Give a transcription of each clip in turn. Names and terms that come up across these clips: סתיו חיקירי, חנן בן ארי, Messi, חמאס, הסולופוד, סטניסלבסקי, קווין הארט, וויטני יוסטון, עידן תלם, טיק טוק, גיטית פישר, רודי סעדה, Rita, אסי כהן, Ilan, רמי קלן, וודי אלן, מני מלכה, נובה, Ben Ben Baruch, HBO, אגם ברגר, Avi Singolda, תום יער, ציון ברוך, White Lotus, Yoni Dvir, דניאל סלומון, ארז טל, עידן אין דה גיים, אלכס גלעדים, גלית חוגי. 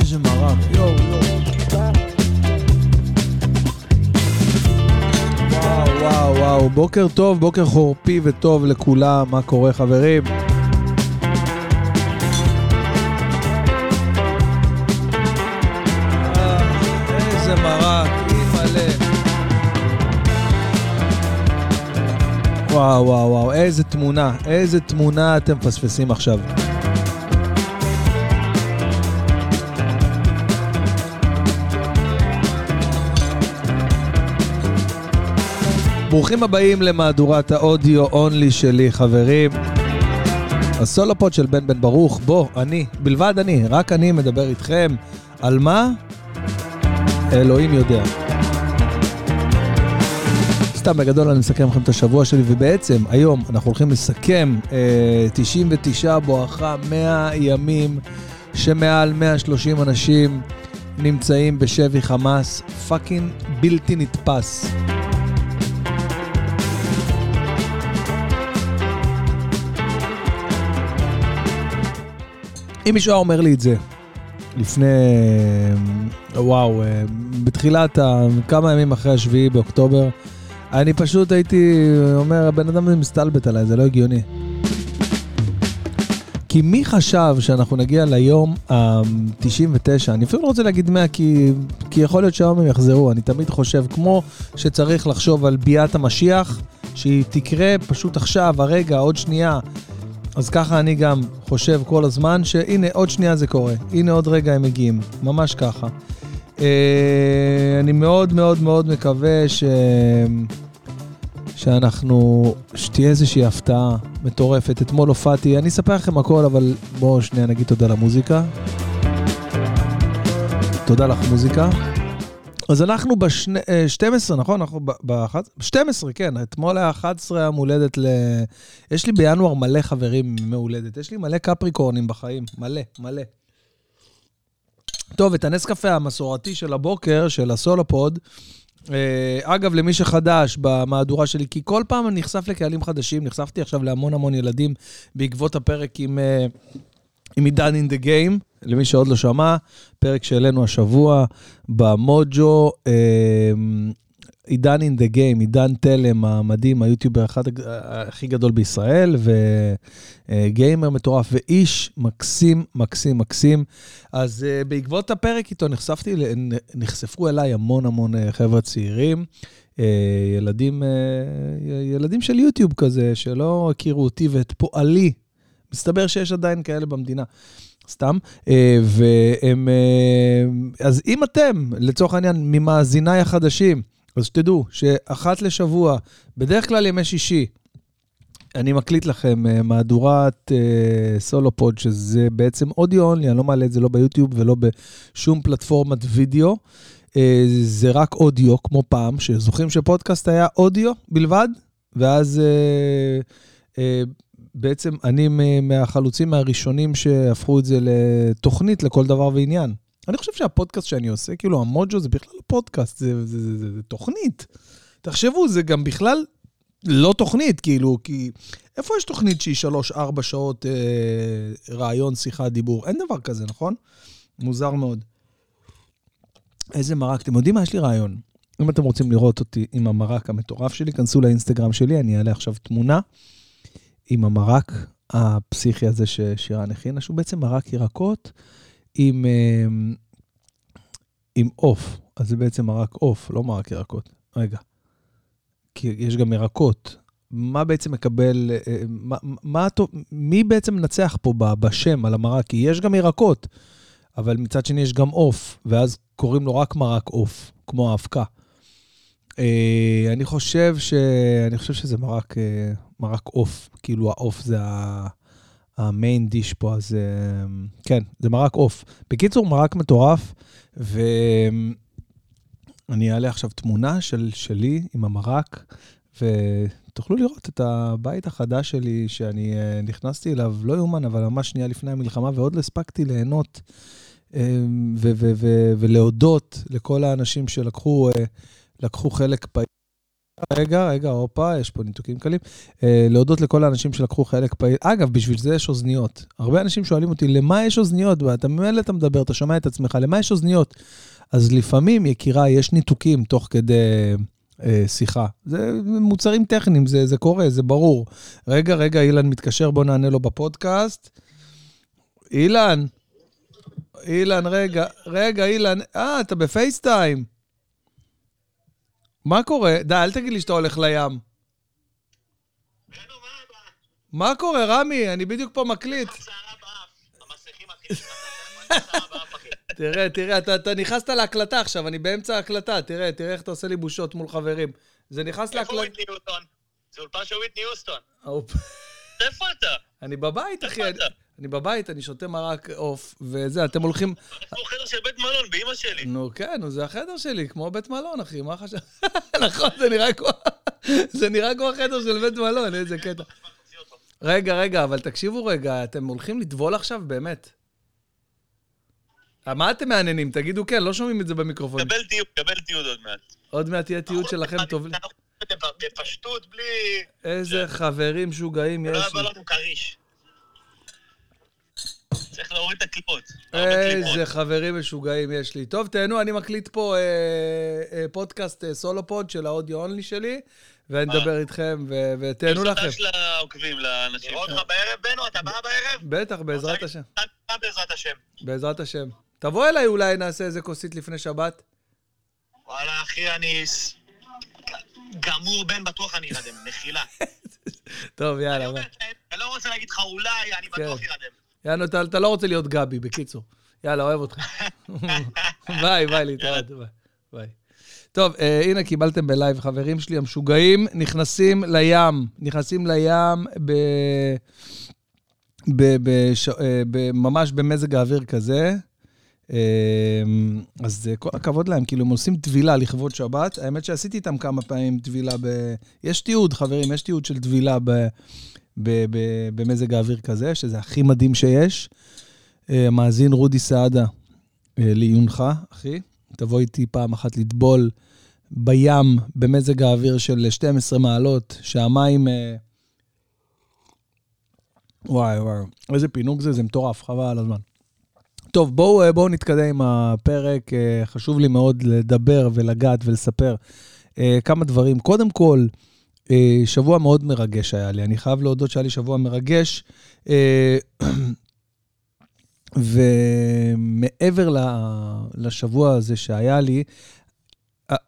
איזה מרק, יואו יואו. וואו וואו וואו, בוקר טוב, בוקר חורפי וטוב לכולם, מה קורה חברים? איזה מרק, אימאלה. וואו וואו וואו, איזה תמונה אתם פספסים עכשיו. ברוכים הבאים למהדורת האודיו אונלי שלי חברים. הסולופוד של בן בן ברוך, בוא, רק אני מדבר איתכם על מה? אלוהים יודע. סתם בגדול אני מסכם לכם את השבוע שלי, ובעצם היום אנחנו הולכים לסכם 99 בואכה 100 ימים שמעל 130 אנשים נמצאים בשבי חמאס, פאקינג בלתי נתפס. אם מישהו אומר לי את זה, לפני, וואו, בתחילת, כמה ימים אחרי השביעי באוקטובר, אני פשוט הייתי אומר, הבן אדם מסתלבט עליי, זה לא הגיוני. כי מי חשב שאנחנו נגיע ליום ה-99, אני אפילו לא רוצה להגיד 100, כי יכול להיות שהיום הם יחזרו, אני תמיד חושב, כמו שצריך לחשוב על ביאת המשיח, שהיא תקרה פשוט עכשיו, הרגע, עוד שנייה, אז ככה אני גם חושב כל הזמן, שהנה עוד שנייה זה קורה, הנה עוד רגע הם מגיעים, ממש ככה. אני מאוד מאוד מאוד מקווה שאנחנו, שתהיה איזושהי הפתעה מטורפת, אתמול הופעתי, אני אספר לכם הכל, אבל בואו שנייה נגיד תודה למוזיקה. תודה לך מוזיקה. אז אנחנו ב-12, נכון? אנחנו ב-12, כן. אתמול ה-11 המולדת ל... יש לי בינואר מלא חברים מהולדת. יש לי מלא קפריקורנים בחיים. מלא, מלא. טוב, את הנס-קפה המסורתי של הבוקר, של הסולופוד. אגב, למי שחדש במהדורה שלי, כי כל פעם אני נחשף לקהלים חדשים. נחשפתי עכשיו להמון המון ילדים בעקבות הפרק עם עידן אין דה גיים, למי שעוד לא שמע, פרק שאלינו השבוע, במוג'ו, עידן אין דה גיים, עידן תלם המדהים, היוטיובר אחד הכי גדול בישראל, וגיימר מטורף, ואיש מקסים, מקסים, מקסים. אז בעקבות הפרק איתו נחשפו אליי המון המון חבר'ה צעירים, ילדים של יוטיוב כזה, שלא הכירו אותי ואת פועלי, מסתבר שיש עדיין כאלה במדינה, סתם, אז אם אתם, לצורך העניין, ממאזיני החדשים, אז תדעו שאחת לשבוע, בדרך כלל ימי שישי, אני מקליט לכם מהדורת סולופוד, שזה בעצם אודיו אונלי, אני לא מעלה את זה לא ביוטיוב ולא בשום פלטפורמת וידאו, זה רק אודיו, כמו פעם, שזוכרים שפודקאסט היה אודיו בלבד, ואז... בעצם אני מהחלוצים הראשונים שהפכו את זה לתוכנית לכל דבר ועניין. אני חושב שהפודקאסט שאני עושה, כאילו המוג'ו זה בכלל פודקאסט, זה תוכנית. תחשבו, זה גם בכלל לא תוכנית, כאילו, כי איפה יש תוכנית שהיא 3-4 שעות רעיון, שיחה, דיבור? אין דבר כזה, נכון? מוזר מאוד. איזה מרק, אתם יודעים מה? יש לי רעיון. אם אתם רוצים לראות אותי עם המרק המטורף שלי, כנסו לאינסטגרם שלי, אני אעלה עכשיו תמונה. עם המרק הפסיכי הזה ששירן הכינה, שהוא בעצם מרק ירקות עם אוף. אז זה בעצם מרק אוף, לא מרק ירקות. רגע. כי יש גם ירקות. מה בעצם מקבל, מי בעצם נצח פה בשם על המרק? כי יש גם ירקות, אבל מצד שני יש גם אוף, ואז קוראים לו רק מרק אוף, כמו האבקה. אני חושב שזה מרק אוף, כאילו האוף זה המיין דיש פה, אז כן, זה מרק אוף. בקיצור, מרק מטורף, ואני אעלה עכשיו תמונה שלי עם המרק, ותוכלו לראות את הבית החדש שלי, שאני נכנסתי אליו, לא יומן, אבל ממש שנייה לפני המלחמה, ועוד הספקתי ליהנות, ולהודות לכל האנשים שלקחו חלק פעיל רגע, אופה, יש פה ניתוקים קלים. להודות לכל האנשים שלקחו חלק פעיל. אגב, בשביל זה יש אוזניות. הרבה אנשים שואלים אותי, למה יש אוזניות? ואתה ממילא אתה מדבר, אתה שומע את עצמך, למה יש אוזניות? אז לפעמים, יקירה, יש ניתוקים תוך כדי שיחה. זה מוצרים טכניים, זה קורה, זה ברור. רגע, אילן מתקשר, בוא נענה לו בפודקאסט. אילן, רגע, אילן. אתה בפייסטיים. מה קורה? די, אל תגיד לי שאתה הולך לים. מה קורה, רמי? אני בדיוק פה מקליט. תראה, אתה נכנסת להקלטה עכשיו, אני באמצע ההקלטה, תראה איך אתה עושה לי בושות מול חברים. זה נכנס להקלטה. איפה וויטני יוסטון? זה אולפן של וויטני יוסטון. איפה אתה? אני בבית, אחי. אני שותה מרק עוף, וזה, אתם הולכים... זה חדר של בית מלון, באמא שלי. נו, כן, זה החדר שלי, כמו בית מלון, אחי, מה חשב? נכון, זה נראה כמו החדר של בית מלון, איזה קטע. רגע, אבל תקשיבו רגע, אתם הולכים לדבול עכשיו, באמת. מה אתם מעניינים? תגידו כן, לא שומעים את זה במיקרופון. קבל תיעוד עוד מעט. עוד מעט תהיה תיעוד שלכם טוב. בפשטות, בלי... איזה חברים שוגעים יש. אבל לא קריש. צריך להוריד את הקליפות. איזה חברים משוגעים יש לי. טוב, תהנו, אני מקליט פה פודקאסט סולופוד של האודיו אונלי שלי, ואני אדבר איתכם, ותהנו לכם. יש חדש לעוקבים, לאנשים. נראה אותך בערב, בנו, אתה בא בערב? בטח, בעזרת השם. אתה בעזרת השם. בעזרת השם. תבוא אליי, אולי נעשה איזה כוסית לפני שבת. וואלה, אחי, אני... גמור, בן בטוח אני ארדם, נחילה. טוב, יאללה. אני לא רוצה להגיד לך אולי, אני בטוח ארדם. יאנו, אתה לא רוצה להיות גבי, בקיצור. יאללה, אוהב אותך. ביי, להתראות. ביי. טוב, הנה, קיבלתם בלייב, חברים שלי, המשוגעים, נכנסים לים. נכנסים לים ממש במזג האוויר כזה. אז כל הכבוד להם, כאילו, הם עושים טבילה לכבוד שבת. האמת שעשיתי איתם כמה פעמים טבילה יש תיעוד, חברים, יש תיעוד של טבילה במזג האוויר כזה, שזה הכי מדהים שיש. מאזין רודי סעדה לעיונך, אחי. תבוא איתי פעם אחת לטבול בים, במזג האוויר של 12 מעלות, שהמים... וואי. איזה פינוק זה מטורף, חבל על הזמן. טוב, בואו נתקדם עם הפרק. חשוב לי מאוד לדבר ולגעת ולספר כמה דברים. קודם כל, שבוע מאוד מרגש היה לי, אני חייב להודות שהיה לי שבוע מרגש, ומעבר לשבוע הזה שהיה לי,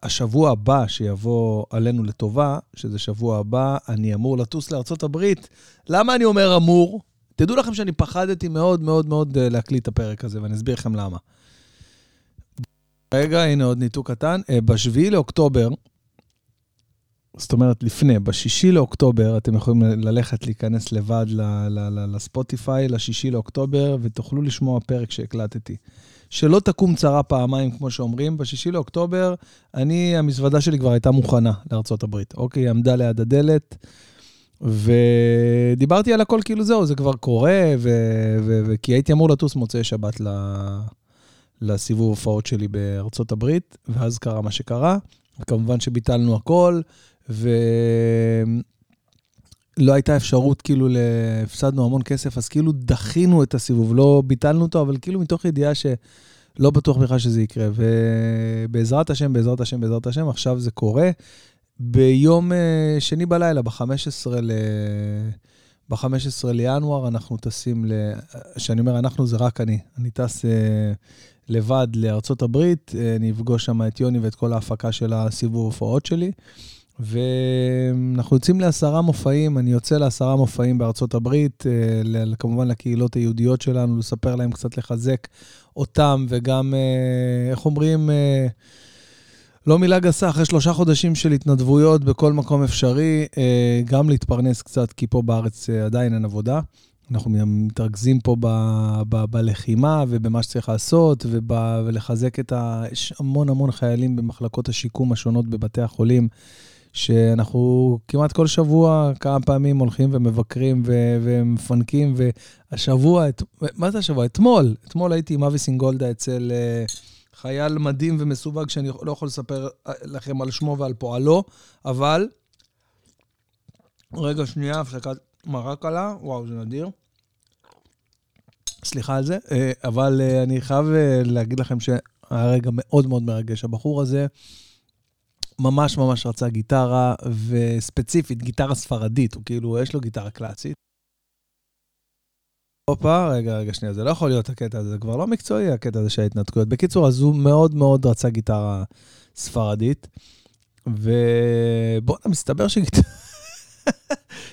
השבוע הבא שיבוא עלינו לטובה, שזה שבוע הבא, אני אמור לטוס לארצות הברית. למה אני אומר אמור? תדעו לכם שאני פחדתי מאוד מאוד מאוד להקליט את הפרק הזה, ואני אסביר לכם למה. רגע, הנה עוד ניתוק קטן, בשביעי לאוקטובר, זאת אומרת, לפני, בשישי לאוקטובר, אתם יכולים ללכת להיכנס לבד לספוטיפיי, לשישי לאוקטובר, ותוכלו לשמוע פרק שהקלטתי. שלא תקום צרה פעמיים, כמו שאומרים, בשישי לאוקטובר, המזוודה שלי כבר הייתה מוכנה לארצות הברית. אוקיי, היא עמדה ליד הדלת, ודיברתי על הכל כאילו זהו, זה כבר קורה, כי הייתי אמור לטוס מוצאי שבת לסיבוב הופעות שלי בארצות הברית, ואז קרה מה שקרה, וכמובן שביטלנו הכל, ולא הייתה אפשרות, כאילו, הפסדנו המון כסף, אז כאילו דחינו את הסיבוב, לא ביטלנו אותו, אבל כאילו מתוך ידיעה שלא בטוח בכלל שזה יקרה, ובעזרת השם, עכשיו זה קורה, ביום שני בלילה, ב-15 לינואר, אנחנו טסים, שאני אומר, אנחנו זה רק אני טס לבד לארצות הברית, אני אפגוש שם את יוני ואת כל ההפקה של הסיבוב הופעות שלי, ואנחנו יוצאים אני יוצא ל10 מופעים בארצות הברית, כמובן לקהילות היהודיות שלנו, לספר להם קצת לחזק אותם, וגם, איך אומרים, לא מילה גסה, אחרי 3 חודשים של התנדבויות בכל מקום אפשרי, גם להתפרנס קצת, כי פה בארץ עדיין אין עבודה, אנחנו מתרכזים פה בלחימה ובמה שצריך לעשות, ולחזק יש המון חיילים במחלקות השיקום השונות בבתי החולים, שאנחנו כמעט כל שבוע, כמה פעמים הולכים ומבקרים ומפנקים, והשבוע, מה זה השבוע? אתמול הייתי עם אבי סינגולדה אצל חייל מדהים ומסובג שאני לא יכול לספר לכם על שמו ועל פועלו, אבל רגע שנייה, הפסקת מרק עלה, וואו, זה נדיר. סליחה על זה, אבל אני חייב להגיד לכם שהרגע מאוד מאוד מרגש. הבחור הזה ממש ממש רצה גיטרה, וספציפית גיטרה ספרדית, הוא כאילו, יש לו גיטרה קלאסית. אופה, רגע, שנייה, זה לא יכול להיות הקטע הזה, זה כבר לא מקצועי, הקטע הזה שההתנתקויות. בקיצור, אז הוא מאוד מאוד רצה גיטרה ספרדית, ובואו, מסתבר שגיטרה...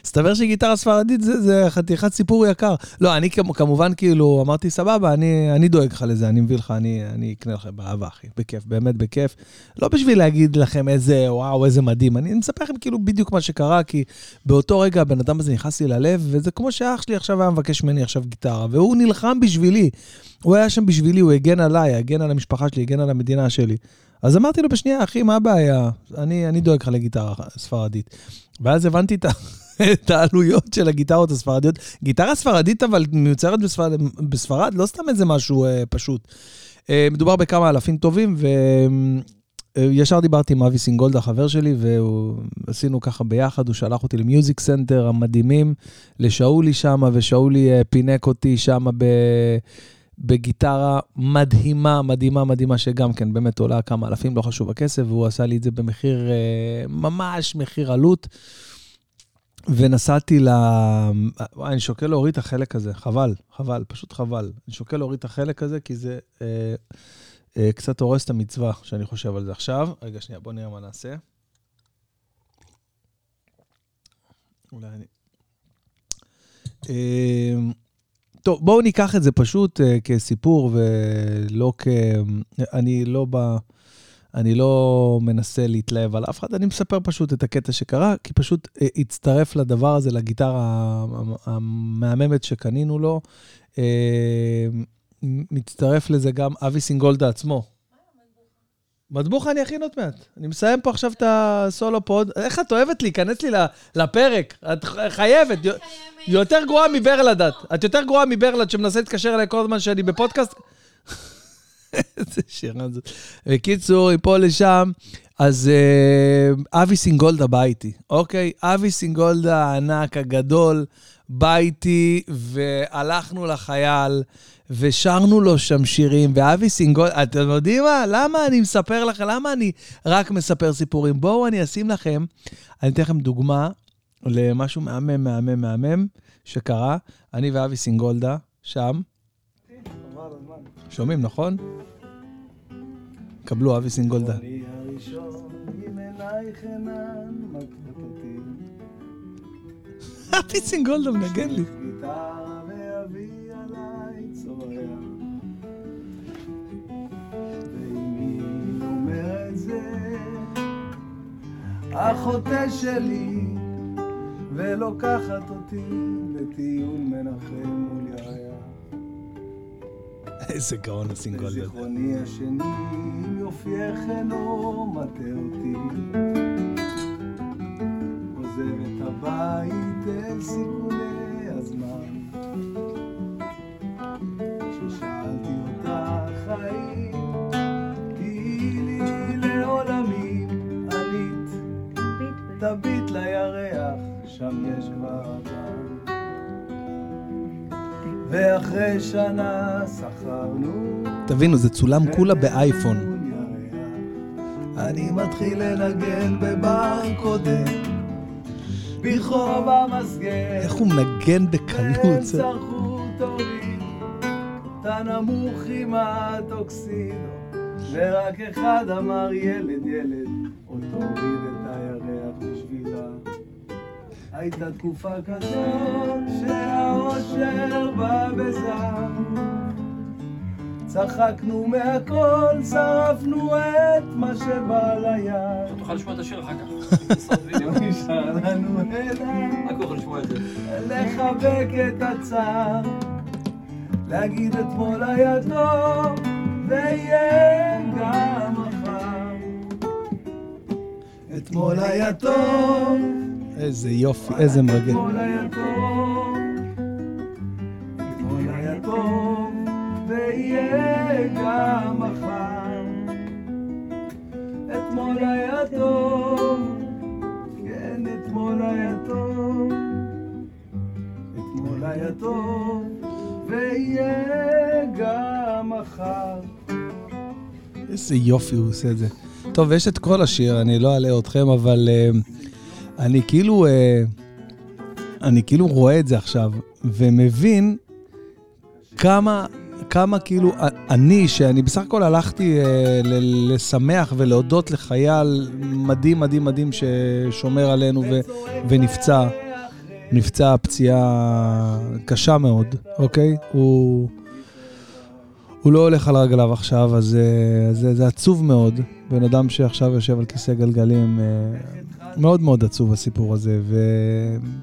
מסתבר שגיטרה ספרדית זה חתיכת סיפור יקר. לא, אני כמובן כאילו אמרתי, סבבה, אני דואג לך לזה, אני מביא לך, אני אקנה לכם באהבה, אחי, בכיף, באמת בכיף. לא בשביל להגיד לכם איזה, וואו, איזה מדהים. אני מספר לכם כאילו בדיוק מה שקרה, כי באותו רגע הבן אדם הזה נכנס לי ללב, וזה כמו שאח שלי עכשיו היה מבקש ממני עכשיו גיטרה, והוא נלחם בשבילי. הוא היה שם בשבילי, הוא הגן עליי, הגן על המשפחה שלי, הגן על המדינה שלי. אז אמרתי לו בשנייה, אחי, מה הבעיה? אני דואג לך לגיטרה ספרדית. ואז הבנתי את העלויות של הגיטרות הספרדיות. גיטרה ספרדית, אבל מיוצרת בספרד, לא סתם איזה משהו פשוט. מדובר בכמה אלפים טובים, וישר דיברתי עם אבי סינגולדה, חבר שלי, ועשינו ככה ביחד, הוא שלח אותי למיוזיק סנטר המדהימים, לשאולי שם, ושאולי פינק אותי שם בגיטרה מדהימה, מדהימה, מדהימה, שגם כן באמת עולה כמה אלפים, לא חשוב הכסף, והוא עשה לי את זה במחיר, ממש מחיר עלות, ונסעתי אני שוקל להוריד את החלק הזה, חבל, פשוט חבל, אני שוקל להוריד את החלק הזה, כי זה קצת הורס את המצווה, שאני חושב על זה עכשיו, רגע שנייה, בוא נראה מה נעשה, אולי אני... טוב, בואו ניקח את זה פשוט כסיפור, ולא אני לא מנסה להתלהב על אף אחד, אני מספר פשוט את הקטע שקרה, כי פשוט הצטרף לדבר הזה, לגיטרה המהממת שקנינו לו, מצטרף לזה גם אבי סינגולדה עצמו. מטבוך אני הכין עוד מעט. אני מסיים פה עכשיו את הסולופוד. איך את אוהבת להיכנס לי לפרק? את חייבת. יותר גרועה מברלד את. את יותר גרועה מברלד שמנסה להתקשר אליי כל הזמן שאני בפודקאסט. איזה שירה זאת. בקיצור, היא פה לשם. אז אבי סינגולדה בא איתי. אוקיי, אבי סינגולדה הענק הגדול בא איתי, והלכנו לחייל, ושרנו לו שם שירים, ואבי סינגולדה, אתם יודעים מה? למה אני מספר לכם? למה אני רק מספר סיפורים? בואו אני אשים לכם, אני אתן לכם דוגמה למשהו מהמם שקרה, אני ואבי סינגולדה שם. שומעים, נכון? קבלו אבי סינגולדה. אבי סינגולדה מנגן לי. אחותה שלי ולוקחת אותי לטיול מנחם מול יעיה. איזה גאון הסינגולדה. בזיכרוני השני עם יופייך אינו מטה אותי, עוזב את הבית אל סיכולי הזמן. כששאלתי אותה חיים תהי לי לעולמים, עלית תביט לירח, שם יש כבר אדם. ואחרי שנה שכרנו, תבינו, זה צולם כולה באייפון. אני מתחיל לנגן בבר קודם ברחוב המסגר, איך הוא מנגן בקלות. וצרחות הורים אתה נמוך עם הטוקסידו, ורק אחד אמר ילד אותו הוריד את הירח בשבילה. הייתה תקופה כזאת שהאושר בא בזעם, צחקנו מהכל, שרפנו את מה שבא ליד. אתה תוכל לשמוע את השיר אחר כך, נשאר לנו אלה לחבק את הצער, להגיד אתמול היה טוב ויהיה גם מחר, אתמול היה טוב. איזה יופי, איזה מרגש. אתמול היה טוב, אתמול היה טוב, ויהיה גם מחר. היה טוב ויהיה גם מחר. איזה יופי הוא עושה את זה. טוב, יש את כל השיר, אני לא אעלה אתכם, אבל אני כאילו רואה את זה עכשיו, ומבין כמה כאילו שאני בסך הכל הלכתי לשמח ולהודות לחייל מדהים מדהים מדהים ששומר עלינו ונפצע פציעה קשה מאוד, אוקיי? הוא לא הולך על רגליו עכשיו, אז זה עצוב מאוד. בן אדם שעכשיו יושב על כיסא גלגלים, מאוד מאוד עצוב הסיפור הזה,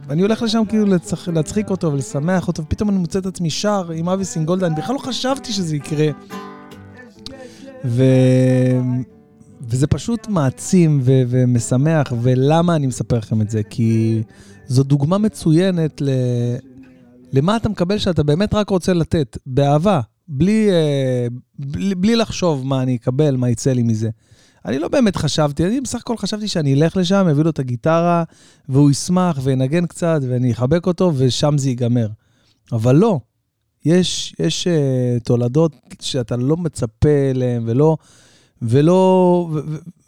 ואני הולך לשם כאילו להצחיק אותו ולשמח אותו, ופתאום אני מוצא את עצמי שר עם אבי סינגולדה, אני בכלל לא חשבתי שזה יקרה, וזה פשוט מעצים ומשמח, ולמה אני מספר לכם את זה? כי זו דוגמה מצוינת למה אתה מקבל שאתה באמת רק רוצה לתת, באהבה, בלי לחשוב מה אני אקבל, מה יצא לי מזה. אני לא באמת חשבתי, אני בסך הכל חשבתי שאני אלך לשם, אביא לו את הגיטרה, והוא ישמח וינגן קצת, ואני אחבק אותו, ושם זה ייגמר. אבל לא, יש תולדות שאתה לא מצפה אליהם,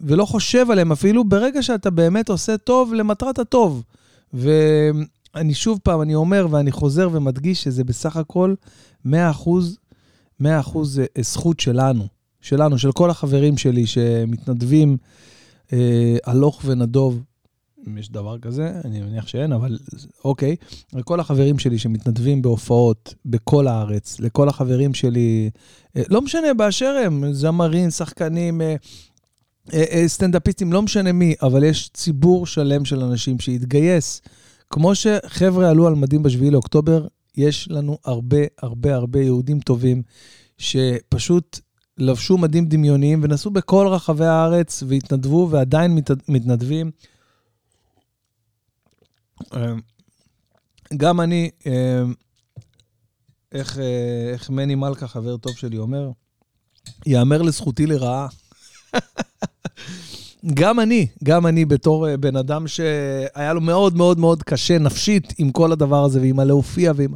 ולא חושב עליהם, אפילו ברגע שאתה באמת עושה טוב למטרת הטוב. ואני שוב פעם, אני אומר, ואני חוזר ומדגיש שזה בסך הכל 100% זכות שלנו, של כל החברים שלי שמתנדבים הלוך ונדוב, אם יש דבר כזה, אני מניח שאין, אבל אוקיי, כל החברים שלי שמתנדבים בהופעות בכל הארץ, לכל החברים שלי, לא משנה באשר הם, זמרים, שחקנים, סטנדאפיסטים, לא משנה מי, אבל יש ציבור שלם של אנשים שהתגייס, כמו שחבר'ה עלו על מדים בשביעי לאוקטובר, יש לנו הרבה הרבה הרבה יהודים טובים שפשוט לבשו מדים דמיוניים ונסעו בכל רחבי הארץ והתנדבו ועדיין מתנדבים. גם אני, איך מני מלכה חבר טוב שלי אומר, יאמר לזכותי לרעה. גם אני בתור בן אדם שהיה לו מאוד מאוד מאוד קשה נפשית עם כל הדבר הזה ועם הלהופיע ועם...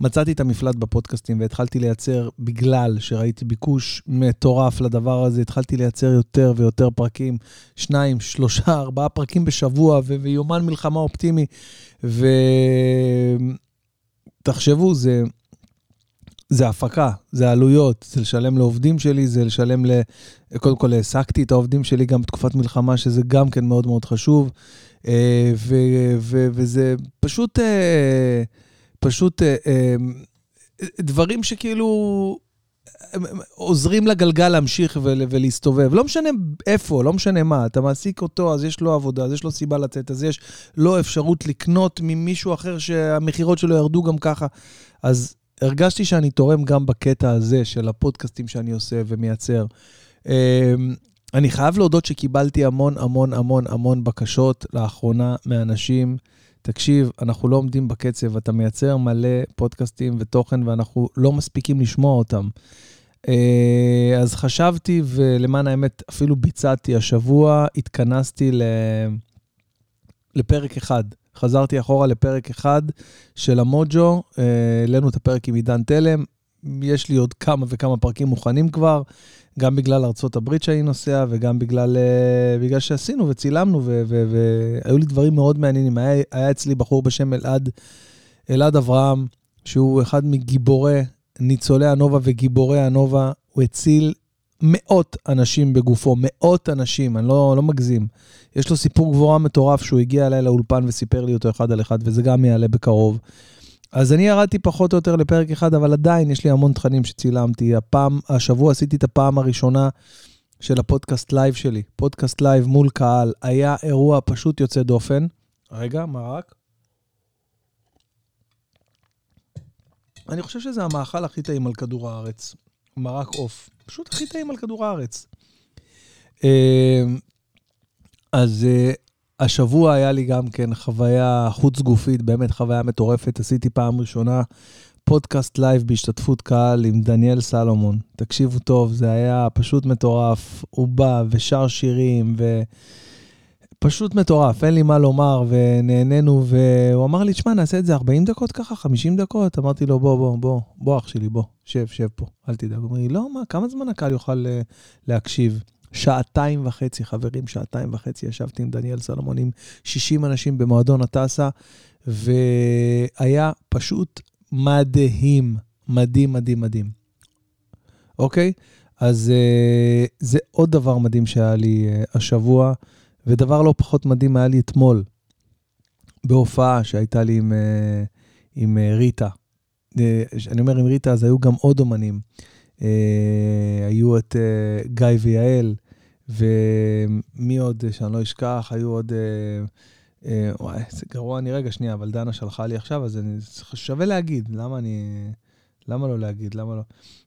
מצאתי את המפלט בפודקאסטים והתחלתי לייצר, בגלל שראיתי ביקוש מטורף לדבר הזה, התחלתי לייצר יותר ויותר פרקים, 2, 3, 4 פרקים בשבוע, ויומן מלחמה אופטימי, ותחשבו, זה הפקה, זה עלויות, זה לשלם לעובדים שלי, זה לשלם קודם כל העסקתי את העובדים שלי גם בתקופת מלחמה, שזה גם כן מאוד מאוד חשוב, וזה פשוט דברים שכאילו עוזרים לגלגל להמשיך ולהסתובב, לא משנה איפה, לא משנה מה, אתה מעסיק אותו, אז יש לו עבודה, אז יש לו סיבה לצאת, אז יש לו אפשרות לקנות ממישהו אחר שהמחירות שלו ירדו גם ככה, אז הרגשתי שאני תורם גם בקטע הזה של הפודקאסטים שאני עושה ומייצר. אני חייב להודות שקיבלתי המון המון המון המון בקשות לאחרונה מאנשים, תקשיב, אנחנו לא עומדים בקצב, אתה מייצר מלא פודקאסטים ותוכן, ואנחנו לא מספיקים לשמוע אותם. אז חשבתי, ולמען האמת אפילו ביצעתי השבוע, התכנסתי לפרק אחד. חזרתי אחורה לפרק אחד של המוג'ו, לנו את הפרק עם עידן תלם, יש לי עוד כמה וכמה פרקים מוכנים כבר, גם בגלל ארצות הברית שאני נוסע, וגם בגלל שעשינו וצילמנו, והיו לי דברים מאוד מעניינים, היה אצלי בחור בשם אלעד אברהם, שהוא אחד מגיבורי ניצולי הנובה וגיבורי הנובה, הוא הציל מאות אנשים בגופו, מאות אנשים, אני לא מגזים. יש לו סיפור גבורה מטורף שהוא הגיע אליי לאולפן וסיפר לי אותו אחד על אחד, וזה גם יעלה בקרוב. אז אני ירדתי פחות או יותר לפרק אחד, אבל עדיין יש לי המון תכנים שצילמתי. השבוע עשיתי את הפעם הראשונה של הפודקאסט לייב שלי, פודקאסט לייב מול קהל. היה אירוע פשוט יוצא דופן. רגע, מרק. אני חושב שזה המאכל הכי טעים על כדור הארץ. מרק אוף. פשוט הכי טעים על כדור הארץ. אז השבוע היה לי גם כן חוויה חוץ גופית, באמת חוויה מטורפת. עשיתי פעם ראשונה פודקאסט לייב בהשתתפות קהל עם דניאל סלומון. תקשיבו טוב, זה היה פשוט מטורף. הוא בא ושר שירים פשוט מטורף, אין לי מה לומר, ונהנינו, והוא אמר לי, תשמע, נעשה את זה 40 דקות ככה, 50 דקות, אמרתי לו, בוא, אח שלי, בוא, שב פה, אל תדאג, הוא אמר לי, לא, מה, כמה זמן הקהל יוכל להקשיב? 2.5 שעות, חברים, 2.5 שעות, ישבתי עם דניאל סולומון, עם 60 אנשים במועדון הטסה, והיה פשוט מדהים, מדהים. אוקיי? אז זה עוד דבר מדהים שהיה לי השבוע, ודבר לא פחות מדהים היה לי אתמול, בהופעה שהייתה לי עם ריטה. אני אומר עם ריטה, אז היו גם עוד אומנים. היו את גיא ויעל, ומי עוד שאני לא אשכח, היו עוד... וואי, זה גרוע, אני רגע שנייה, אבל דנה שלחה לי עכשיו, אז אני שווה להגיד, למה לא להגיד?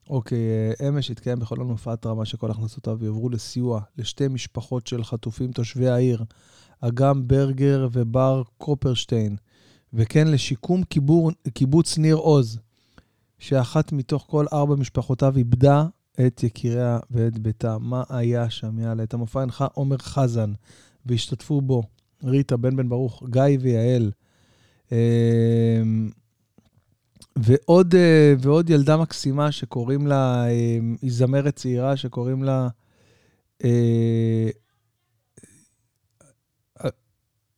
אוקיי, אמש התקיים בחולון מופעת רמה שכל הכנסותיו יעברו לסיוע לשתי משפחות של חטופים תושבי העיר, אגם ברגר ובר קופרשטיין, וכן לשיקום קיבוץ ניר עוז, שאחת מתוך כל 4 משפחותיו איבדה את יקיריה ואת ביתה. מה היה שם? יאללה, את המופע הנחה עומר חזן, והשתתפו בו ריטה, בן בן ברוך, גיא ויעל, ועוד ילדה מקסימה שקוראים לה, היא זמרת צעירה שקוראים לה,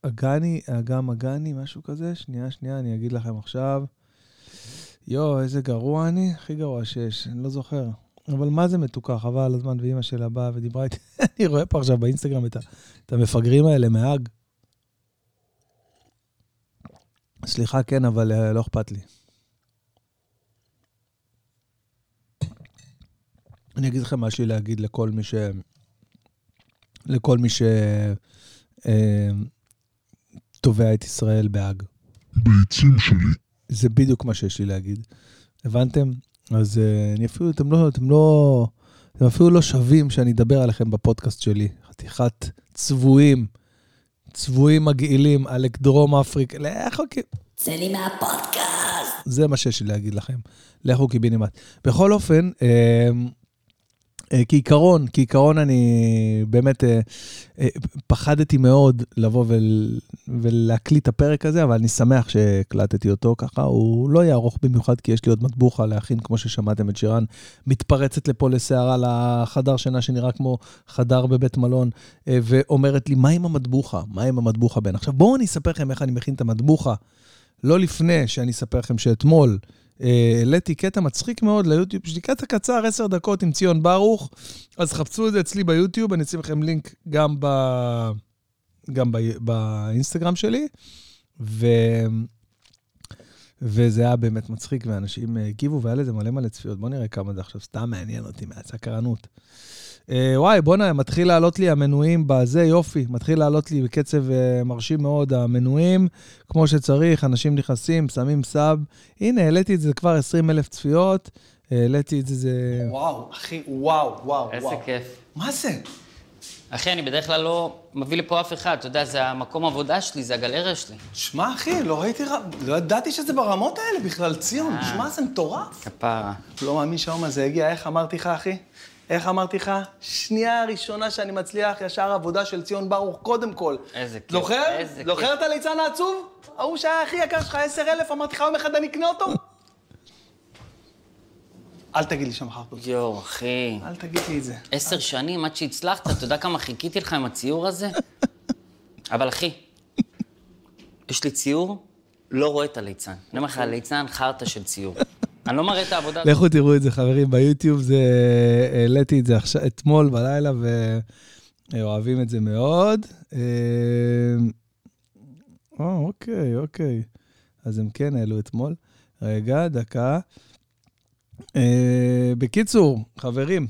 אגני, משהו כזה, שנייה, אני אגיד לכם עכשיו, איזה גרוע אני, הכי גרוע שיש, אני לא זוכר, אבל מה זה מתוקה, חבל על הזמן, ואמא שלה באה ודיברה איתי, אני רואה פה עכשיו באינסטגרם את המפגרים האלה, מהאג. סליחה, כן, אבל לא אכפת לי. אני אגיד לכם מה שלי להגיד לכל מי ש... תובע את ישראל באג. ביצים שלי. זה בדיוק מה שיש לי להגיד. הבנתם? אז אני אפילו, אתם אפילו לא שווים שאני אדבר עליכם בפודקאסט שלי. חתיכת צבועים מגעילים, עלק דרום אפריקה. לכו כי... צא לי מהפודקאסט. זה מה שיש לי להגיד לכם. לכו קיבינימט. בכל אופן... כעיקרון אני באמת פחדתי מאוד לבוא ולהקליט הפרק הזה, אבל אני שמח שהקלטתי אותו ככה, הוא לא יהיה ארוך במיוחד, כי יש לי עוד מטבוחה להכין, כמו ששמעתם את שירן, מתפרצת לפה לשערה לחדר שינה שנראה כמו חדר בבית מלון, ואומרת לי, מה עם המטבוחה בן? עכשיו בואו אני אספר לכם איך אני מכין את המטבוחה, לא לפני שאני אספר לכם שאתמול, העליתי קטע מצחיק מאוד ליוטיוב, קטע קצר 10 דקות עם ציון ברוך, אז חפשו את זה אצלי ביוטיוב, אני אשים לכם לינק גם באינסטגרם שלי, וזה היה באמת מצחיק, ואנשים הגיבו, והיה לזה מלא צפיות, בוא נראה כמה זה עכשיו, סתם מעניין אותי מהסקרנות. וואי, בונה, מתחיל לעלות לי המנויים בזה, יופי, מתחיל לעלות לי בקצב מרשים מאוד, המנויים, כמו שצריך, אנשים נכנסים, שמים סאב, הנה, העליתי את זה כבר 20,000 צפיות, העליתי את זה... וואו, אחי, וואו. איזה כיף. מה זה? אחי, אני בדרך כלל לא מביא לפה אף אחד, אתה יודע, זה המקום עבודה שלי, זה הגלריה שלי. שמע, אחי, לא ידעתי שזה ברמות האלה בכלל, ציון, שמע, זה מטורף. כפרה. לא מאמין שהאום הזה הגיע, איך אמרתי לך? שנייה הראשונה שאני מצליח, ישר עבודה של ציון ברוך קודם כל. איזה כיף. זוכר את הליצן העצוב? ההוא שהיה הכי יקר שלך 10,000, אמרתי לך יום אחד אני אקנה אותו? אל תגיד לי שם אחר כך. יואו, אחי. אל תגיד לי את זה. 10 שנים עד שהצלחת, אתה יודע כמה חיכיתי לך עם הציור הזה? אבל אחי, יש לי ציור, לא רואה את הליצן. אני אומר לך, הליצן חרטה של ציור. אני לא מראה את העבודה. לכו תראו את זה, חברים, ביוטיוב זה... העליתי את זה אתמול בלילה, ואוהבים את זה מאוד. אוקיי. אז הם כן העלו אתמול. רגע, דקה. בקיצור, חברים,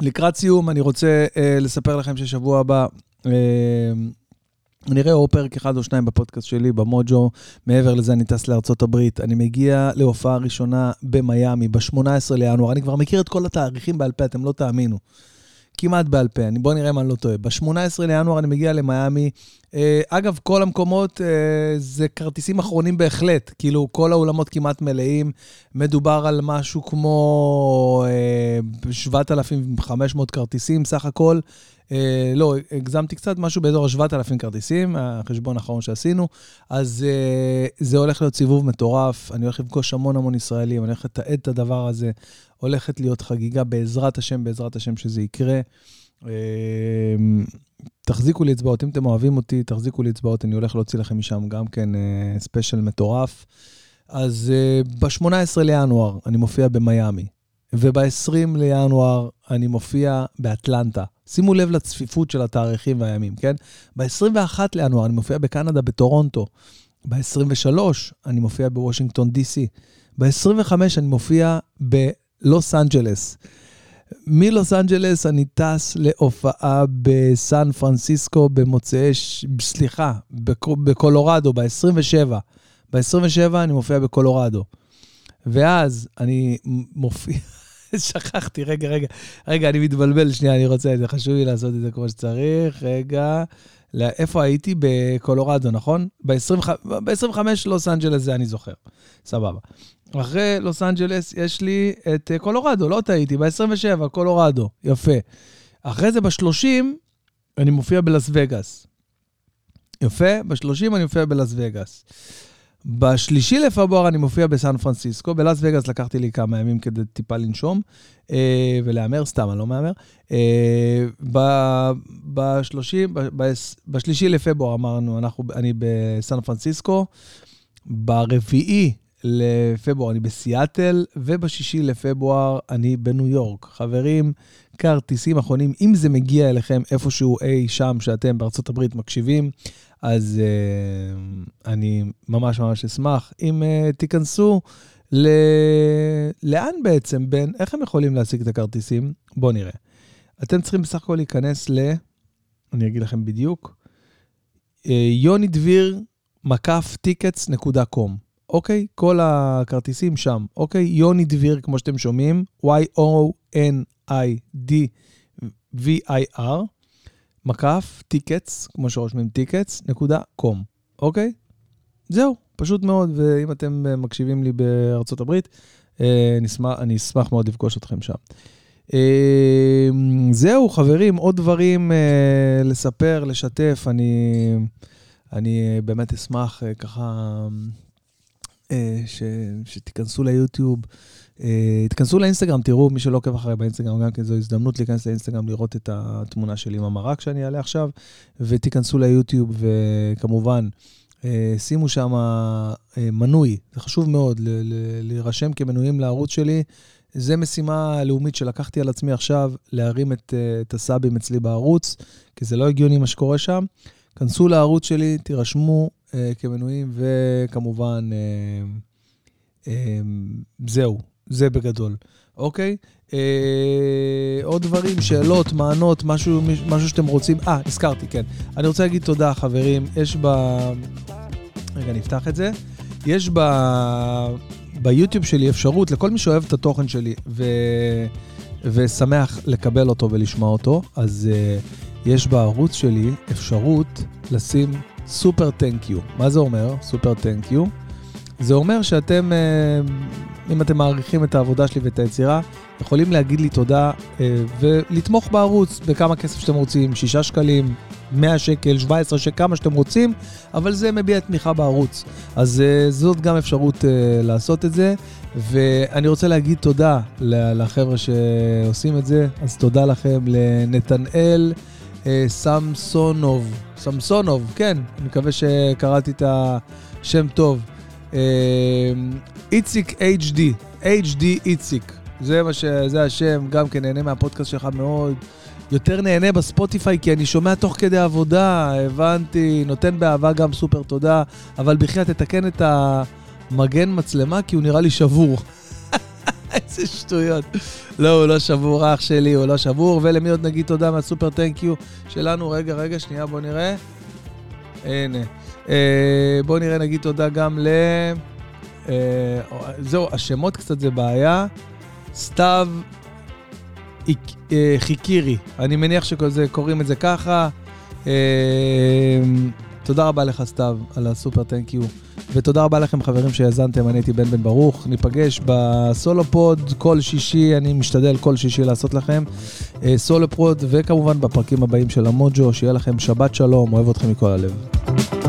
לקראת סיום, אני רוצה לספר לכם ששבוע הבא... אני רואה או פרק 1 או 2 בפודקאסט שלי, במוג'ו, מעבר לזה אני טס לארצות הברית, אני מגיע להופעה ראשונה במיימי, ב-18 לינואר, אני כבר מכיר את כל התאריכים בעל פה, אתם לא תאמינו, כמעט בעל פה, בואו נראה מה אני לא טועה, ב-18 לינואר אני מגיע למיימי, אגב, כל המקומות זה כרטיסים אחרונים בהחלט, כאילו כל האולמות כמעט מלאים, מדובר על משהו כמו 7,500 כרטיסים סך הכל, לא, הגזמתי קצת, משהו באזור 7,000 כרטיסים, החשבון האחרון שעשינו, אז זה הולך להיות סיבוב מטורף, אני הולך לפגוש המון ישראלים, אני הולך לתעד את הדבר הזה, הולכת להיות חגיגה בעזרת השם שזה יקרה, תחזיקו לי אצבעות, אם אתם אוהבים אותי, תחזיקו לי אצבעות, אני הולך להוציא לכם משם גם כן ספיישל מטורף, אז ב-18 לינואר אני מופיע במייאמי, וב-20 לינואר אני מופיע באטלנטה. שימו לב לצפיפות של התאריכים והימים, כן? ב-21 לינואר אני מופיע בקנדה, בטורונטו. ב-23 אני מופיע בוושינגטון די-סי. ב-25 אני מופיע בלוס אנג'לס. מלוס אנג'לס אני טס להופעה בסן פרנסיסקו, בקולורדו, ב-27. ב-27 אני מופיע בקולורדו. ואז אני מופיע, שכחתי, רגע, אני מתבלבל, שנייה, אני רוצה את זה, חשוב לי לעשות את זה כמו שצריך, רגע, איפה הייתי? בקולורדו, נכון? ב-25 לוס אנג'לס זה אני זוכר, סבבה. אחרי לוס אנג'לס יש לי את קולורדו, לא טעיתי, ב-27 קולורדו, יפה. אחרי זה ב-30 אני מופיע בלס וגאס. יפה, ב-30 אני מופיע בלס וגאס. בשלישי לפברואר אני מופיע בסן פרנסיסקו, בלאס וגאס לקחתי לי כמה ימים כדי טיפה לנשום, ולאמר, סתם, אני לא מאמר. בשלישי לפברואר אמרנו, אני בסן פרנסיסקו, ברביעי לפברואר אני בסיאטל, ובשישי לפברואר אני בניו יורק. חברים, כרטיסים אחרונים, אם זה מגיע אליכם איפשהו אי שם שאתם בארצות הברית מקשיבים, אז אני ממש אשמח. אם תיכנסו לאן בעצם, בין, איך הם יכולים להשיג את הכרטיסים? בואו נראה. אתם צריכים בסך הכל להיכנס אני אגיד לכם בדיוק, יוני דביר .com. אוקיי? כל הכרטיסים שם. אוקיי? יוני דביר, כמו שאתם שומעים, YONIDVIR, .tickets, כמו שרושמים tickets.com, אוקיי? זהו, פשוט מאוד, ואם אתם מקשיבים לי בארצות הברית, אני אשמח מאוד לפגוש אתכם שם. זהו, חברים, עוד דברים לספר, לשתף, אני באמת אשמח ככה שתיכנסו ליוטיוב, תכנסו לאינסטגרם, תראו, מי שלא עוקב אחרי באינסטגרם, גם כן זו הזדמנות להיכנס לאינסטגרם, לראות את התמונה שלי עם המרק שאני אעלה עכשיו, ותיכנסו ליוטיוב, וכמובן, שימו שם מנוי, זה חשוב מאוד, להירשם כמנויים לערוץ שלי, זה משימה לאומית שלקחתי על עצמי עכשיו, להרים את הסאבים אצלי בערוץ, כי זה לא הגיוני מה שקורה שם, כנסו לערוץ שלי, תירשמו כמנויים, וכמובן, זהו, זה בגדול. אוקיי? עוד דברים, שאלות, מענות, משהו שאתם רוצים. נזכרתי, כן. אני רוצה להגיד תודה, חברים. רגע, נפתח את זה. יש ביוטיוב שלי אפשרות לכל מי שאוהב את התוכן שלי ושמח לקבל אותו ולשמע אותו. אז יש בערוץ שלי אפשרות לשים סופר טנק יו. מה זה אומר? סופר טנק יו. זה אומר שאתם, אם אתם מעריכים את העבודה שלי ואת היצירה, יכולים להגיד לי תודה ולתמוך בערוץ בכמה כסף שאתם רוצים, 6 שקלים, 100 שקל, 17 שקל, כמה שאתם רוצים, אבל זה מביע תמיכה בערוץ. אז זאת גם אפשרות לעשות את זה, ואני רוצה להגיד תודה לחבר'ה שעושים את זה, אז תודה לכם לנתנאל סמסונוב, כן, אני מקווה שקראתי את השם טוב, איציק HD איציק, זה השם, גם כן נהנה מהפודקאסט שלך מאוד, יותר נהנה בספוטיפיי כי אני שומע תוך כדי עבודה, הבנתי, נותן באהבה גם סופר תודה, אבל בכלל תתקן את המגן מצלמה כי הוא נראה לי שבור. איזה שטויות. לא, הוא לא שבור, אח שלי, הוא לא שבור, ולמי עוד נגיד תודה מהסופר טנקיו שלנו, רגע, שנייה, בוא נראה. הנה. בואו נראה, נגיד תודה גם זהו, השמות קצת זה בעיה. סתיו חיקירי. אני מניח שקוראים את זה ככה. תודה רבה לך, סתיו, על הסופר טנקיו. ותודה רבה לכם חברים שיזנתם, אני הייתי בן בן ברוך, ניפגש בסולופוד כל שישי, אני משתדל כל שישי לעשות לכם סולופוד, וכמובן בפרקים הבאים של המוג'ו, שיהיה לכם שבת שלום, אוהב אתכם מכל הלב.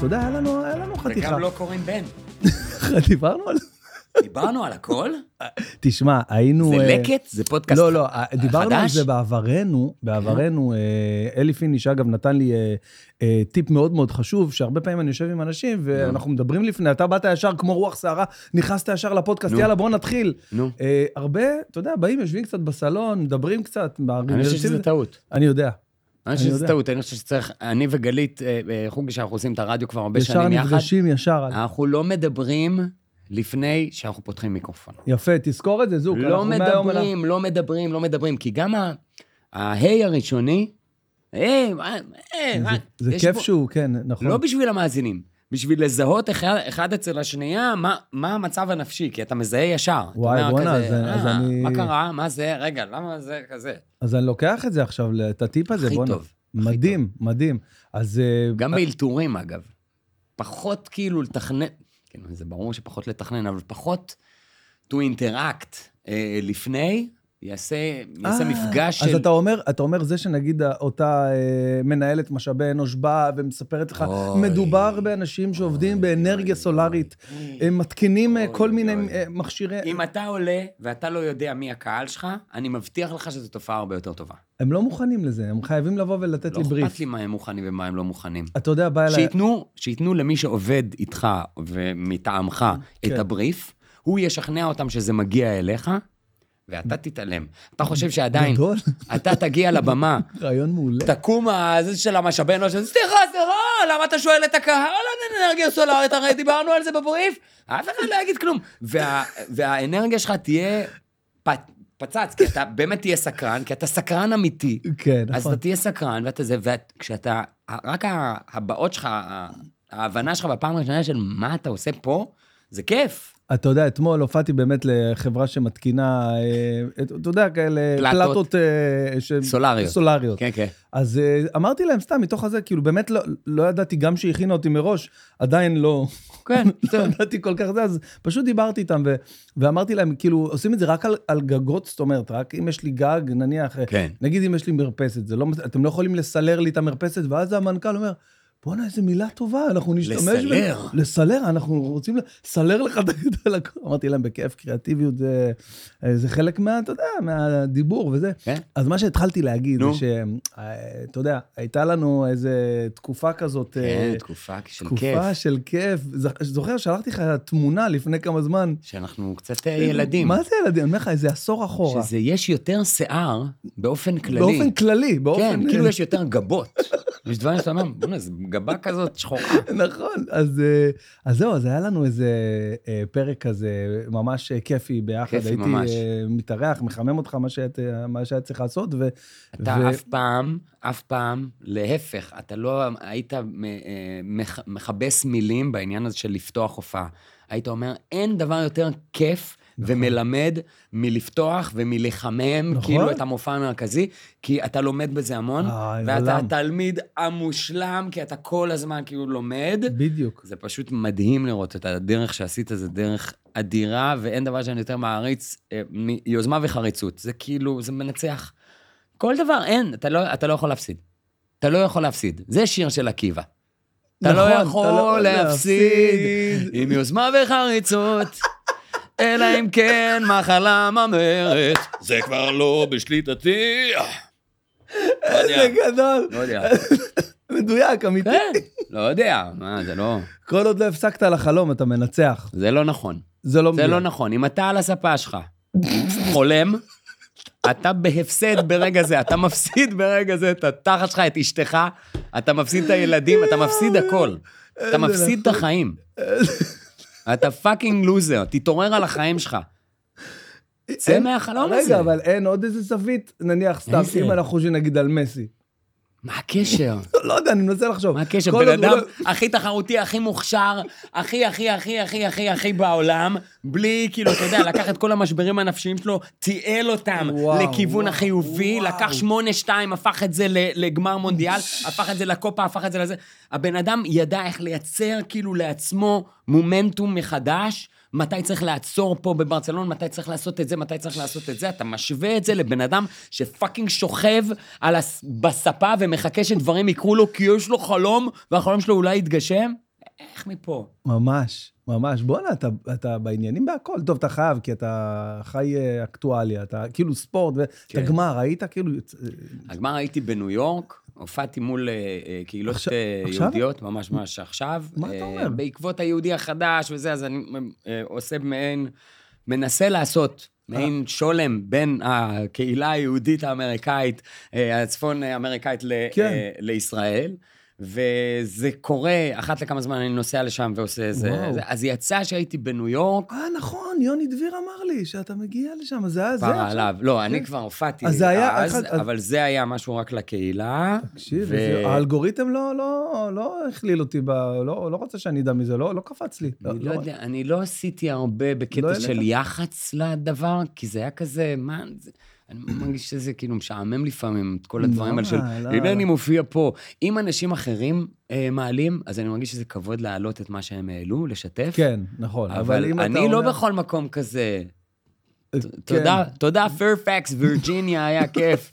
תודה, היה לנו חתיכה. וגם לא קוראים בן. דיברנו על... דיברנו על הכל? תשמע, היינו... זה לקט? זה פודקאסט חדש? לא, דיברנו על זה בעברנו. אלי פינש, אגב, נתן לי טיפ מאוד מאוד חשוב, שהרבה פעמים אני יושב עם אנשים, ואנחנו מדברים לפני, אתה באת ישר כמו רוח שערה, נכנסת ישר לפודקאסט, יאללה, בוא נתחיל. הרבה, אתה יודע, באים, יושבים קצת בסלון, מדברים קצת. אני חושב שזה טעות. אני יודע. אני חושב שזה טעות, אני חושב שצריך, אני וגלית, חוגי שאנחנו עושים את הרדיו כבר הרבה שנים יחד. ישר נפגשים, ישר. אנחנו לא מדברים לפני שאנחנו פותחים מיקרופון. יפה, תזכור את זה, זוק. לא מדברים, כי גם ההיי הראשוני, זה כיף שהוא, כן, נכון. לא בשביל המאזינים. בשביל לזהות אחד אצל השנייה, מה המצב הנפשי, כי אתה מזהה ישר. וואי, בונה, אז אני... מה קרה? מה זה? רגע, למה זה כזה? אז אני לוקח את זה עכשיו, את הטיפ הזה, בונה. הכי טוב. מדהים, מדהים. גם באלתורים, אגב. פחות כאילו לתכנן, זה ברור שפחות לתכנן, אבל פחות to interact לפני, יעשה מפגש של... אז אתה אומר זה שנגיד אותה מנהלת משאבי אנוש באה ומספרת לך, מדובר באנשים שעובדים באנרגיה סולארית, הם מתקינים כל מיני מכשירי... אם אתה עולה ואתה לא יודע מי הקהל שלך, אני מבטיח לך שזו תופעה הרבה יותר טובה. הם לא מוכנים לזה, הם חייבים לבוא ולתת לי בריף. לא אכפת לי מה הם מוכנים ומה הם לא מוכנים. אתה יודע, בא אליי... שיתנו למי שעובד איתך ומטעמך את הבריף, הוא ישכנע אותם שזה מגיע אליך, ואתה תתעלם. אתה חושב שעדיין, אתה תגיע לבמה, רעיון מעולה. תקום הזה של המשאבי אנוש, סליחה, למה אתה שואל את הקהל על אנרגיה סולארית? הרי דיברנו על זה בבריף, אף אחד לא יגיד כלום. והאנרגיה שלך תהיה פצץ, כי אתה באמת תהיה סקרן, כי אתה סקרן אמיתי. כן, נכון. אז אתה תהיה סקרן, ואתה זה, וכשאתה, רק הבאות שלך, ההבנה שלך בפעם הראשונה של מה אתה עושה פה, זה כיף. אתה יודע, אתמול הופעתי באמת לחברה שמתקינה, אתה יודע, כאלה פלטות סולריות. כן, כן. אז אמרתי להם סתם, מתוך הזה, כאילו באמת לא ידעתי, גם שהכינה אותי מראש, עדיין לא ידעתי כל כך זה, אז פשוט דיברתי איתם, ואמרתי להם, כאילו, עושים את זה רק על גגות, זאת אומרת, רק אם יש לי גג, נניח, נגיד אם יש לי מרפסת, אתם לא יכולים לסלר לי את המרפסת, ואז המנכ"ל אומר, בונה, איזו מילה טובה, אנחנו נשתמש... לסלר, אנחנו רוצים לסלר לך את הלקוח. אמרתי להם, בכיף, קריאטיביות, זה חלק מה, אתה יודע, מהדיבור וזה. אז מה שהתחלתי להגיד, זה ש... אתה יודע, הייתה לנו איזו תקופה כזאת... כן, תקופה של כיף. תקופה של כיף. זוכר, שלחתי לך תמונה לפני כמה זמן. שאנחנו קצת ילדים. מה זה ילדים? אני אומר לך, איזה עשור אחורה. שזה יש יותר שיער באופן כללי. באופן כללי, כן, כאילו יש יותר גבות. יש דבר שאתה אומר, בונה, זה גבה כזאת שחורה. נכון, אז זהו, אז היה לנו איזה פרק כזה, ממש כיפי ביחד, הייתי מתארח, מחמם אותך מה שהיה צריך לעשות. אתה אף פעם, להפך, אתה לא היית מכבס מילים בעניין הזה של לפתוח הופעה. היית אומר, אין דבר יותר כיף, ומלמד מלפתוח ומלחמם, כאילו את המופע המרכזי, כי אתה לומד בזה המון, ואתה התלמיד המושלם, כי אתה כל הזמן כאילו לומד. בדיוק. זה פשוט מדהים לראות את הדרך שעשית, זה דרך אדירה, ואין דבר שאני יותר מעריץ, יוזמה וחריצות. זה כאילו, זה מנצח. כל דבר, אין, אתה לא יכול להפסיד. אתה לא יכול להפסיד. זה שיר של עקיבא. אתה לא יכול להפסיד, עם יוזמה וחריצות. אלא אם כן מחלה ממרת, זה כבר לא בשליטתי. איזה גדול. לא יודע. מדויק, אמיתי. לא יודע, זה לא... כל עוד לא הפסקת על החלום, אתה מנצח. זה לא נכון. זה לא מדויק. זה לא נכון. אם אתה על הספה שלך, חולם, אתה בהפסד ברגע זה, אתה מפסיד ברגע זה, את התחת שלך, את אשתך, אתה מפסיד את הילדים, אתה מפסיד הכל. אתה מפסיד את החיים. אתה פאקינג לוזר, תתעורר על החיים שלך. זה מהחלום הזה. רגע, אבל אין עוד איזה ספית, נניח סתם, אם אנחנו שנגיד על מסי. מה הקשר? לא יודע, אני מנסה לחשוב. מה הקשר? בן אדם הכי תחרותי, הכי מוכשר, הכי, הכי, הכי, הכי, הכי, הכי בעולם, בלי, כאילו, אתה יודע, לקח את כל המשברים הנפשיים שלו, תיעל אותם לכיוון החיובי, לקח 8-2, הפך את זה לגמר מונדיאל, הפך את זה לקופה, הפך את זה לזה. הבן אדם ידע איך לייצר, כאילו, לעצמו מומנטום מחדש, מתי צריך לעצור פה בברצלון, מתי צריך לעשות את זה, מתי צריך לעשות את זה, אתה משווה את זה לבן אדם שפאקינג שוכב בספה ומחכה שדברים יקרו לו, כי יש לו חלום, והחלום שלו אולי יתגשם, איך מפה? ממש, ממש, בוא'נה, אתה בעניינים בהכל, טוב, אתה חייב, כי אתה חי אקטואליה, אתה כאילו ספורט, אתה גמר, היית כאילו... הגמר הייתי בניו יורק, הופעתי מול קהילות יהודיות, ממש ממש עכשיו. מה אתה אומר? בעקבות היהודי החדש וזה, אז אני עושה מעין, מנסה לעשות מעין שולם בין הקהילה היהודית האמריקאית, הצפון האמריקאית לישראל, וזה קורה, אחת לכמה זמן אני נוסע לשם ועושה איזה, אז יצא שהייתי בניו יורק. נכון, יוני דביר אמר לי שאתה מגיע לשם, אז זה היה זה. פעם עליו, לא, אני כבר הופעתי אז, אבל זה היה משהו רק לקהילה. תקשיב, האלגוריתם לא הכליל אותי, לא רוצה שאני אדע מזה, לא קפץ לי. אני לא יודע, אני לא עשיתי הרבה בקטע של יחץ לדבר, כי זה היה כזה, מה... אני מרגיש שזה כאילו משעמם לפעמים את כל הדברים האלה של, הנה אני מופיע פה. אם אנשים אחרים מעלים, אז אני מרגיש שזה כבוד להעלות את מה שהם העלו, לשתף. כן, נכון. אבל אני לא בכל מקום כזה. תודה, פרפקס, וירג'יניה, היה כיף.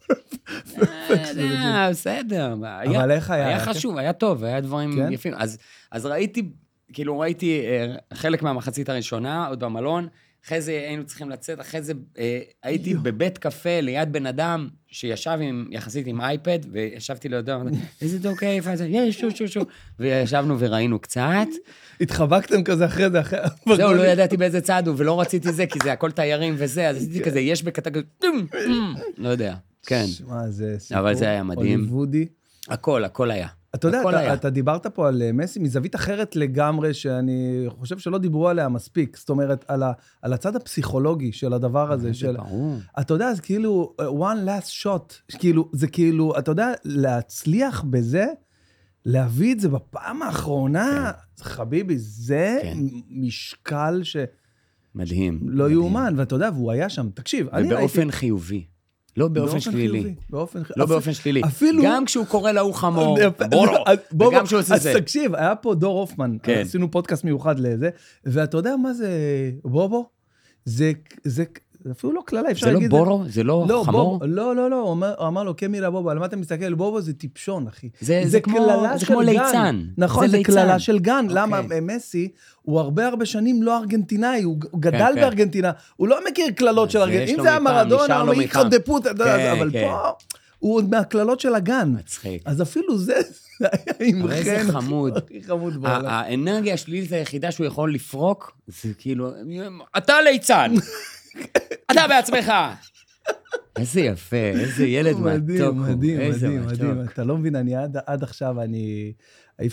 בסדר. אבל איך היה? היה חשוב, היה טוב, היה דברים יפים. אז ראיתי, כאילו ראיתי חלק מהמחצית הראשונה, עוד במלון, אחרי זה היינו צריכים לצאת, אחרי זה הייתי בבית קפה ליד בן אדם שישב יחסית עם אייפד, וישבתי לידו, איזה דוק איפה, וישבנו וראינו קצת. התחבקתם כזה אחרי זה, אחרי... זהו, לא ידעתי באיזה צעד הוא, ולא רציתי זה, כי זה הכל תיירים וזה, אז עשיתי כזה, יש בקטגוריה, לא יודע, כן. אבל זה היה מדהים. הוליוודי. הכל היה. אתה יודע, אתה דיברת פה על מסי מזווית אחרת לגמרי, שאני חושב שלא דיברו עליה מספיק, זאת אומרת, על הצד הפסיכולוגי של הדבר הזה, של... אתה יודע, זה כאילו, one last shot, זה כאילו, אתה יודע, להצליח בזה, להביא את זה בפעם האחרונה, חביבי, זה משקל ש... מדהים. לא יאומן, ואתה יודע, והוא היה שם, תקשיב, אני ראיתי... ובאופן חיובי. לא באופן שלילי, לא באופן שלילי, גם כשהוא קורא להוא חמור, וגם כשהוא עושה זה. אז תקשיב, היה פה דור הופמן, עשינו פודקאסט מיוחד לזה, ואתה יודע מה זה בובו? זה אפילו לא כללה, אפשר להגיד... זה לא בורו? זה לא חמור? לא, לא, לא, הוא אמר לו, כמירה בובו, על מה אתה מסתכל? בובו זה טיפשון, אחי. זה כמו ליצן. נכון, זה כללה של גן. למה מסי, הוא הרבה הרבה שנים לא ארגנטינאי, הוא גדל בארגנטינה, הוא לא מכיר כללות של ארגנטינה. אם זה היה מרדונה, הוא מכיר דפות, אבל פה הוא עוד מהכללות של הגן. מצחיק. אז אפילו זה... הרי זה חמוד. האנרגיה השלילית היחידה שהוא יכול לפרוק, זה כאילו... אתה ליצן. אתה בעצמך. איזה יפה, איזה ילד מתוק. מדהים, מדהים. אתה לא מבין, אני עד עכשיו, אני... אי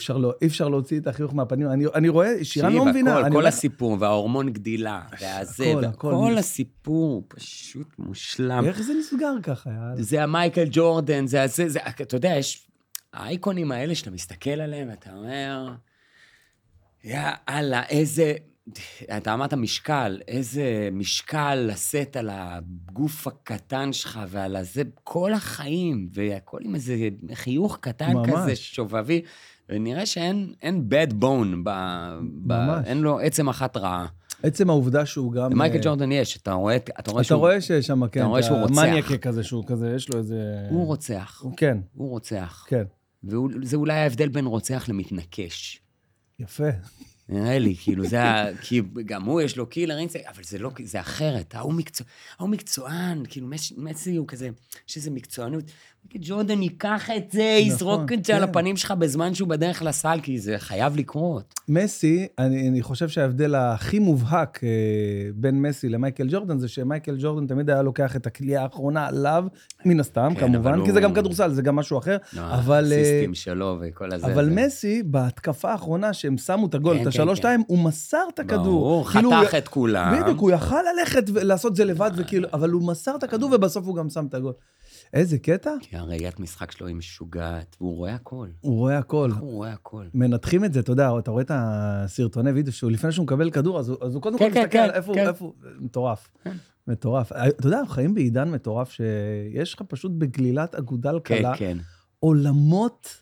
אפשר להוציא את החיוך מהפנים. אני רואה, שירה לא מבינה. כל הסיפור, וההורמון גדילה, והזה, וכל הסיפור, פשוט מושלם. איך זה נסגר ככה? זה המייקל ג'ורדן, זה הזה, אתה יודע, יש... האייקונים האלה שאתה מסתכל עליהם, אתה אומר, יאללה, איזה... אתה אמרת משקל, איזה משקל לשאת על הגוף הקטן שלך ועל הזה, כל החיים, והכל עם איזה חיוך קטן ממש. כזה שובבי, ונראה שאין bad bone, אין לו עצם אחת רעה. עצם העובדה שהוא גם... למייקל ג'ורדן יש, אתה רואה... אתה רואה שיש שם, כן, אתה מניאק כזה, שהוא כזה, יש לו איזה... הוא רוצח. כן. הוא רוצח. כן. וזה אולי ההבדל בין רוצח למתנקש. יפה. נראה לי, כאילו, זה, כי גם הוא יש לו קילר אינסטינקט, אבל זה לא, זה אחרת, ההוא מקצוען, כאילו, מסי הוא כזה, שזה מקצוענות, ג'ורדן ייקח את זה, יזרוק את זה על הפנים שלך בזמן שהוא בדרך לסל, כי זה חייב לקרות. מסי, אני חושב שההבדל הכי מובהק בין מסי למייקל ג'ורדן, זה שמייקל ג'ורדן תמיד היה לוקח את הכלייה האחרונה עליו, מן הסתם, כמובן, כי זה גם כדורסל, זה גם משהו אחר, אבל... הסיסטים שלו וכל הזה. אבל מסי, בהתקפה האחרונה שהם שמו את הגול, את 3-2, הוא מסר את הכדור. הוא חתך את כולם. בדיוק, הוא יכל ללכת ולעשות זה לבד, אבל הוא מסר את הכדור ובסוף הוא גם שם את הגול. איזה קטע? כי הראיית משחק שלו היא משוגעת, והוא רואה הכל. הוא רואה הכל. הוא רואה הכל. מנתחים את זה, אתה יודע, אתה רואה את הסרטוני וידאו, שהוא לפני שהוא מקבל כדור, אז הוא קודם כל מסתכל איפה הוא, מטורף. מטורף. אתה יודע, חיים בעידן מטורף, שיש לך פשוט בגלילת אגודל קלה, עולמות,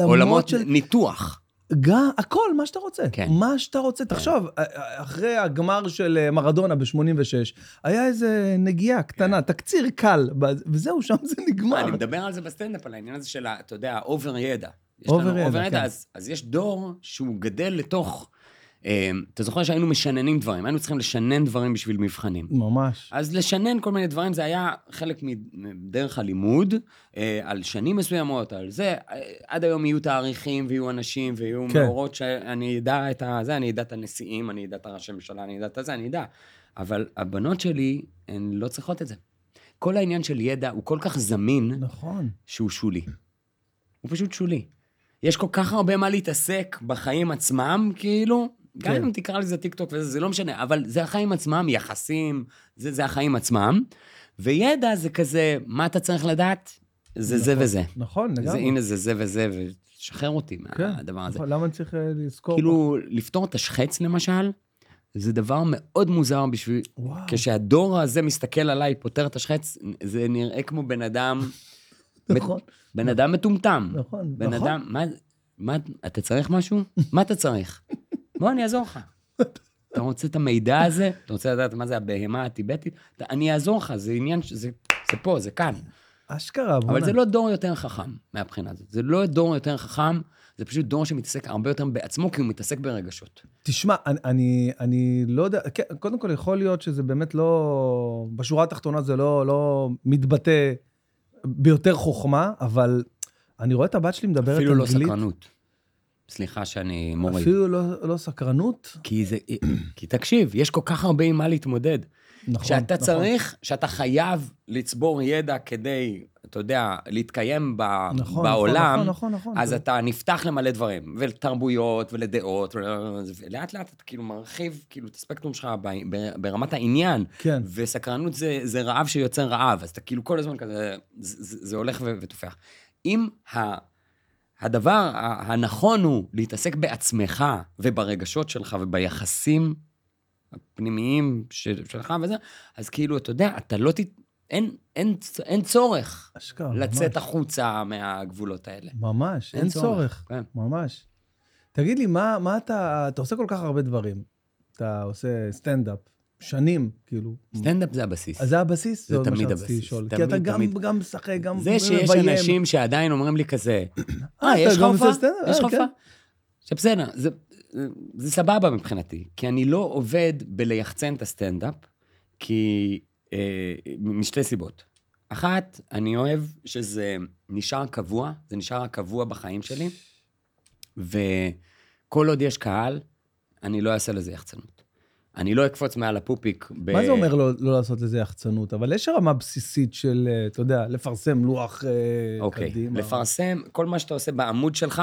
עולמות של... ניתוח. גם, הכל, מה שאתה רוצה. מה שאתה רוצה. תחשוב, אחרי הגמר של מרדונה ב-86, היה איזה נגיעה קטנה, תקציר קל, וזהו, שם זה נגמר. אני מדבר על זה בסטנדאפ, על העניין הזה של, אתה יודע, אובר ידע. אובר ידע, אז יש דור שהוא גדל לתוך... אתה זוכר שהיינו משננים דברים, היינו צריכים לשנן דברים בשביל מבחנים. ממש. אז לשנן כל מיני דברים, זה היה חלק מדרך הלימוד, על שנים מסוימות, על זה, עד היום יהיו תאריכים, ויהיו אנשים, ויהיו מאורות שאני ידע את זה, אני ידע את הנשיאים, אני ידע את הראשי ממשלה, אני ידע את זה, אני ידע. אבל הבנות שלי, הן לא צריכות את זה. כל העניין של ידע הוא כל כך זמין, נכון. שהוא שולי. הוא פשוט שולי. יש כל כך הרבה מה להתעסק בחיים עצמם, כאילו, גם אם תקרא לזה טיק טוק וזה, זה לא משנה, אבל זה החיים עצמם, יחסים, זה החיים עצמם, וידע זה כזה, מה אתה צריך לדעת? זה זה וזה. נכון, לגמרי. הנה זה וזה, ושחרר אותי מהדבר הזה. למה צריך לזכור? כאילו, לפתור את השחץ למשל, זה דבר מאוד מוזר בשביל, כשהדור הזה מסתכל עליי, פותר את השחץ, זה נראה כמו בן אדם, בן אדם מטומטם. נכון, נכון. אתה צריך משהו? מה אתה צריך? בוא, אני אעזור לך. אתה רוצה את המידע הזה? אתה רוצה לדעת מה זה הבהמה הטיבטית? אני אעזור לך, זה עניין, זה פה, זה כאן. אשכרה, בונה. אבל זה לא דור יותר חכם, מהבחינה הזאת. זה לא דור יותר חכם, זה פשוט דור שמתעסק הרבה יותר בעצמו, כי הוא מתעסק ברגשות. תשמע, אני לא יודע, קודם כל יכול להיות שזה באמת לא, בשורה התחתונה זה לא מתבטא ביותר חוכמה, אבל אני רואה את הבת שלי מדברת אנגלית. אפילו לא סקרנות. סליחה שאני מוריד. אפילו לא סקרנות. כי תקשיב, יש כל כך הרבה עם מה להתמודד. נכון. שאתה צריך, שאתה חייב לצבור ידע כדי, אתה יודע, להתקיים בעולם, אז אתה נפתח למלא דברים, ולתרבויות ולדעות, ולאט לאט אתה כאילו מרחיב את הספקטרום שלך ברמת העניין, וסקרנות זה רעב שיוצר רעב, אז אתה כאילו כל הזמן כזה, זה הולך ותופח. אם הדבר הנכון הוא להתעסק בעצמך וברגשות שלך וביחסים הפנימיים שלך וזה, אז כאילו, אתה יודע, אתה לא אין צורך לצאת החוצה מהגבולות האלה. ממש, אין צורך, ממש. תגיד לי, מה אתה עושה כל כך הרבה דברים? אתה עושה סטנד-אפ. שנים, כאילו. סטנדאפ זה הבסיס. אז זה הבסיס? זה תמיד הבסיס. כי אתה גם משחק, גם מביים. זה שיש אנשים שעדיין אומרים לי כזה, יש חופה? יש חופה? שבסדר, זה סבבה מבחינתי, כי אני לא עובד בלייחצן את הסטנדאפ, כי משתי סיבות. אחת, אני אוהב שזה נשאר קבוע, זה נשאר הקבוע בחיים שלי, וכל עוד יש קהל, אני לא אעשה לזה יחצנות. אני לא אקפוץ מעל הפופיק. מה זה אומר לא לעשות לזה יחצנות? אבל יש רמה בסיסית של, אתה יודע, לפרסם לוח קדימה. לפרסם, כל מה שאתה עושה בעמוד שלך,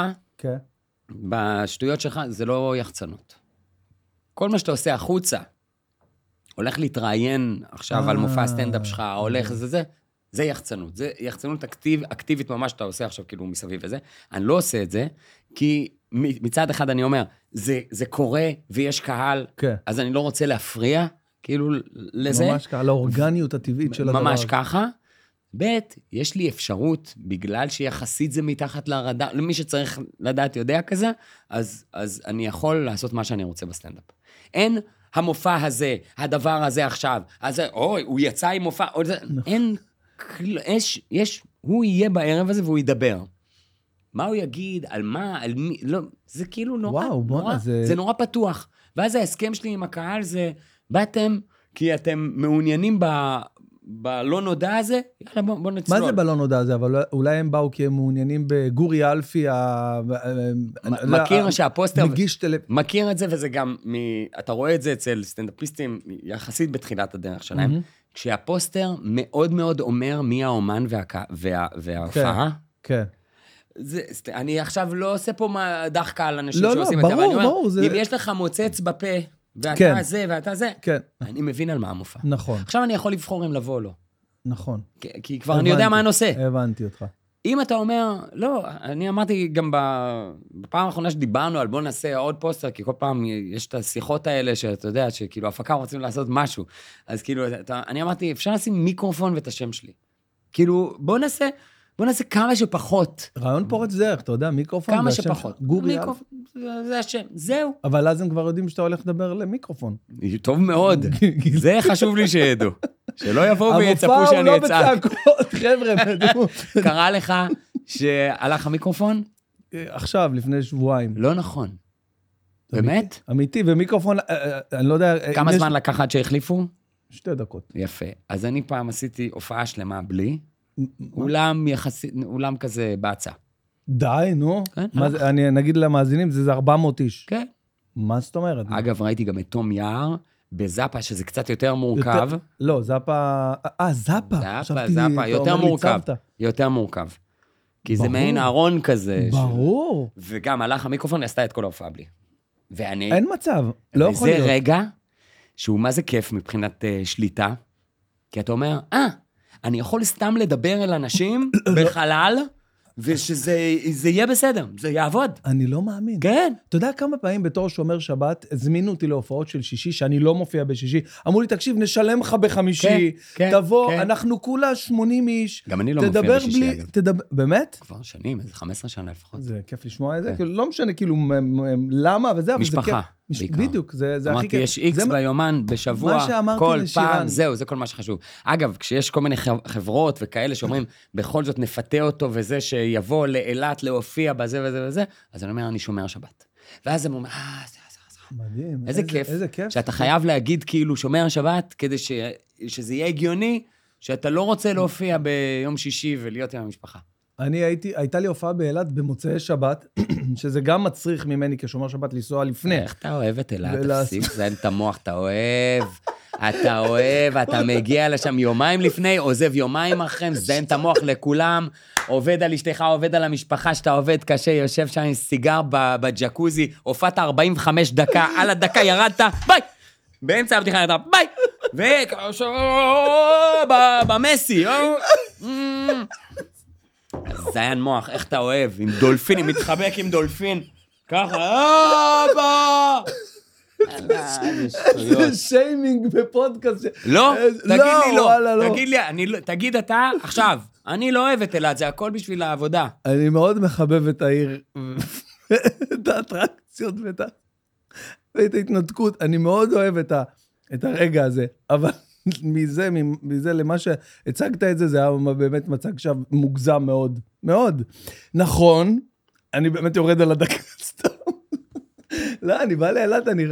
בשטויות שלך, זה לא יחצנות. כל מה שאתה עושה החוצה, הולך להתראיין עכשיו על מופע סטנדאפ שלך, הולך זה יחצנות. זה יחצנות אקטיבית ממש שאתה עושה עכשיו כאילו מסביב וזה. אני לא עושה את זה, כי... מצד אחד אני אומר, זה קורה ויש קהל, אז אני לא רוצה להפריע, כאילו, לזה. ממש ככה, לאורגניות הטבעית של הדבר. ממש ככה. ב' יש לי אפשרות, בגלל שיחסית זה מתחת לרדאר, למי שצריך לדעת יודע כזה, אז אני יכול לעשות מה שאני רוצה בסטנדאפ. אין המופע הזה, הדבר הזה עכשיו, אז אוי, הוא יצא עם מופע, אין, יש, הוא יהיה בערב הזה והוא ידבר. מה הוא יגיד, על מה, על מי, לא, זה כאילו נורא, וואו, נורא, זה... זה נורא פתוח. ואז ההסכם שלי עם הקהל זה, באתם, כי אתם מעוניינים בלא נודע הזה, יאללה בוא נצלול. מה זה בלא נודע הזה? אבל אולי הם באו כי הם מעוניינים בגורי אלפי, מכיר שהפוסטר, מכיר את זה, וזה גם, אתה רואה את זה אצל סטנדאפיסטים, יחסית בתחילת הדרך שלהם, כשהפוסטר מאוד מאוד אומר מי האומן וההופעה. כן. אני עכשיו לא עושה פה דחקה על אנשים שעושים את זה, אבל אני אומר, אם יש לך מוצץ בפה, ואתה זה, ואתה זה, אני מבין על מה המופע. נכון. עכשיו אני יכול לבחור אם לבוא או לא. נכון. כי כבר אני יודע מה הנושא. הבנתי אותך. אם אתה אומר, לא, אני אמרתי גם בפעם האחרונה שדיברנו על בוא נעשה עוד פוסטר, כי כל פעם יש את השיחות האלה שאתה יודע, שכאילו הפקה רוצים לעשות משהו, אז כאילו, אני אמרתי, אפשר לשים מיקרופון ואת השם שלי. כאילו, בוא נעשה כמה שפחות. רעיון פורץ דרך, אתה יודע, מיקרופון. כמה שפחות. גורי אלף. זה השם, זהו. אבל אז הם כבר יודעים שאתה הולך לדבר למיקרופון. טוב מאוד. זה חשוב לי שידעו. שלא יבואו ויצפו שאני אצעק. המופע הוא לא בצעקות, חבר'ה, מדהים. קרה לך שהלך המיקרופון? עכשיו, לפני שבועיים. לא נכון. באמת? אמיתי, ומיקרופון, אני לא יודע... כמה זמן לקח עד שהחליפו? 2 דקות. יפה. אז אני פעם עשיתי הופעה שלמה בלי... אולם כזה בעצה. די, נו. אני נגיד למאזינים, זה 400 איש. כן. מה זאת אומרת? אגב, ראיתי גם את תום יער, בזאפה, שזה קצת יותר מורכב. לא, זאפה... זאפה. זאפה, יותר מורכב. יותר מורכב. כי זה מעין ארון כזה. ברור. וגם הלך המיקרופון, עשתה את כל ההופעה בלי. ואני... אין מצב. לא יכול להיות. וזה רגע, שהוא מה זה כיף מבחינת שליטה, כי אתה אומר, אני יכול סתם לדבר אל אנשים בחלל, ושזה יהיה בסדר, זה יעבוד. אני לא מאמין. כן. אתה יודע כמה פעמים בתור שומר שבת, הזמינו אותי להופעות של שישי, שאני לא מופיע בשישי, אמרו לי, תקשיב, נשלם לך ב5, תבוא, אנחנו כולה 80 איש. גם אני לא מופיע בשישי, אגב. באמת? כבר שנים, איזה 15 שנה לפחות. זה כיף לשמוע את זה, לא משנה כאילו למה וזה, אבל זה כיף. משפחה. בדיוק, זה הכי כיף. אמרתי, יש איקס ביומן, בשבוע, כל פעם, זהו, זה כל מה שחשוב. אגב, כשיש כל מיני חברות וכאלה שאומרים, בכל זאת נפתה אותו וזה שיבוא לאילת, להופיע בזה וזה וזה, אז אני אומר, אני שומר שבת. ואז הם אומרים, מדהים. איזה כיף. שאתה חייב להגיד כאילו שומר שבת, כדי שזה יהיה הגיוני, שאתה לא רוצה להופיע ביום שישי ולהיות עם המשפחה. הייתה לי הופעה באלעד במוצאי שבת, שזה גם מצריך ממני כשומר שבת לנסוע לפני. איך אתה אוהב את אלעד, תפסיק, זה אין את המוח, אתה אוהב, אתה מגיע לשם יומיים לפני, עוזב יומיים אחרי, זה אין את המוח לכולם, עובד על אשתך, עובד על המשפחה, שאתה עובד קשה, יושב שם עם סיגר בג'קוזי, הופעת 45 דקה, על הדקה ירדת, ביי! באמצע הבטיחה ירדת, ביי! במסי, זיין מוח, איך אתה אוהב, עם דולפינים, מתחבק עם דולפין, ככה, אבא! זה שיימינג בפודקאסט. לא, תגיד לי לא, תגיד אתה עכשיו, אני לא אוהב את אלעד, זה הכל בשביל העבודה. אני מאוד מחבב את העיר, את האטרקציות ואת ההתנתקות, אני מאוד אוהב את הרגע הזה, אבל... מזה למה שהצגת את זה, זה היה באמת מצג שם מוגזם מאוד, מאוד. נכון, אני באמת יורד על הדקה סתם. לא, אני בא לאלת, אני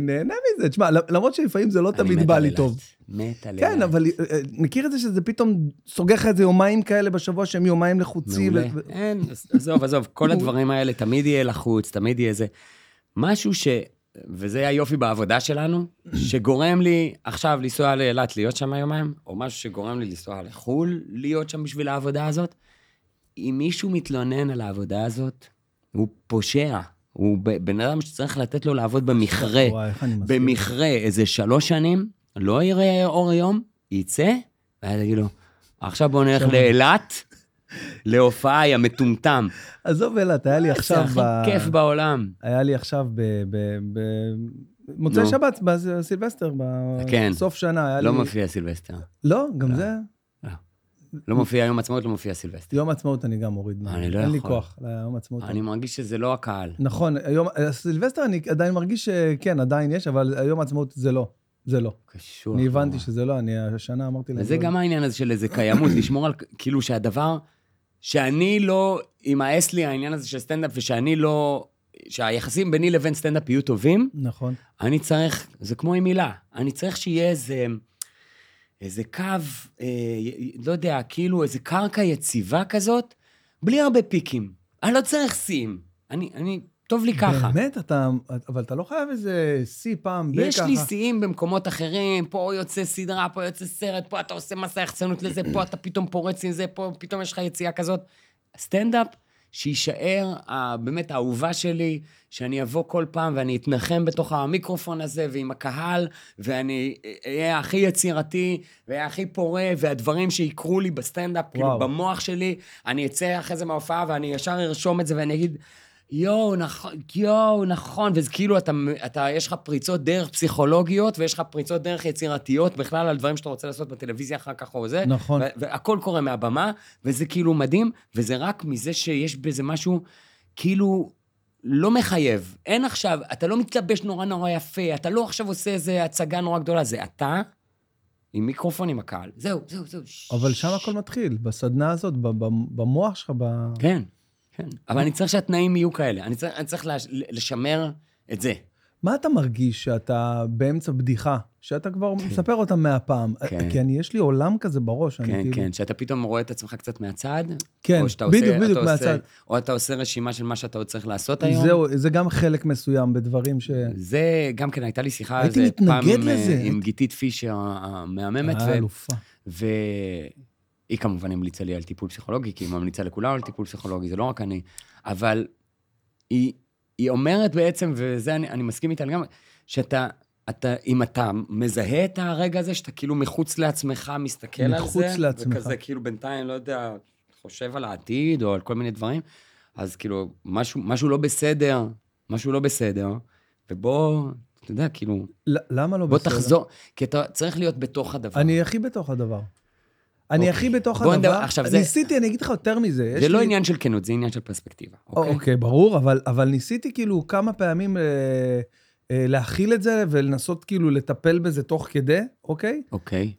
נהנה מזה. תשמע, למרות שלפעמים זה לא תמיד בא לי טוב. מת על אלת. כן, אבל מכיר את זה שזה פתאום סוגח את זה יומיים כאלה בשבוע, שהם יומיים לחוצים. מעולה, אין, עזוב, כל הדברים האלה, תמיד יהיה לחוץ, תמיד יהיה זה. משהו ש... וזה היה יופי בעבודה שלנו, שגורם לי עכשיו לנסוע לאילת להיות שם יומיים, או משהו שגורם לי לנסוע לחול להיות שם בשביל העבודה הזאת. אם מישהו מתלונן על העבודה הזאת, הוא פושע. הוא בן אדם שצריך לתת לו לעבוד במכרה איזה 3 שנים, לא יראה אור יום, יצא, ואז יגיד לו, עכשיו בוא נלך לאילת, להופעה היא המטומטם. עזוב אלת, היה לי עכשיו... זה הכי כיף בעולם. היה לי עכשיו במוצאי שבת, בסילבסטר, בסוף שנה. לא מופיע סילבסטר. לא, גם זה... לא מופיע, יום עצמאות לא מופיע סילבסטר. יום עצמאות אני גם מוריד. אני לא יכול. אין לי כוח ליום עצמאות. אני מרגיש שזה לא הקהל. נכון, סילבסטר אני עדיין מרגיש שכן, עדיין יש, אבל יום עצמאות זה לא. זה לא. קשור. אני הבנתי שזה לא, אני השנה אמרתי... וזה גם העניין הזה של איזה קיימות, לשמור על כאילו שהדבר... שאני לא, עם האסלי, העניין הזה של סטנדאפ, ושאני לא, שהיחסים ביני לבין סטנדאפ יהיו טובים, נכון. אני צריך, זה כמו עם מילה, אני צריך שיהיה איזה, איזה קו, לא יודע, כאילו איזה קרקע יציבה כזאת, בלי הרבה פיקים. אני לא צריך סיים. אני טוב לי ככה. באמת, אבל אתה לא חייב איזה סי פעם בככה. יש לי סיים במקומות אחרים, פה יוצא סדרה, פה יוצא סרט, פה אתה עושה מסע יחצנות לזה, פה אתה פתאום פורץ עם זה, פה פתאום יש לך יציאה כזאת. סטנדאפ, שישאר באמת האהובה שלי, שאני אבוא כל פעם ואני אתנחם בתוך המיקרופון הזה ועם הקהל, ואני אהיה הכי יצירתי, ואהיה הכי פורה, והדברים שיקרו לי בסטנדאפ, כאילו במוח שלי, אני אצא אחרי זה מההופעה ואני ישר ארשום את זה ואני אגיד, יואו, נכון, וזה כאילו אתה, יש לך פריצות דרך פסיכולוגיות, ויש לך פריצות דרך יצירתיות, בכלל על דברים שאתה רוצה לעשות בטלוויזיה אחר כך או זה, נכון. והכל קורה מהבמה, וזה כאילו מדהים, וזה רק מזה שיש בזה משהו, כאילו, לא מחייב, אין עכשיו, אתה לא מתלבש נורא יפה, אתה לא עכשיו עושה איזה הצגה נורא גדולה, זה אתה, עם מיקרופון, עם הקהל, זהו. אבל שם הכל מתחיל, בסדנה הזאת, במוח שלך, כן. כן. אבל אני צריך שהתנאים יהיו כאלה, אני צריך לשמר את זה. מה אתה מרגיש שאתה באמצע בדיחה, שאתה כבר מספר אותה מהפעם? כי יש לי עולם כזה בראש. כן, שאתה פתאום רואה את עצמך קצת מהצד, בדיוק מהצד. או אתה עושה רשימה של מה שאתה צריך לעשות היום. זהו, זה גם חלק מסוים בדברים ש... זה גם כן, הייתה לי שיחה על זה פעם עם גיטית פישר המהממת. אלופה. היא כמובן המליצה לי על טיפול פסיכולוגי, כי היא ממליצה לכולם על טיפול פסיכולוגי, זה לא רק אני, אבל היא אומרת בעצם, וזה אני מסכים איתה לגמרי, שאתה, אם אתה מזהה את הרגע הזה, שאתה כאילו מחוץ לעצמך, מסתכל על זה, וכזה כאילו בינתיים, לא יודע, חושב על העתיד, או על כל מיני דברים, אז כאילו, משהו לא בסדר, ובוא, אתה יודע, כאילו... למה לא בסדר? בוא תחזור, כי אתה צריך להיות בתוך הדבר. אני הכי בתוך הדבר. אני הכי בתוך הדבר, ניסיתי, אני אגיד לך יותר מזה. זה לא עניין של כנות, זה עניין של פרספקטיבה. אוקיי, ברור, אבל ניסיתי כאילו כמה פעמים להכיל את זה, ולנסות כאילו לטפל בזה תוך כדי, אוקיי? אוקיי.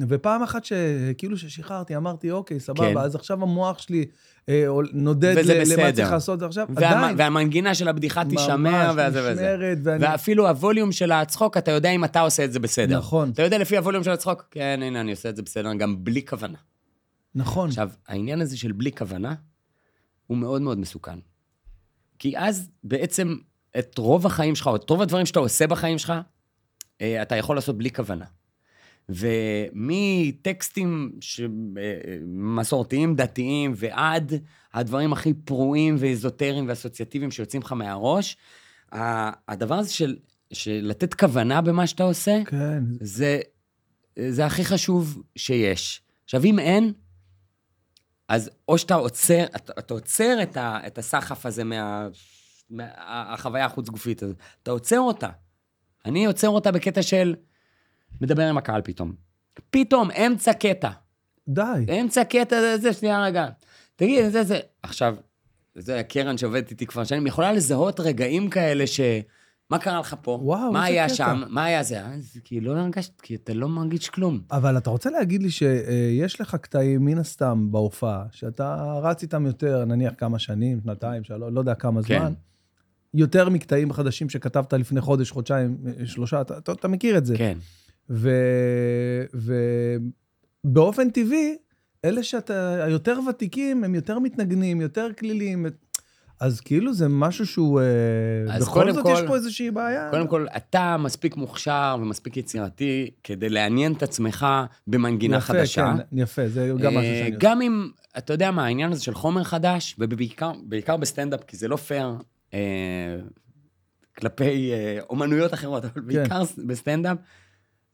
ופעם אחת שכאילו ששחררתי, אמרתי, אוקיי, סבבה, אז עכשיו המוח שלי נודד למה צריך לעשות עכשיו. והמנגינה של הבדיחה תשמר, וזה. ואפילו הווליום של הצחוק, אתה יודע אם אתה עושה את זה בסדר. נכון. אתה יודע לפי הווליום של הצחוק? כן, הנה, אני עושה את זה בסדר, גם בלי כוונה. נכון. עכשיו, העניין הזה של בלי כוונה, הוא מאוד מאוד מסוכן. כי אז בעצם את רוב החיים שלך, או את רוב הדברים שאתה עושה בחיים שלך, אתה יכול לעשות בלי כוונה. ומטקסטים מסורתיים, דתיים, ועד הדברים הכי פרועים ואזוטריים ואסוציאטיביים שיוצאים לך מהראש, הדבר הזה של לתת כוונה במה שאתה עושה, כן. זה הכי חשוב שיש. עכשיו, אם אין, אז או שאתה עוצר, אתה עוצר את הסחף הזה החוויה החוץ גופית הזאת, אתה עוצר אותה. אני עוצר אותה בקטע של מדבר עם הקהל פתאום, אמצע קטע. אמצע קטע זה, שנייה רגע. תגיד, זה. עכשיו, זה הקרן שעובדת איתי כבר שנים, יכולה לזהות רגעים כאלה ש... מה קרה לך פה? וואו, מה היה שם? מה היה זה? כי לא הרגשת, כי אתה לא מרגיש כלום. אבל אתה רוצה להגיד לי שיש לך קטעים מן הסתם בהופעה, שאתה רץ איתם יותר, נניח כמה שנים, שנתיים, לא יודע כמה זמן, יותר מקטעים חדשים שכתבת לפני חודש, חודשיים, שלושה, אתה מכיר את זה. כן. ובאופן טבעי, אלה שאתה, היותר ותיקים, הם יותר מתנגנים, יותר כלילים, אז כאילו זה משהו שהוא, בכל זאת יש פה איזושהי בעיה. קודם כל, אתה מספיק מוכשר ומספיק יצירתי, כדי לעניין את עצמך במנגינה חדשה. יפה, זה גם משהו שאני עושה. גם אם, אתה יודע מה, העניין הזה של חומר חדש, ובעיקר בסטנדאפ, כי זה לא פייר כלפי אומנויות אחרות, אבל בעיקר בסטנדאפ,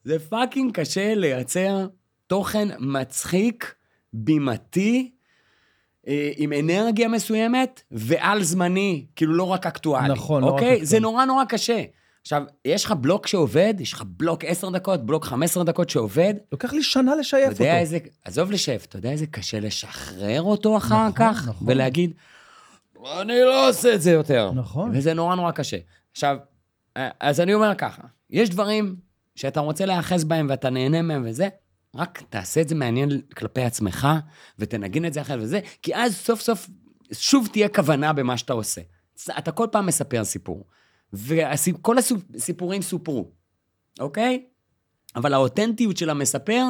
זה פאקינג קשה לייצר תוכן מצחיק, בימתי, עם אנרגיה מסוימת, ועל זמני, כאילו לא רק אקטואלי. נכון, אוקיי? לא רק אקטואלי. זה נורא קשה. עכשיו, יש לך בלוק שעובד, יש לך בלוק 10 דקות, בלוק 15 דקות שעובד. לוקח לי שנה לשייף אותו. איזה, עזוב לשייף, אתה יודע איזה קשה לשחרר אותו אחר כך, נכון. ולהגיד, אני לא עושה את זה יותר. נכון. וזה נורא קשה. עכשיו, אז אני אומר ככה, יש דברים שאתה רוצה להיאחז בהם, ואתה נהנה מהם וזה, רק תעשה את זה מעניין כלפי עצמך, ותנגין את זה אחר וזה, כי אז סוף סוף, שוב תהיה כוונה במה שאתה עושה. אתה כל פעם מספר סיפור, וכל הסיפורים סופרו, אוקיי? אבל האותנטיות של המספר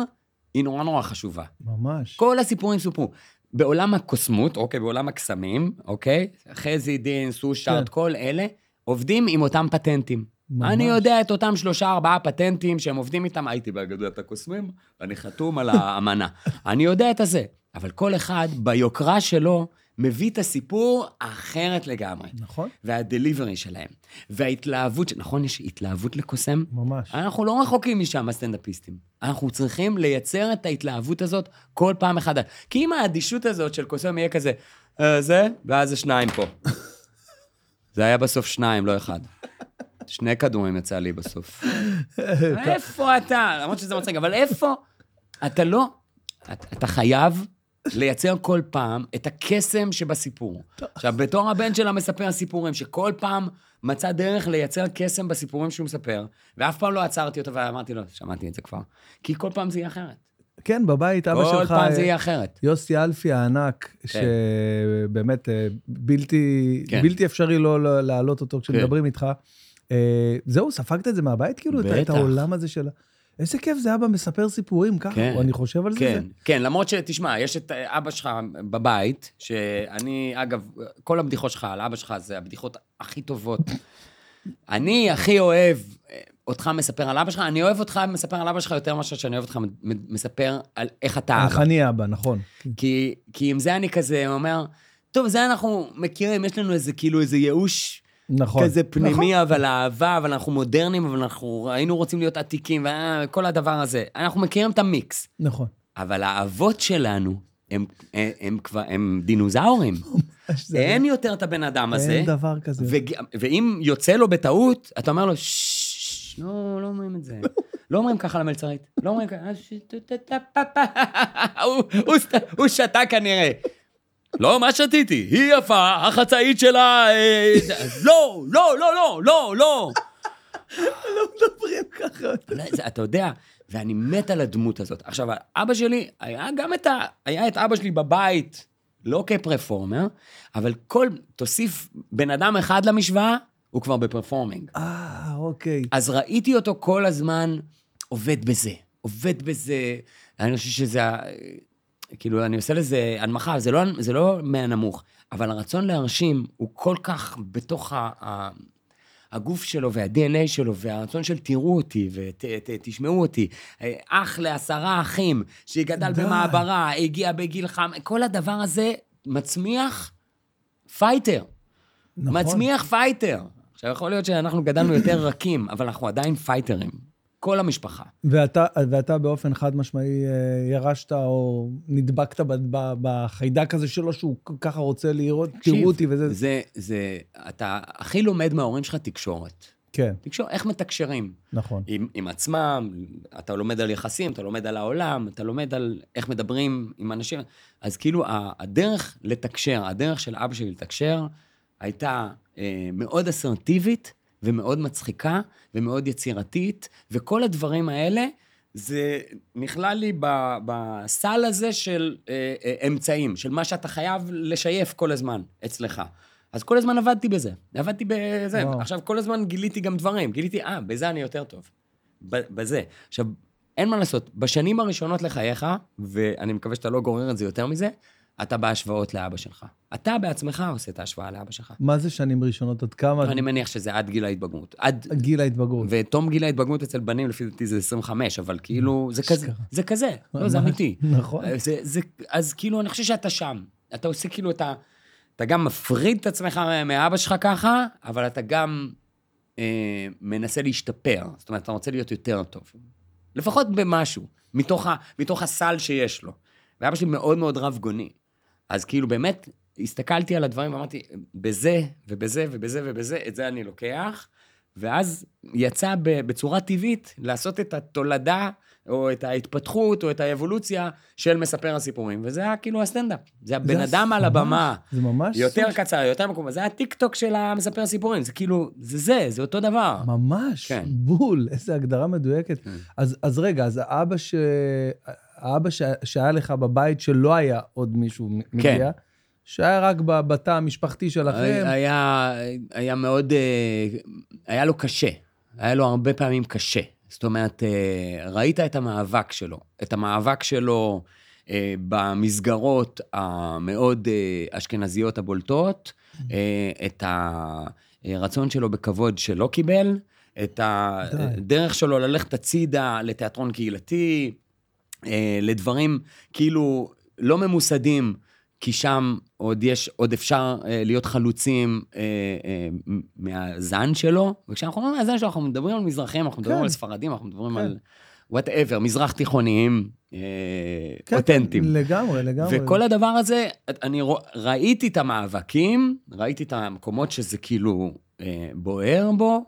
היא נורא נורא חשובה. ממש. כל הסיפורים סופרו. בעולם הקוסמות, אוקיי, בעולם הקסמים, אוקיי, חזי, דין, סושארט, כל אלה, עובדים עם אותם פטנטים. ממש. אני יודע את אותם 3-4 פטנטים שהם עובדים איתם, הייתי באגודת הקוסמים, אני חתום על האמנה. אני יודע את זה. אבל כל אחד ביוקרה שלו, מביא את הסיפור אחרת לגמרי. נכון. והדליברי שלהם. וההתלהבות, נכון, יש התלהבות לקוסם? ממש. אנחנו לא רחוקים משם, הסטנדאפיסטים. אנחנו צריכים לייצר את ההתלהבות הזאת כל פעם אחד. כי אם האדישות הזאת של קוסם יהיה כזה, זה, ואז זה 2 פה. זה היה בסוף 2, לא 1. 2 כדורים יצא לי בסוף. איפה אתה? למרות שזה מצג, אבל איפה? אתה לא, אתה חייב... לייצר כל פעם את הקסם שבסיפור. עכשיו, בתור הבן שלה מספר סיפורים, שכל פעם מצא דרך לייצר קסם בסיפורים שהוא מספר, ואף פעם לא עצרתי אותו, ואמרתי לו, שמעתי את זה כבר. כי כל פעם זה יהיה אחרת. כן, בבית אבא שלך... כל פעם זה יהיה אחרת. יוסי אלפי הענק, שבאמת בלתי אפשרי לא להעלות אותו כשמדברים איתך. זהו, ספגת את זה מהבית? כאילו, את העולם הזה של... איזה כיף זה אבא מספר סיפורים, ככה, כן, או אני חושב על כן, זה. כן, למרות שתשמע, יש את אבא שלך בבית, שאני, אגב, כל הבדיחות שלך על אבא שלך, זה הבדיחות הכי טובות. אני הכי אוהב אותך מספר על אבא שלך, אני אוהב אותך מספר על אבא שלך יותר מאשר שאני אוהב אותך מספר על איך אתה אבא. איך אני אבא, נכון. כי עם זה אני כזה אומר, טוב, זה אנחנו מכירים, יש לנו איזה כאילו איזה ייאוש... נכון. כזה פנימי, נכון. אבל אהבה, אבל אנחנו מודרניים, אבל אנחנו היינו רוצים להיות עתיקים, וכל הדבר הזה. אנחנו מכירים את המיקס. נכון. אבל האבות שלנו, הם דינוזאורים. אין יותר את הבן אדם הזה. אין דבר כזה. ואם יוצא לו בטעות, אתה אומר לו, ששש, לא אומרים את זה. לא אומרים ככה למלצרית. לא אומרים ככה, הוא שתה כנראה. לא, מה שתיתי? היא יפה, החצאית שלה... לא, לא, לא, לא, לא, לא. לא מדברים ככה. אתה יודע, ואני מת על הדמות הזאת. עכשיו, אבא שלי, היה גם את אבא שלי בבית, לא כפרפורמר, אבל כל, תוסיף בן אדם אחד למשוואה, הוא כבר בפרפורמינג. אוקיי. אז ראיתי אותו כל הזמן, עובד בזה, עובד בזה. אני חושב שזה... כאילו, אני עושה לזה הנמכה, זה לא מהנמוך, אבל הרצון להרשים הוא כל כך בתוך הגוף שלו וה-DNA שלו, והרצון של תראו אותי ותשמעו אותי, אח ל10 אחים, שגדל במעברה, הגיע בגיל חם, כל הדבר הזה מצמיח פייטר. נכון. מצמיח פייטר. עכשיו, יכול להיות שאנחנו גדלנו יותר רכים, אבל אנחנו עדיין פייטרים. כל המשפחה. ואתה באופן חד משמעי ירשת או נדבקת בחיידק הזה שלו, שהוא ככה רוצה לראות, תראו אותי וזה... זה, אתה הכי לומד מההורים שלך תקשורת. כן. תקשורת, איך מתקשרים. נכון. עם עצמם, אתה לומד על יחסים, אתה לומד על העולם, אתה לומד על איך מדברים עם אנשים. אז כאילו, הדרך לתקשר, הדרך של אבא שלי לתקשר, הייתה מאוד אסרטיבית, ומאוד מצחיקה, ומאוד יצירתית, וכל הדברים האלה, זה נכלל לי בסל הזה של אמצעים, של מה שאתה חייב לשייף כל הזמן אצלך. אז כל הזמן עבדתי בזה. וואו. עכשיו, כל הזמן גיליתי גם דברים, גיליתי, בזה אני יותר טוב. בזה. עכשיו, אין מה לעשות, בשנים הראשונות לחייך, ואני מקווה שאתה לא גורר את זה יותר מזה, אתה בהשוואות לאבא שלך. אתה בעצמך עושה את ההשוואה לאבא שלך. מה זה שנים ראשונות? עד כמה? אני מניח שזה עד גיל ההתבגרות. עד גיל ההתבגרות. ותום גיל ההתבגרות אצל בנים, לפי דעתי זה 25, אבל כאילו, זה כזה. לא, זה אמיתי. נכון. אז כאילו, אני חושב שאתה שם. אתה עושה כאילו, אתה גם מפריד את עצמך מאבא שלך ככה, אבל אתה גם מנסה להשתפר. זאת אומרת, אתה רוצה להיות יותר טוב. לפחות במשהו, מתוך הסל שיש לו. ואבא שלי מאוד מאוד רב גוני. אז כאילו באמת הסתכלתי על הדברים ואמרתי, בזה ובזה ובזה ובזה, את זה אני לוקח, ואז יצא בצורה טבעית לעשות את התולדה, או את ההתפתחות, או את האבולוציה של מספר הסיפורים, וזה היה כאילו הסטנדאפ. זה הבן אדם על הבמה. זה ממש... יותר קצר, יותר מקום. זה היה הטיק-טוק של המספר הסיפורים. זה כאילו, זה אותו דבר. ממש, בול. איזו הגדרה מדויקת. אז רגע, אז האבא שהיה לך בבית שלא היה עוד מישהו מגיע, שהיה רק בתא המשפחתי שלכם. היה מאוד, היה לו קשה. היה לו הרבה פעמים קשה. זאת אומרת, ראית את המאבק שלו, במסגרות המאוד אשכנזיות הבולטות, את הרצון שלו בכבוד שלא קיבל, את הדרך שלו ללכת הצידה לתיאטרון קהילתי, לדברים כאילו לא ממוסדים, כי שם עוד אפשר להיות חלוצים מהזן שלו, וכשאנחנו מדברים על הזן שלו, אנחנו מדברים על מזרחים, אנחנו מדברים על ספרדים, אנחנו מדברים על whatever, מזרח תיכוניים, אותנטיים. לגמרי, לגמרי. וכל הדבר הזה, אני ראיתי את המאבקים, ראיתי את המקומות שזה כאילו בוער בו,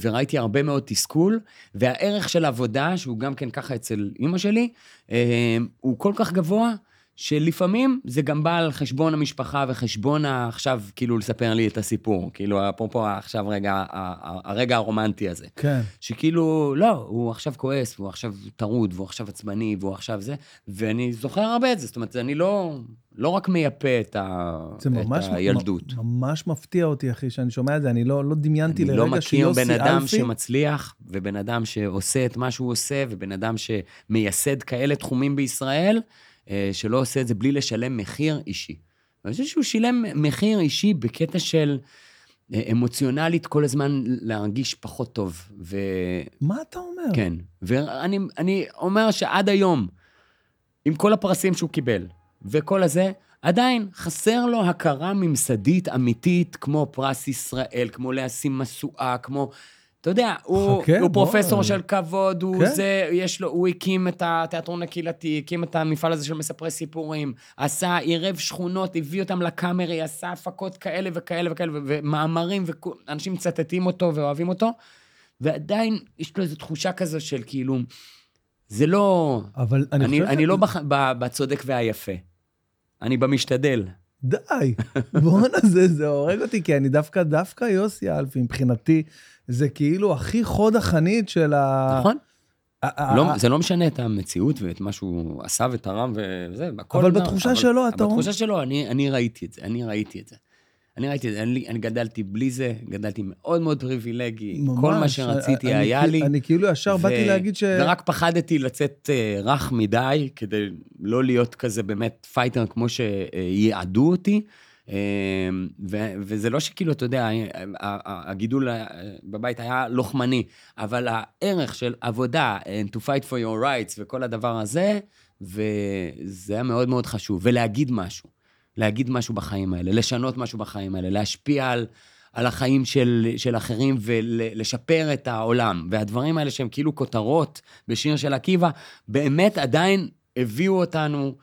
וראיתי הרבה מאוד תסכול, והערך של עבודה, שהוא גם כן ככה אצל אמא שלי, הוא כל כך גבוה, שלפעמים זה גם בא על חשבון המשפחה, וחשבון עכשיו כאילו לספר לי את הסיפור, כאילו אפרופו עכשיו רגע, הרגע הרומנטי הזה. כן. שכאילו, לא, הוא עכשיו כועס, הוא עכשיו טרוד, והוא עכשיו עצמני, והוא עכשיו זה, ואני זוכר הרבה את זה, זאת אומרת, אני לא רק מייפה את הילדות. ממש מפתיע אותי, אחי, שאני שומע את זה, אני לא דמיינתי לרגע שיוסי אלפי. אני לא מכיר בן אדם שמצליח, ובן אדם שעושה את מה שהוא עושה, ובן אדם שמייסד כאלה תחומים בישראל, שלא עושה את זה בלי לשלם מחיר אישי. אני חושב שהוא שילם מחיר אישי בקטע של אמוציונלית כל הזמן להרגיש פחות טוב. מה אתה אומר? כן. ואני אומר שעד היום, עם כל הפרסים שהוא קיבל, וכל הזה, עדיין חסר לו הכרה ממסדית אמיתית, כמו פרס ישראל, כמו להשים מסועה, כמו... אתה יודע, הוא פרופסור של כבוד, הוא הקים את התיאטרון הקהילתי, הקים את המפעל הזה של מספרי סיפורים, עשה עירב שכונות, הביא אותם לקאמרי, עשה הפקות כאלה וכאלה וכאלה, ומאמרים, ואנשים מצטטים אותו ואוהבים אותו, ועדיין יש לו איזו תחושה כזו של כאילו, זה לא... אני לא בצודק והיפה, אני במשתדל. די, בואנה זה הורג אותי, כי אני דווקא יוסי אלפי, מבחינתי, זה כאילו הכי חוד החנית של ה... נכון. זה לא משנה את המציאות ואת מה שהוא עשה ותרם וזה. אבל בתחושה שלו, אתה אומר. בתחושה שלו, אני ראיתי את זה, אני גדלתי בלי זה, גדלתי מאוד מאוד פריבילגי, כל מה שרציתי היה לי. אני כאילו ישר באתי להגיד ש... ורק פחדתי לצאת רך מדי, כדי לא להיות כזה באמת פייטר כמו שיעדו אותי, וזה לא שכאילו, אתה יודע, הגידול בבית היה לוחמני, אבל הערך של עבודה, and to fight for your rights, וכל הדבר הזה, וזה היה מאוד מאוד חשוב, ולהגיד משהו. להגיד משהו בחיים האלה, לשנות משהו בחיים האלה, להשפיע על החיים של אחרים ולשפר את העולם. והדברים האלה שהם כאילו כותרות בשיר של עקיבא, באמת עדיין הביאו אותנו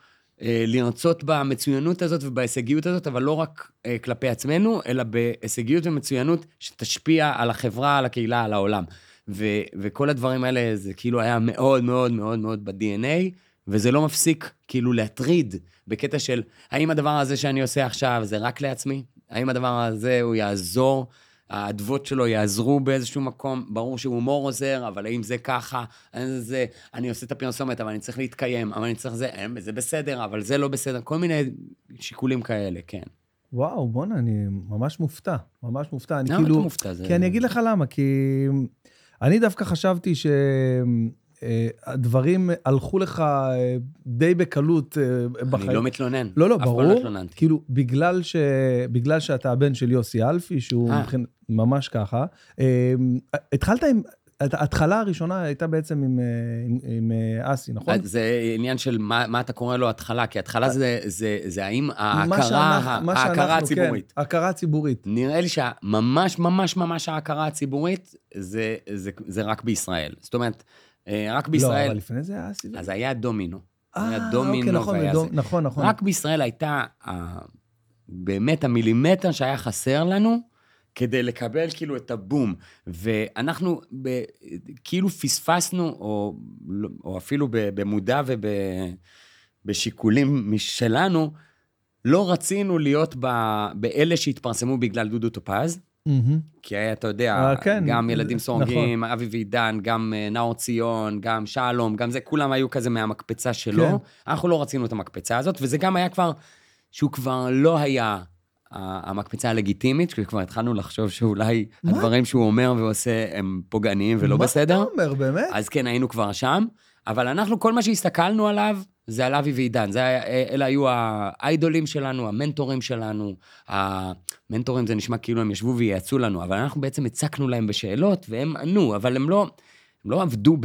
לרצות במצוינות הזאת ובהישגיות הזאת, אבל לא רק כלפי עצמנו, אלא בהישגיות ומצוינות שתשפיע על החברה, על הקהילה, על העולם. וכל הדברים האלה זה כאילו היה מאוד מאוד מאוד מאוד ב-DNA, וזה לא מפסיק כאילו להטריד בקטע של, האם הדבר הזה שאני עושה עכשיו זה רק לעצמי? האם הדבר הזה הוא יעזור? העדבות שלו יעזרו באיזשהו מקום? ברור שהוא הומור עוזר, אבל האם זה ככה? זה, אני עושה את הפרסומת, אבל אני צריך להתקיים, אבל אני צריך זה, זה בסדר, אבל זה לא בסדר, כל מיני שיקולים כאלה, כן. וואו, בונה, אני ממש מופתע, ממש מופתע. אני כאילו, מופתע, זה... כי אני אגיד לך למה, כי אני דווקא חשבתי ש... הדברים הלכו לך די בקלות בחיים. אני לא מתלונן. לא, ברור. כאילו, בגלל שאתה הבן של יוסי אלפי, שהוא ממש ככה, התחלת עם, ההתחלה הראשונה הייתה בעצם עם אסי, נכון? זה עניין של מה אתה קורא לו התחלה, כי התחלה זה האם ההכרה הציבורית. ההכרה הציבורית. נראה לי שממש ממש ממש ההכרה הציבורית, זה רק בישראל. זאת אומרת, רק בישראל. לא, אבל לפני זה היה סיבה. אז היה דומינו. היה דומינו. אוקיי, נכון, נכון. רק בישראל הייתה באמת המילימטר שהיה חסר לנו, כדי לקבל כאילו את הבום. ואנחנו כאילו פספסנו, או אפילו במודע ובשיקולים משלנו, לא רצינו להיות באלה שהתפרסמו בגלל דודו טופז, כי היה, אתה יודע, גם ילדים סורגים, אבי ועידן, גם נאור ציון, גם שלום, גם זה, כולם היו כזה מהמקפצה שלו. אנחנו לא רצינו את המקפצה הזאת, וזה גם היה כבר, שהוא כבר לא היה המקפיצה הלגיטימית, שכבר התחלנו לחשוב שאולי הדברים שהוא אומר ועושה הם פוגעניים ולא בסדר. מה אתה אומר, באמת? אז כן, היינו כבר שם, אבל אנחנו, כל מה שהסתכלנו עליו, זה על אבי ועידן, אלה היו האיידולים שלנו, המנטורים שלנו, המנטורים זה נשמע כאילו הם ישבו וייעצו לנו, אבל אנחנו בעצם הצקנו להם בשאלות, והם ענו, אבל הם לא עבדו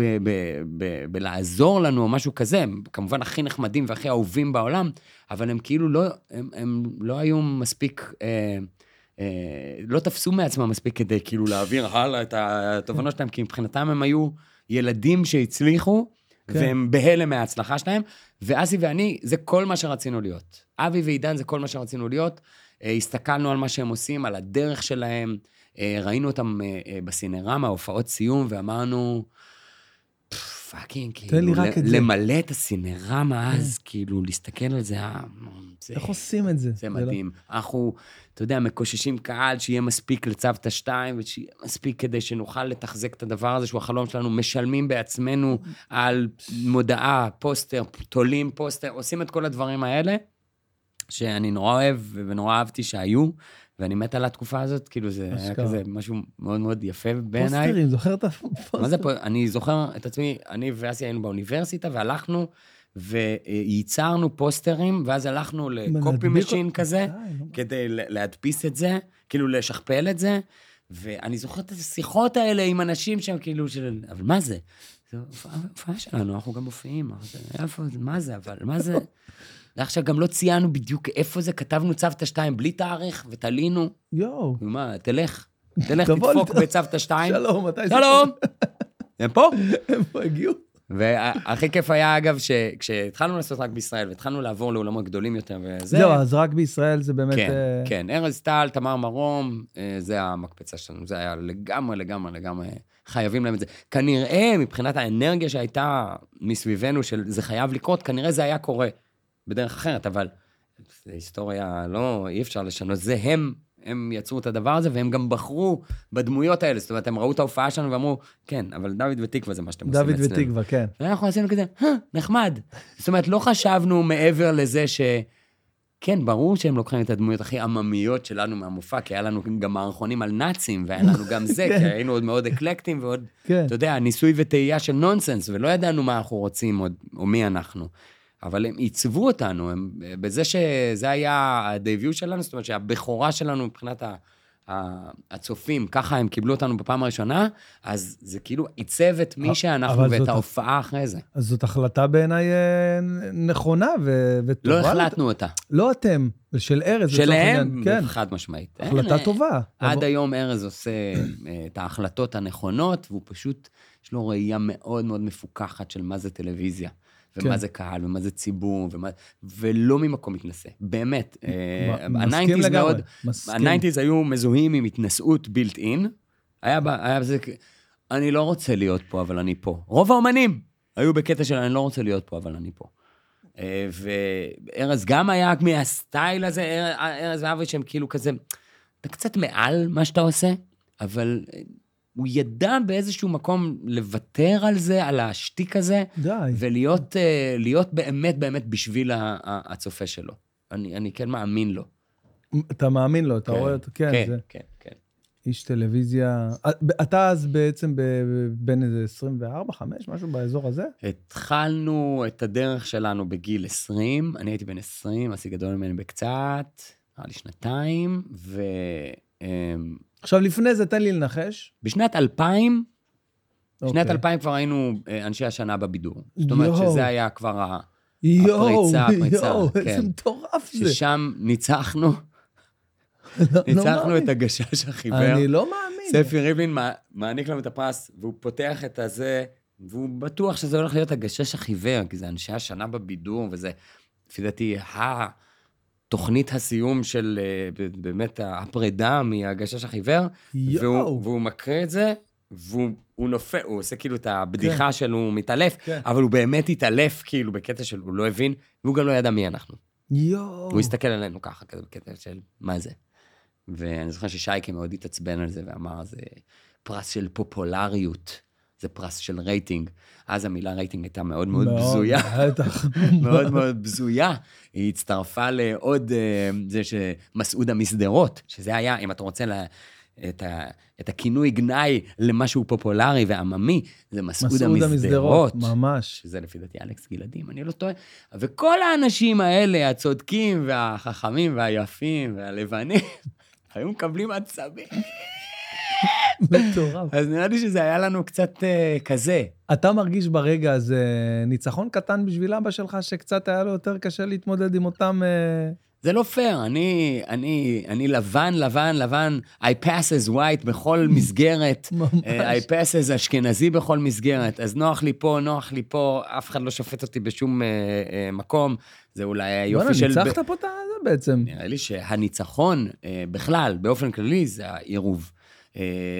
בלעזור לנו או משהו כזה, הם כמובן הכי נחמדים והכי אהובים בעולם, אבל הם כאילו לא היו מספיק, לא תפסו מעצמם מספיק כדי כאילו להעביר הלאה את התובנות שלהם, כי מבחינתם הם היו ילדים שהצליחו, והם בהלם מההצלחה שלהם, ואסי ואני, זה כל מה שרצינו להיות. אבי ועידן זה כל מה שרצינו להיות, הסתכלנו על מה שהם עושים, על הדרך שלהם, ראינו אותם בסינרמה, הופעות סיום, ואמרנו, פאקינג, כאילו, למלא את הסינרמה אז, כאילו, להסתכל על זה, איך עושים את זה? זה מדהים. אנחנו, אתה יודע, מקוששים קהל, שיהיה מספיק לצוות השתיים, ושיהיה מספיק כדי שנוכל לתחזק את הדבר הזה, שהוא החלום שלנו, משלמים בעצמנו על מודעה, פוסטר, תולים פוסטר, עושים את כל הדברים האלה, שאני נורא אוהב, ונורא אהבתי שהיו, ואני מת על התקופה הזאת, כאילו זה היה כזה משהו מאוד מאוד יפה בעיניי. פוסטרים, זוכר את הפוסטרים? מה זה פה? אני זוכר את עצמי, אני ואסי היינו באוניברסיטה, והלכנו וייצרנו פוסטרים, ואז הלכנו לקופי משין כזה, כדי להדפיס את זה, כאילו לשכפל את זה, ואני זוכר את השיחות האלה עם אנשים שם, כאילו, אבל מה זה? זו הופעה שלנו, אנחנו גם מופיעים, מה זה, אבל מה זה? ועכשיו גם לא ציינו בדיוק איפה זה, כתבנו צוותא שתיים בלי תאריך, ותלינו. יואו. ומה, תלך, תדפוק בצוותא שתיים. שלום, מתי זה? שלום! הם פה? הם פה הגיעו. והכי כיף היה, אגב, שכשהתחלנו לעשות רק בישראל, והתחלנו לעבור לעולמות גדולים יותר, וזה... זהו, אז רק בישראל זה באמת... כן, ארז טל, תמר מרום, זה המקפצה שלנו, זה היה לגמרי, חייבים להם את זה. כנראה, מבחינת האנרגיה שהייתה מסביבנו, שזה חייב לקרות, כנראה זה היה קורה. בדרך אחרת, אבל היסטוריה לא, אי אפשר לשנות, זה הם יצרו את הדבר הזה, והם גם בחרו בדמויות האלה, זאת אומרת, הם ראו את ההופעה שלנו ואמרו, כן, אבל דוד ותקווה זה מה שאתם עושים אצלנו. דוד ותקווה, כן. ואנחנו עשינו כזה, נחמד. זאת אומרת, לא חשבנו מעבר לזה ש... כן, ברור שהם לוקחים את הדמויות הכי עממיות שלנו מהמופע, כי היה לנו גם מערכונים על נאצים, והיה לנו גם זה, כי היינו עוד מאוד אקלקטים, ועוד, אתה יודע, ניסוי ותהייה של נונסנס, ולא ידענו מה אנחנו רוצים, או מי אנחנו. אבל הם עיצבו אותנו, בזה שזה היה הדביוט שלנו, זאת אומרת שהבכורה שלנו מבחינת הצופים, ככה הם קיבלו אותנו בפעם הראשונה, אז זה כאילו עיצב את מי שאנחנו ואת ההופעה אחרי זה. אז זאת החלטה בעיניי נכונה וטובה. לא החלטנו אותה. לא אתם, של ארז. שלהם, חד משמעית. החלטה טובה. עד היום ארז עושה את ההחלטות הנכונות, והוא פשוט, יש לו ראייה מאוד מאוד מפוקחת של מה זה טלוויזיה. ומה זה קהל, ומה זה ציבור, ולא ממקום מתנסה, באמת. מסכים לגמרי. ה-90s היו מזוהים עם התנסות בילט אין, היה בזה, אני לא רוצה להיות פה, אבל אני פה. רוב האומנים היו בקטע של, אני לא רוצה להיות פה, אבל אני פה. וארז גם היה מהסטייל הזה, ארז ואבי שהם כאילו כזה, אתה קצת מעל מה שאתה עושה, אבל... הוא ידע באיזשהו מקום לוותר על זה, על השתיק הזה, ולהיות באמת בשביל הצופה שלו. אני כן מאמין לו. אתה מאמין לו, אתה רואה אותו, כן. כן. איש טלוויזיה, אתה אז בעצם בין איזה 24, 5, משהו באזור הזה? התחלנו את הדרך שלנו בגיל 20, אני הייתי בן 20, עשי גדול ממני בקצת, היה לי שנתיים, ו... עכשיו, לפני זה, תן לי לנחש. בשנת 2000, בשנת 2000 כבר היינו אנשי השנה בבידור. זאת אומרת שזה היה כבר הפריצה. איזה מטורף זה. ששם ניצחנו את הגשש החיוור. אני לא מאמין. ספי ריבלין מעניק לנו את הפרס, והוא פותח את הזה, והוא בטוח שזה הולך להיות הגשש החיוור, כי זה אנשי השנה בבידור, וזה, לפי דעתי, תוכנית הסיום של באמת הפרידה מהגשש החיוור, והוא מקריא את זה, והוא נופל, הוא עושה כאילו את הבדיחה שלו, הוא מתעלף, אבל הוא באמת התעלף כאילו בקטע של, הוא לא הבין, והוא גם לא ידע מי אנחנו. הוא הסתכל עלינו ככה, כזה בקטע של מה זה. ואני זוכר ששייקה מאוד התעצבן על זה, ואמר, זה פרס של פופולריות. זה פרס של רייטינג. אז המילה רייטינג הייתה מאוד מאוד בזויה. מאוד מאוד בזויה. היא הצטרפה לעוד זה שמסעוד המסדרות, שזה היה, אם אתה רוצה את הכינוי גנאי למשהו פופולרי ועממי, זה מסעוד המסדרות. ממש. שזה לפי דעתי אלכס גלעדים, אני לא טועה. וכל האנשים האלה, הצודקים והחכמים והיפים והלבנים, היו מקבלים עצבים. מטורף. אז נראה לי שזה היה לנו קצת כזה. אתה מרגיש ברגע הזה ניצחון קטן בשביל אבא שלך, שקצת היה לו יותר קשה להתמודד עם אותם... זה לא פייר, אני לבן, I pass as white בכל מסגרת, I pass as אשכנזי בכל מסגרת, אז נוח לי פה, אף אחד לא שופט אותי בשום מקום, זה אולי היופי של... ניצחת פה את זה בעצם. נראה לי שהניצחון בכלל, באופן כללי, זה העירוב.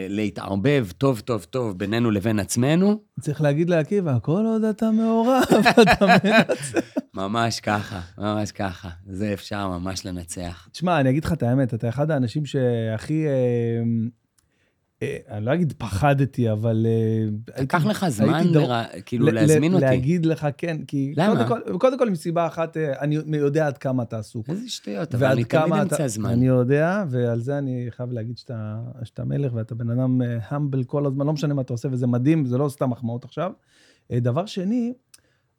להתערבב טוב טוב טוב בינינו לבין עצמנו. צריך להגיד לעקיבא, כל עוד אתה מעורב, אתה מנצח. ממש ככה. זה אפשר ממש לנצח. תשמע, אני אגיד לך את האמת, אתה אחד האנשים שהכי, אני לא אגיד פחדתי, אבל... לקח לך זמן, כאילו להזמין אותי. להגיד לך כן, כי... למה? קודם כל, מסיבה אחת, אני יודע עד כמה אתה עסוק. איזה שטויות, אבל אני תמיד אמצא זמן. אני יודע, ועל זה אני חייב להגיד שאתה מלך, ואתה בן אדם המבל כל הזמן, לא משנה מה אתה עושה, וזה מדהים, זה לא סתם מחמאות עכשיו. דבר שני,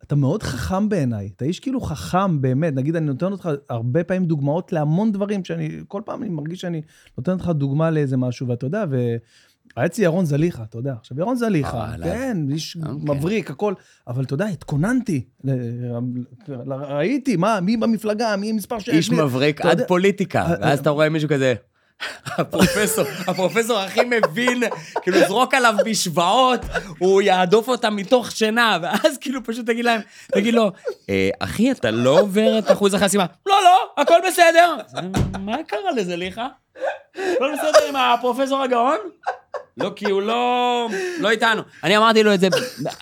אתה מאוד חכם בעיניי, אתה איש כאילו חכם באמת, נגיד אני נותן אותך הרבה פעמים דוגמאות להמון דברים, שאני כל פעם אני מרגיש שאני נותן אותך דוגמה לאיזה משהו, ואתה יודע, והייתי ירון זליחה, אתה יודע, עכשיו ירון זליחה, כן, איש מבריק, הכל, אבל אתה יודע, התכוננתי, ראיתי, מי במפלגה, מי מספר ש... איש מבריק עד פוליטיקה, ואז אתה רואה מישהו כזה... הפרופסור הכי מבין, כאילו זרוק עליו בשוואות, הוא יעדוף אותה מתוך שינה, ואז כאילו פשוט תגיד לו, אחי, אתה לא עובר את אחוז החסימה. לא, הכל בסדר. מה קרה לזה, ליחה? לא בסדר עם הפרופסור הגאון? לא, כי הוא לא איתנו. אני אמרתי לו את זה,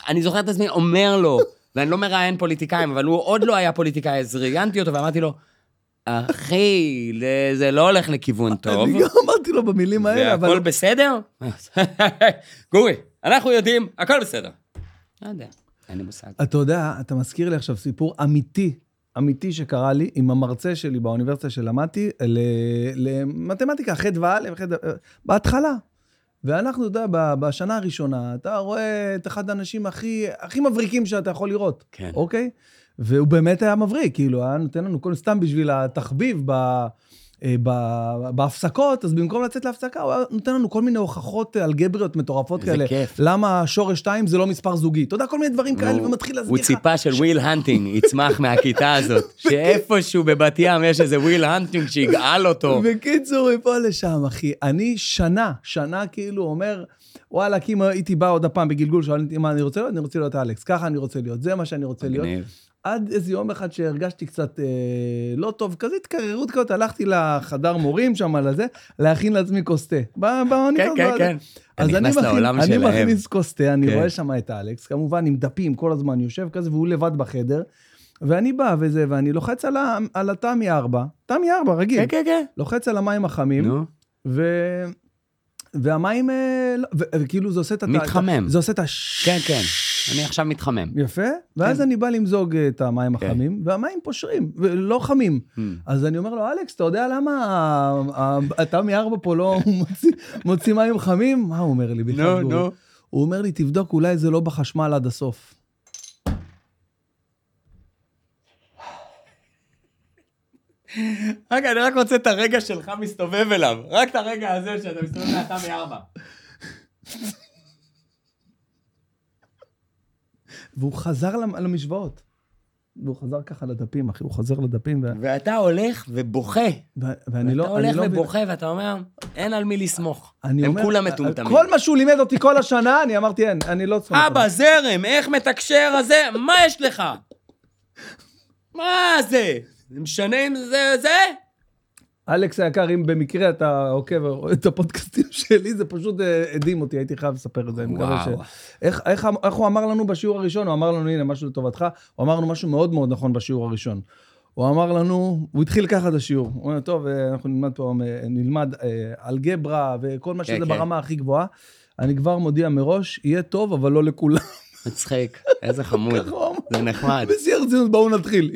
אני זוכר את עצמי, אומר לו, ואני לא מראיין פוליטיקאים, אבל הוא עוד לא היה פוליטיקאי, אז ראיינתי אותו ואמרתי לו, אחי, זה לא הולך לכיוון טוב. אני גם אמרתי לו במילים האלה. והכל בסדר? גורי, אנחנו יודעים, הכל בסדר. לא יודע, אין לי מושג. אתה יודע, אתה מזכיר לי עכשיו סיפור אמיתי שקרה לי עם המרצה שלי באוניברסיטה שלמדתי, למתמטיקה, בהתחלה. ואנחנו, אתה יודע, בשנה הראשונה, אתה רואה את אחד האנשים הכי מבריקים שאתה יכול לראות. כן. אוקיי? והוא באמת היה מבריק, כאילו, היה נותן לנו כל סתם בשביל התחביב בהפסקות, אז במקום לצאת להפסקה, הוא היה נותן לנו כל מיני הוכחות אלגבריות מטורפות כאלה. למה שורש 2 זה לא מספר זוגי? אתה יודע, כל מיני דברים כאלה, ומתחיל להסגיחה. הוא ציפה של וויל הנטינג, יצמח מהכיתה הזאת, שאיפשהו בבת ים יש איזה וויל הנטינג שיגאל אותו. בקיצור, פה לשם, אחי. אני שנה כאילו אומר... וואלה, כי אם הייתי בא עוד הפעם בגלגול, שאלתי מה אני רוצה להיות, אני רוצה להיות אלכס, ככה אני רוצה להיות, זה מה שאני רוצה להיות. עד איזה יום אחד שהרגשתי קצת לא טוב, כזה התקררות כזאת, הלכתי לחדר מורים שם על זה, להכין לעצמי קוסטה. כן. אז אני מכניס קוסטה, אני רואה שם את אלכס, כמובן עם דפים כל הזמן, יושב כזה, והוא לבד בחדר, ואני בא וזה, ואני לוחץ על התמי 4, רגיל. כן. לוחץ על המים החמים, והמים, וכאילו זה עושה את... מתחמם. זה עושה את כן. אני עכשיו מתחמם. יפה. ואז אני בא למזוג את המים החמים, והמים פושרים, ולא חמים. אז אני אומר לו, אלכס, אתה יודע למה אתה מ4 פה לא מוציא מים חמים? מה הוא אומר לי? נו. הוא אומר לי, תבדוק, אולי זה לא בחשמל עד הסוף. רגע, אני רק רוצה את הרגע שלך מסתובב אליו. רק את הרגע הזה שאתה מסתובב ואתה מ4. והוא חזר למשוואות. והוא חזר ככה לדפים, אחי. הוא חזר לדפים. ואתה הולך ובוכה. ואתה הולך ובוכה ואתה אומר, אין על מי לסמוך. הם כולם מטומטמים. כל מה שהוא לימד אותי כל השנה, אני אמרתי, אין, אני לא סומך. אבא, זרם, איך מתקשר הזה? מה יש לך? מה זה? זה משנה אם זה? אלכס היקר, אם במקרה אתה עוקב את הפודקאסטים שלי, זה פשוט עדים אותי, הייתי חייב לספר את זה. איך הוא אמר לנו בשיעור הראשון? הוא אמר לנו, הנה, משהו לטובתך, הוא אמר לנו משהו מאוד מאוד נכון בשיעור הראשון. הוא אמר לנו, הוא התחיל ככה את השיעור, הוא אומר, טוב, אנחנו נלמד אלגברה וכל מה שזה ברמה הכי גבוהה, אני כבר מודיע מראש, יהיה טוב, אבל לא לכולם. מצחיק, איזה חמוד, זה נחמד. בשיא הרצינות, בואו נתחיל.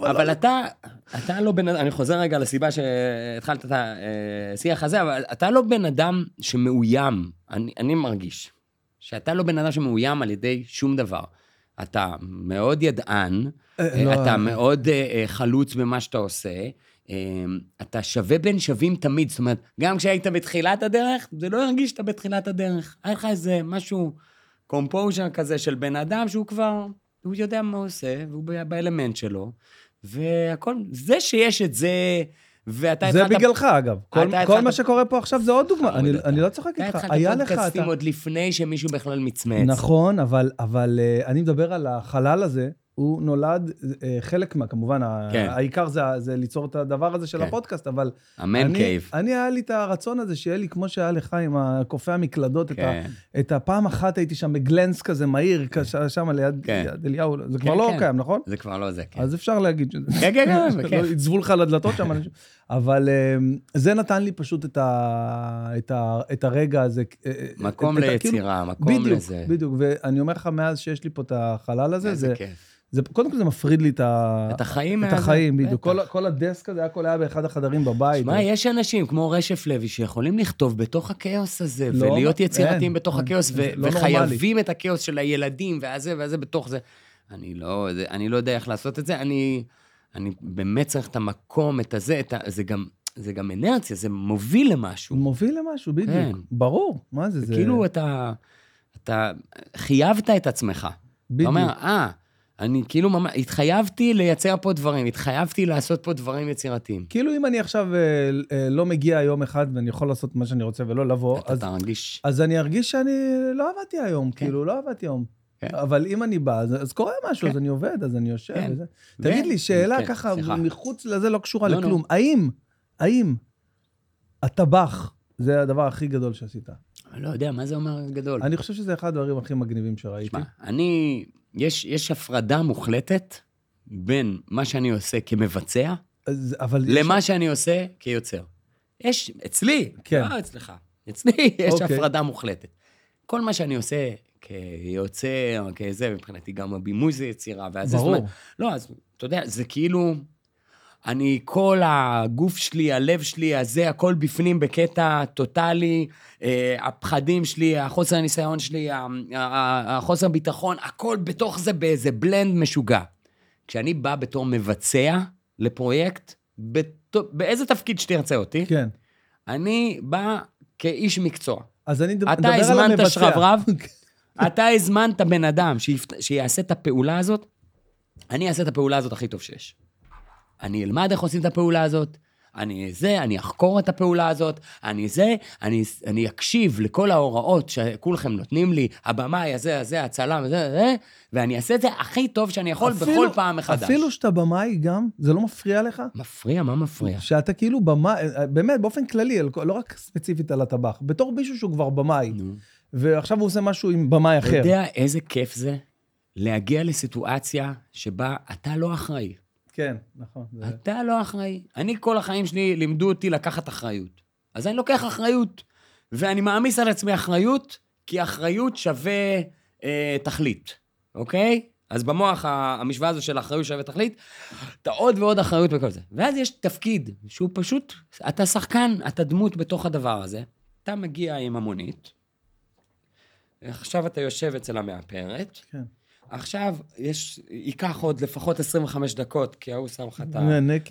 אבל אתה לא בן אדם, אני חוזר רגע לסיבה שהתחלת את השיח הזה, אבל אתה לא בן אדם שמאוים, אני מרגיש, שאתה לא בן אדם שמאוים על ידי שום דבר. אתה מאוד ידען, אתה מאוד חלוץ במה שאתה עושה, אתה שווה בין שווים תמיד, זאת אומרת, גם כשהיית בתחילת הדרך, זה לא הרגיש שאתה בתחילת הדרך, היה לך איזה משהו, קומפוז'ר כזה של בן אדם, שהוא כבר, הוא יודע מה עושה, והוא באלמנט שלו, והכל, זה שיש את זה, ואתה... זה בגללך אגב, כל מה שקורה פה עכשיו, זה עוד דוגמה, אני לא צוחק איתך, היה לך... אתה התחלת פודקאסטים עוד לפני שמישהו בכלל מצמץ. נכון, אבל אני מדבר על החלל הזה, הוא נולד חלק מה, כמובן, העיקר זה ליצור את הדבר הזה של הפודקאסט, אבל אני היה לי את הרצון הזה שיהיה לי, כמו שהיה לך עם הקופי המקלדות, את הפעם אחת הייתי שם בגלנס כזה מהיר, שם ליד אליהו, זה כבר לא קיים, נכון? זה כבר לא זה, כן. אז אפשר להגיד שזה. כן, כן, כן. יצבו לך לדלתות שם. אבל זה נתן לי פשוט את הרגע הזה. מקום ליצירה, מקום לזה. בדיוק, ואני אומר לך, מאז שיש לי פה את החלל הזה, זה כיף. קודם כל זה מפריד לי את החיים. את החיים, בדיוק. כל הדסק הזה, הכל היה באחד החדרים בבית. שמע, יש אנשים כמו רשף לוי שיכולים לכתוב בתוך הכאוס הזה, ולהיות יצירתיים בתוך הכאוס, וחייבים את הכאוס של הילדים, והזה בתוך זה. אני לא יודע איך לעשות את זה, אני באמת צריך את המקום, את הזה, זה גם אנרציה, זה מוביל למשהו. מוביל למשהו, בדיוק. ברור, מה זה? כאילו אתה חייבת את עצמך. בדיוק. אתה אומר, אני כאילו ממש, התחייבתי לייצר פה דברים, התחייבתי לעשות פה דברים יצירתיים. כאילו אם אני עכשיו לא מגיע היום אחד, ואני יכול לעשות מה שאני רוצה ולא לבוא, אז אני ארגיש שאני לא עבדתי היום, כאילו לא עבדתי היום. אבל אם אני בא, אז קורה משהו, אז אני עובד, אז אני יושב. תגיד לי, שאלה ככה, מחוץ לזה לא קשורה לכלום. האם הטבח, זה הדבר הכי גדול שעשית? אני לא יודע, מה זה אומר גדול? אני חושב שזה אחד הדברים הכי מגניבים שראיתי. תשמע, יש הפרדה מוחלטת בין מה שאני עושה כמבצע, למה שאני עושה כיוצר. יש, אצלי, לא אצלך, אצלי יש הפרדה מוחלטת. כל מה שאני עושה כיוצר, כזה, מבחינתי גם הבימוי זה יצירה, ואז זאת אומרת, לא, אז אתה יודע, זה כאילו, אני, כל הגוף שלי, הלב שלי, הזה, הכל בפנים בקטע טוטלי, הפחדים שלי, החוסר הניסיון שלי, החוסר ביטחון, הכל בתוך זה באיזה בלנד משוגע. כשאני בא בתור מבצע לפרויקט, באיזה תפקיד שתרצה אותי, כן. אני בא כאיש מקצוע. אז אני מדבר על המבצע. אתה הזמנת שרברב, אתה הזמנת בן אדם שיעשה את הפעולה הזאת, אני אעשה את הפעולה הזאת הכי טוב שיש. אני אלמד איך עושים את הפעולה הזאת, אני אחקור את הפעולה הזאת, אני אקשיב לכל ההוראות שכולכם נותנים לי, הבמה הזה, הצלם, ואני אעשה את זה הכי טוב שאני יכול בכל פעם מחדש. אפילו שאתה במה היא גם, זה לא מפריע לך? מפריע, מה מפריע? שאתה כאילו במה, באמת באופן כללי, לא רק ספציפית על הטבח, בתור מישהו שהוא כבר במה היא, ועכשיו הוא עושה משהו עם במה אחר. אתה יודע איזה כיף זה להגיע לסיטואציה שבה אתה לא אחראי. כן, נכון. אתה לא אחראי. אני, כל החיים שלי לימדו אותי לקחת אחריות. אז אני לוקח אחריות, ואני מאמיס על עצמי אחריות, כי אחריות שווה תכלית, אוקיי? אז במוח המשוואה הזו של אחריות שווה תכלית, אתה עוד ועוד אחריות וכל זה. ואז יש תפקיד שהוא פשוט, אתה שחקן, אתה דמות בתוך הדבר הזה, אתה מגיע עם המונית, עכשיו אתה יושב אצל המאפרת, כן. עכשיו ייקח עוד לפחות 25 דקות, כי הוא שם לך את הנק,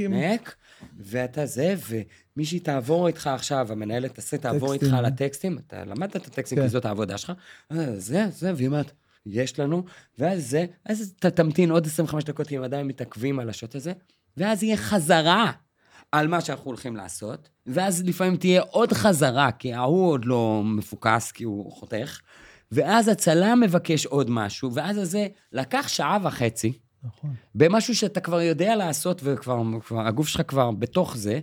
ואתה זה, ומישהי תעבור איתך עכשיו, המנהלת תעשה, תעבור איתך על הטקסטים, אתה למדת את הטקסטים, כי זאת העבודה שלך, זה, ואימת, יש לנו, ואז זה, אז אתה תמתין עוד 25 דקות, כי הם עדיין מתעכבים על השוט הזה, ואז יהיה חזרה על מה שאנחנו הולכים לעשות, ואז לפעמים תהיה עוד חזרה, כי ההוא עוד לא מפוקס, כי הוא חותך, ואז הצלם מבקש עוד משהו, ואז הזה לקח 1.5 שעות, נכון. במשהו שאתה כבר יודע לעשות, והגוף שלך כבר בתוך זה,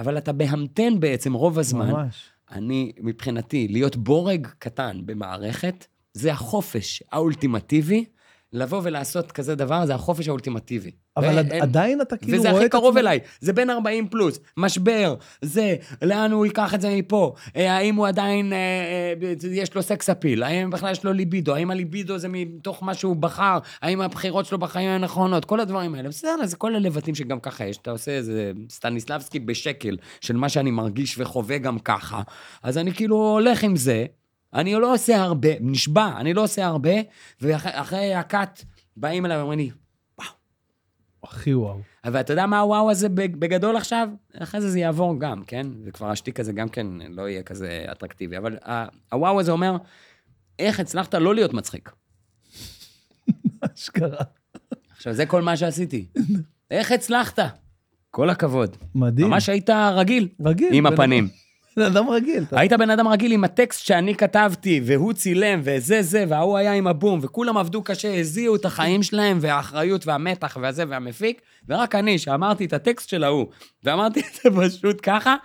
אבל אתה בהמתן בעצם רוב הזמן. ממש. אני, מבחינתי, להיות בורג קטן במערכת, זה החופש האולטימטיבי, לבוא ולעשות כזה דבר, זה החופש האולטימטיבי. אבל עדיין אתה כאילו רואה את עצמך. וזה הכי קרוב אליי, זה בין 40 פלוס, משבר, זה, לאן הוא ייקח את זה מפה, האם הוא עדיין, יש לו סקס אפיל, האם בכלל יש לו ליבידו, האם הליבידו זה מתוך מה שהוא בחר, האם הבחירות שלו בחיים הן נכונות, כל הדברים האלה, בסדר, זה כל הלבטים שגם ככה יש, אתה עושה איזה סטניסלבסקי בשקל, של מה שאני מרגיש וחווה גם ככה, אז אני כאילו הולך עם זה, אני לא עושה הרבה, נשבע, אני לא עושה הרבה, ואחרי הקאט באים אליו ואומרים לי, וואו. הכי וואו. אבל אתה יודע מה הוואו הזה בגדול עכשיו? אחרי זה זה יעבור גם, כן? וכבר השתיק הזה גם כן לא יהיה כזה אטרקטיבי, אבל הוואו הזה אומר, איך הצלחת לא להיות מצחיק? מה שקרה? עכשיו, זה כל מה שעשיתי. איך הצלחת? כל הכבוד. מדהים. ממש היית רגיל. רגיל. עם הפנים. אדם רגיל. היית בן אדם רגיל עם הטקסט שאני כתבתי, והוא צילם, וזה זה, והוא היה עם הבום, וכולם עבדו קשה, הזיעו את החיים שלהם, והאחריות והמתח, והזה והמפיק, ורק אני, שאמרתי את הטקסט של ההוא, ואמרתי את זה פשוט ככה,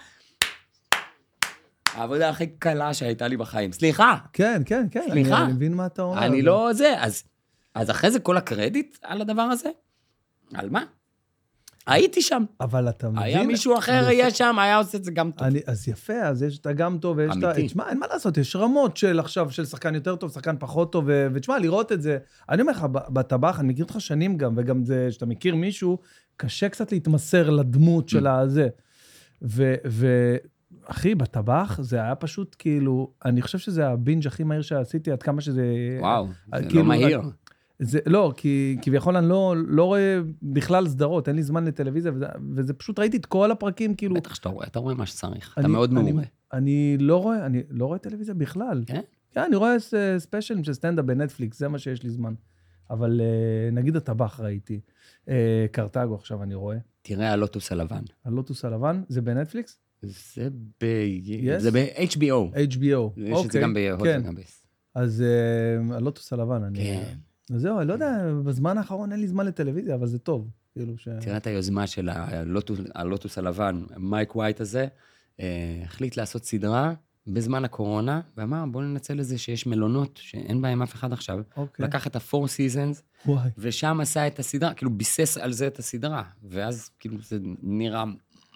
העבודה הכי קלה שהייתה לי בחיים. סליחה. כן, כן, כן. סליחה. אני מבין מה אתה אומר. אני לא זה. אז אחרי זה כל הקרדיט על הדבר הזה? על מה? הייתי שם. אבל אתה מבין. היה מישהו אחר היה שם, היה עושה את זה גם טוב. אז יפה, אז יש את הגם טוב, ויש את... תשמע, אין מה לעשות, יש רמות של עכשיו, של שחקן יותר טוב, שחקן פחות טוב, ותשמע, לראות את זה. אני אומר לך, בטבח, אני מכיר אותך שנים גם, וגם זה, שאתה מכיר מישהו, קשה קצת להתמסר לדמות של הזה. ואחי, בטבח, זה היה פשוט כאילו, אני חושב שזה הבינג' הכי מהיר שעשיתי, עד כמה שזה... וואו, זה לא מהיר. זה, לא, כי כביכול אני לא רואה בכלל סדרות, אין לי זמן לטלוויזיה, וזה פשוט ראיתי את כל הפרקים, כאילו... בטח שאתה רואה, אתה רואה מה שצריך, אתה מאוד מעורה. אני לא רואה טלוויזיה בכלל. כן? כן, אני רואה ספיישלים של סטנדאפ בנטפליקס, זה מה שיש לי זמן. אבל נגיד הטבח ראיתי, קרטגו עכשיו אני רואה. תראה הלוטוס הלבן. הלוטוס הלבן, זה בנטפליקס? זה ב-HBO. HBO, אוקיי. זה גם ב-HBO. אז הלוטוס הלבן, אני... זהו, אני לא יודע, בזמן האחרון אין לי זמן לטלוויזיה, אבל זה טוב. תראה את היוזמה של הלוטוס הלבן, מייק ווייט הזה, החליט לעשות סדרה בזמן הקורונה, ואמר, בואו ננצל לזה שיש מלונות שאין בהם אף אחד עכשיו. לקח את ה-4 Seasons, ושם עשה את הסדרה, כאילו ביסס על זה את הסדרה, ואז כאילו זה נראה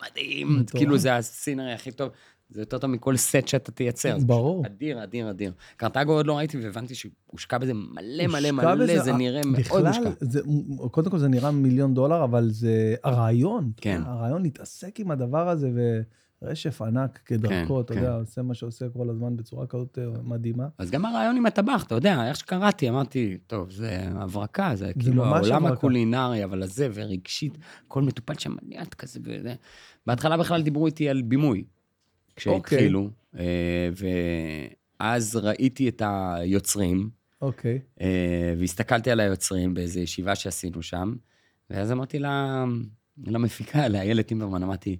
מדהים, כאילו זה הסינרי הכי טוב. זה יותר טוב מכל סט שאתה תייצר. ברור. אדיר, אדיר, אדיר. קרטגו עוד לא ראיתי, והבנתי שהושקע בזה מלא מלא מלא, זה נראה מאוד הושקע. קודם כל זה נראה $1,000,000, אבל זה הרעיון. כן. הרעיון להתעסק עם הדבר הזה, ורשף ענק כדרכו, אתה יודע, עושה מה שעושה כל הזמן בצורה כזאת מדהימה. אז גם הרעיון עם הטבח, אתה יודע, איך שקראתי, אמרתי, טוב, זה הברקה, זה כאילו העולם הקולינרי, אבל הזה ורגשית, כל מטופל שם מניעת כזה. בהתחלה בכלל דיברו איתי על בימוי. כשהתחילו, ואז ראיתי את היוצרים, והסתכלתי על היוצרים באיזו ישיבה שעשינו שם, ואז אמרתי למפיקה, לאיילת טימברמן, אמרתי,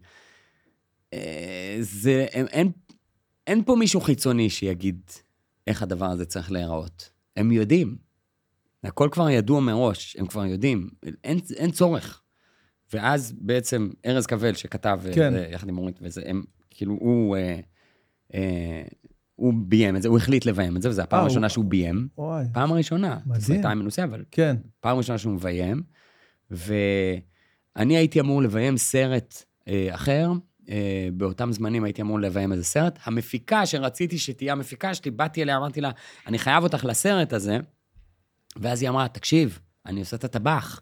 אין פה מישהו חיצוני שיגיד איך הדבר הזה צריך להיראות. הם יודעים. הכל כבר ידוע מראש, הם כבר יודעים. אין צורך. ואז בעצם ארז קבל שכתב, יחד עם מורית וזה, הם... כאילו הוא ביים את זה, הוא החליט לביים את זה, וזו הפעם הראשונה שהוא ביים, פעם הראשונה, זה הייתה מנוסה, אבל פעם הראשונה שהוא מביים, ואני הייתי אמור לביים סרט אחר, באותם זמנים הייתי אמור לביים איזה סרט, המפיקה שרציתי שתהיה המפיקה שלי, באתי אליה, אמרתי לה, אני חייב אותך לסרט הזה, ואז היא אמרה, תקשיב, אני עושה את הטבח,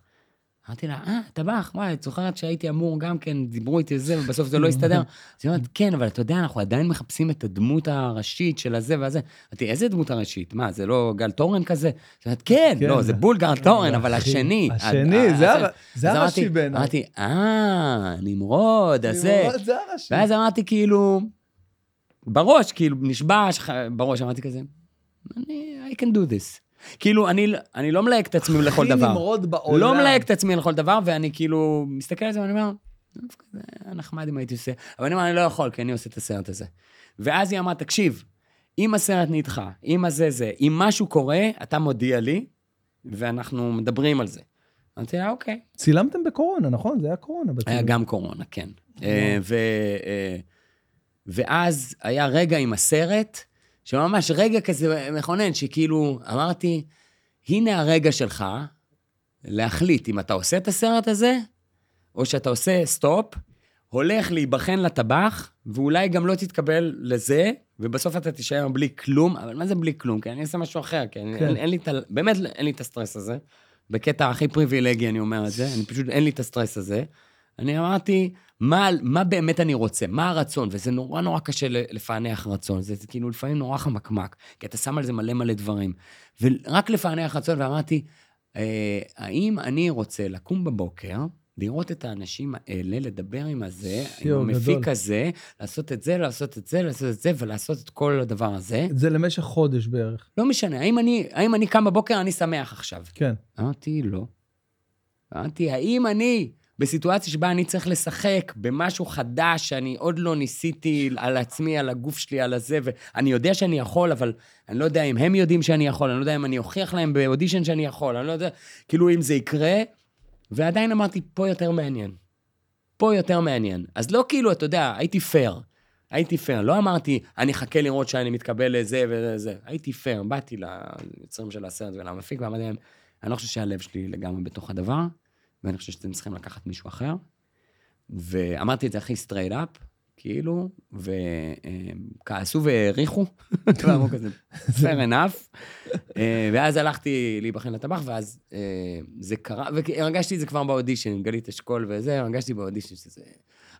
אמרתי לה, טבח, וואי, את זוכרת שהייתי אמור גם כן, דיברו איתי זה, ובסוף זה לא הסתדר. אז היא אומרת, כן, אבל אתה יודע, אנחנו עדיין מחפשים את הדמות הראשית של הזה והזה. אמרתי, איזה דמות הראשית? מה, זה לא גל תורן כזה? זאת אומרת, כן, לא, זה בולגר תורן, אבל השני. השני, זה הראשי בינו. אמרתי, נמרוד, הזה. זה הראשי. ואז אמרתי, כאילו, בראש, כאילו, נשבע, בראש, אמרתי כזה, I can do this. כאילו, אני לא מלהק את עצמי לכל דבר. הכי נמרוד בעולם. לא מלהק את עצמי לכל דבר, ואני כאילו מסתכל על זה, ואני אומר, נחמד אם הייתי עושה. אבל אני אומר, אני לא יכול, כי אני עושה את הסרט הזה. ואז היא אמרה, תקשיב, אם הסרט נדחה, אם זה, אם משהו קורה, אתה מודיע לי, ואנחנו מדברים על זה. אני אמרתי לה, אוקיי. צילמתם בקורונה, נכון? זה היה קורונה. היה גם קורונה, כן. ואז היה רגע עם הסרט, שממש רגע כזה מכונן, שכאילו אמרתי, הנה הרגע שלך להחליט אם אתה עושה את הסרט הזה, או שאתה עושה סטופ, הולך להיבחן לטבח, ואולי גם לא תתקבל לזה, ובסוף אתה תישאר בלי כלום, אבל מה זה בלי כלום? כי אני אעשה משהו אחר, כי באמת אין לי את הסטרס הזה, בקטע הכי פריבילגי אני אומר את זה, אני פשוט אין לי את הסטרס הזה, אני אמרתי, מה באמת אני רוצה? מה הרצון? וזה נורא נורא קשה לפענח רצון, זה כאילו לפעמים נורא חמקמק, כי אתה שם על זה מלא מלא דברים, ורק לפענח רצון, ואמרתי, האם אני רוצה לקום בבוקר, לראות את האנשים האלה, לדבר עם הזה, עם המפיק הזה, לעשות את זה, לעשות את זה, לעשות את זה, ולעשות את כל הדבר הזה. זה למשך חודש בערך. לא משנה, האם אני קם בבוקר, אני שמח עכשיו. כן. אמרתי, לא. אמרתי, האם אני, בסיטואציה שבה אני צריך לשחק במשהו חדש, שאני עוד לא ניסיתי על עצמי, על הגוף שלי, על הזה, ואני יודע שאני יכול, אבל אני לא יודע אם הם יודעים שאני יכול, אני לא יודע אם אני אוכיח להם באודישן שאני יכול, אני לא יודע, כאילו אם זה יקרה, ועדיין אמרתי, פה יותר מעניין. פה יותר מעניין. אז לא כאילו, אתה יודע, הייתי פייר. הייתי פייר. לא אמרתי, אני חכה לראות שאני מתקבל לזה וזה. הייתי פייר. באתי ליצרים של הסרט ולמפיק, ואמרתי להם, אני לא חושב שהלב שלי לגמרי בתוך הדבר, ואני חושב שאתם צריכים לקחת מישהו אחר. ואמרתי את זה הכי straight up, כאילו, וכעסו והעריכו. ואמרו כזה, fair enough. ואז הלכתי להיבחן לטבח, ואז זה קרה, והרגשתי את זה כבר באודישן, גלית אשכול וזה, הרגשתי באודישן שזה,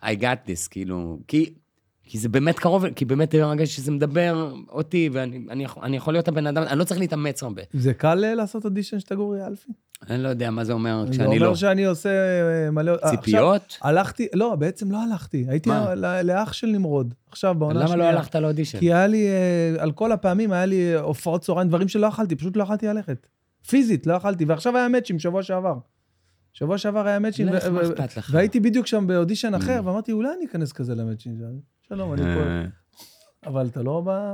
I got this, כאילו, כי זה באמת קרוב, כי באמת הרגשתי שזה מדבר אותי, ואני יכול להיות הבן אדם, אני לא צריך להתאמץ הרבה. זה קל לעשות אודישן שאתה גורי אלפי? אני לא יודע מה זה אומר כשאני לא. זה אומר שאני עושה מלא... ציפיות? עכשיו, הלכתי, לא, בעצם לא הלכתי. הייתי לאח של נמרוד, עכשיו בעונה שנייה. למה לא הלכת לאודישן? כי היה לי, על כל הפעמים היה לי הופעות צהריים, דברים שלא אכלתי, פשוט לא אכלתי ללכת. פיזית, לא אכלתי, ועכשיו היה מאצ'ים שבוע שעבר היה מאצ'ים, והייתי בדיוק שם באודישן אחר, ואמרתי, אולי אני אכנס כזה למאצ'ים. שלום, אני פה. אבל אתה לא בא...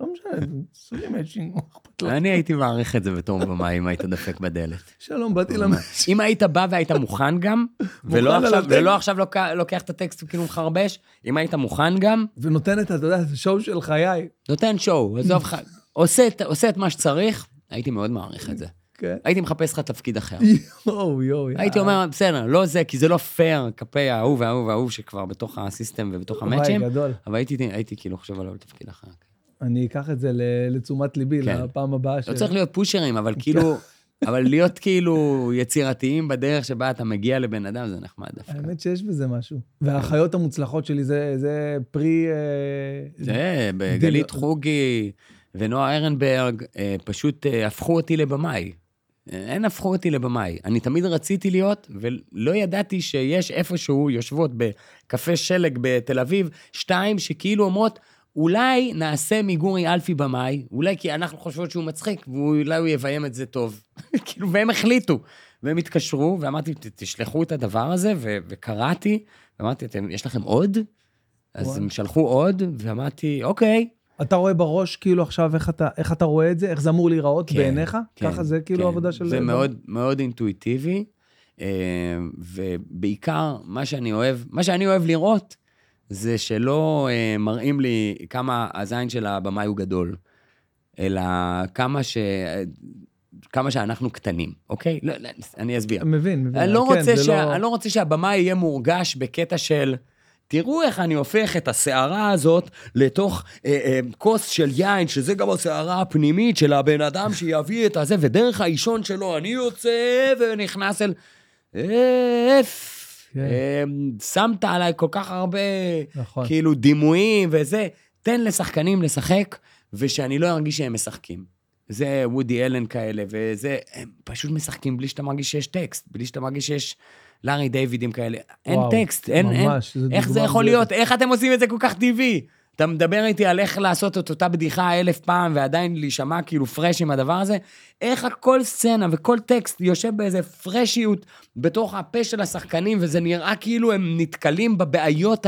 לא משנה, סוגים מאצ'ינג. אני הייתי מעריך את זה בתום במה, אם היית דפק בדלת. שלום, באתי למאצ'. אם היית בא והיית מוכן גם, ולא עכשיו לוקח את הטקסט כאילו מחרבש, אם היית מוכן גם... ונותן את, אתה יודע, שואו של חיי. נותן שואו, עושה את מה שצריך, הייתי מאוד מעריך את זה. הייתי מחפש לך תפקיד אחר. הייתי אומר, בסדר, לא זה, כי זה לא פייר, כפי האהוב והאהוב והאהוב, שכבר בתוך הסיסטם ובתוך המאצ'ים, אבל הייתי כאילו חושב עליו לתפקיד אחר. אני אקח את זה לתשומת ליבי, לפעם הבאה. לא צריך להיות פושרים, אבל כאילו, אבל להיות כאילו יצירתיים בדרך שבה אתה מגיע לבן אדם, זה נחמד דווקא. האמת שיש בזה משהו. והחיות המוצלחות שלי זה פרי... זה, בגלית חוגי ונועה ארנברג, פשוט הפכו אותי לבמאי. אין הפכו אותי לבמאי. אני תמיד רציתי להיות, ולא ידעתי שיש איפשהו יושבות בקפה שלג בתל אביב, שתיים שכאילו אומרות, אולי נעשה מגורי אלפי במאי, אולי כי אנחנו חושבות שהוא מצחיק, ואולי הוא יביים את זה טוב. כאילו, והם החליטו. והם התקשרו, ואמרתי, תשלחו את הדבר הזה, וקראתי, ואמרתי, יש לכם עוד? אז הם שלחו עוד, ואמרתי, אוקיי, אתה רואה בראש, כאילו עכשיו, איך אתה רואה את זה? איך זה אמור להיראות בעיניך? ככה זה כאילו עבודה של... זה מאוד אינטואיטיבי, ובעיקר מה שאני אוהב לראות, זה שלא מראים לי כמה הזין של הבמה הוא גדול, אלא כמה שאנחנו קטנים, אוקיי? אני אסביר. מבין. אני לא רוצה שהבמה יהיה מורגש בקטע של... תראו איך אני הופך את השערה הזאת לתוך כוס של יין, שזה גם השערה הפנימית של הבן אדם שיביא את הזה, ודרך האישון שלו אני יוצא ונכנס אל... שמת עליי כל כך הרבה כאילו דימויים וזה, תן לשחקנים לשחק, ושאני לא ארגיש שהם משחקים. זה וודי אלן כאלה, וזה, הם פשוט משחקים בלי שאתה מרגיש שיש טקסט, בלי שאתה מרגיש שיש לארי דיווידים כאלה. אין טקסט, אין, איך זה יכול להיות? איך אתם עושים את זה כל כך טבעי? אתה מדבר איתי על איך לעשות את אותה בדיחה 1000 פעם, ועדיין להישמע כאילו פרש עם הדבר הזה, איך כל סצנה וכל טקסט יושב באיזה פרשיות בתוך הפה של השחקנים, וזה נראה כאילו הם נתקלים בבעיות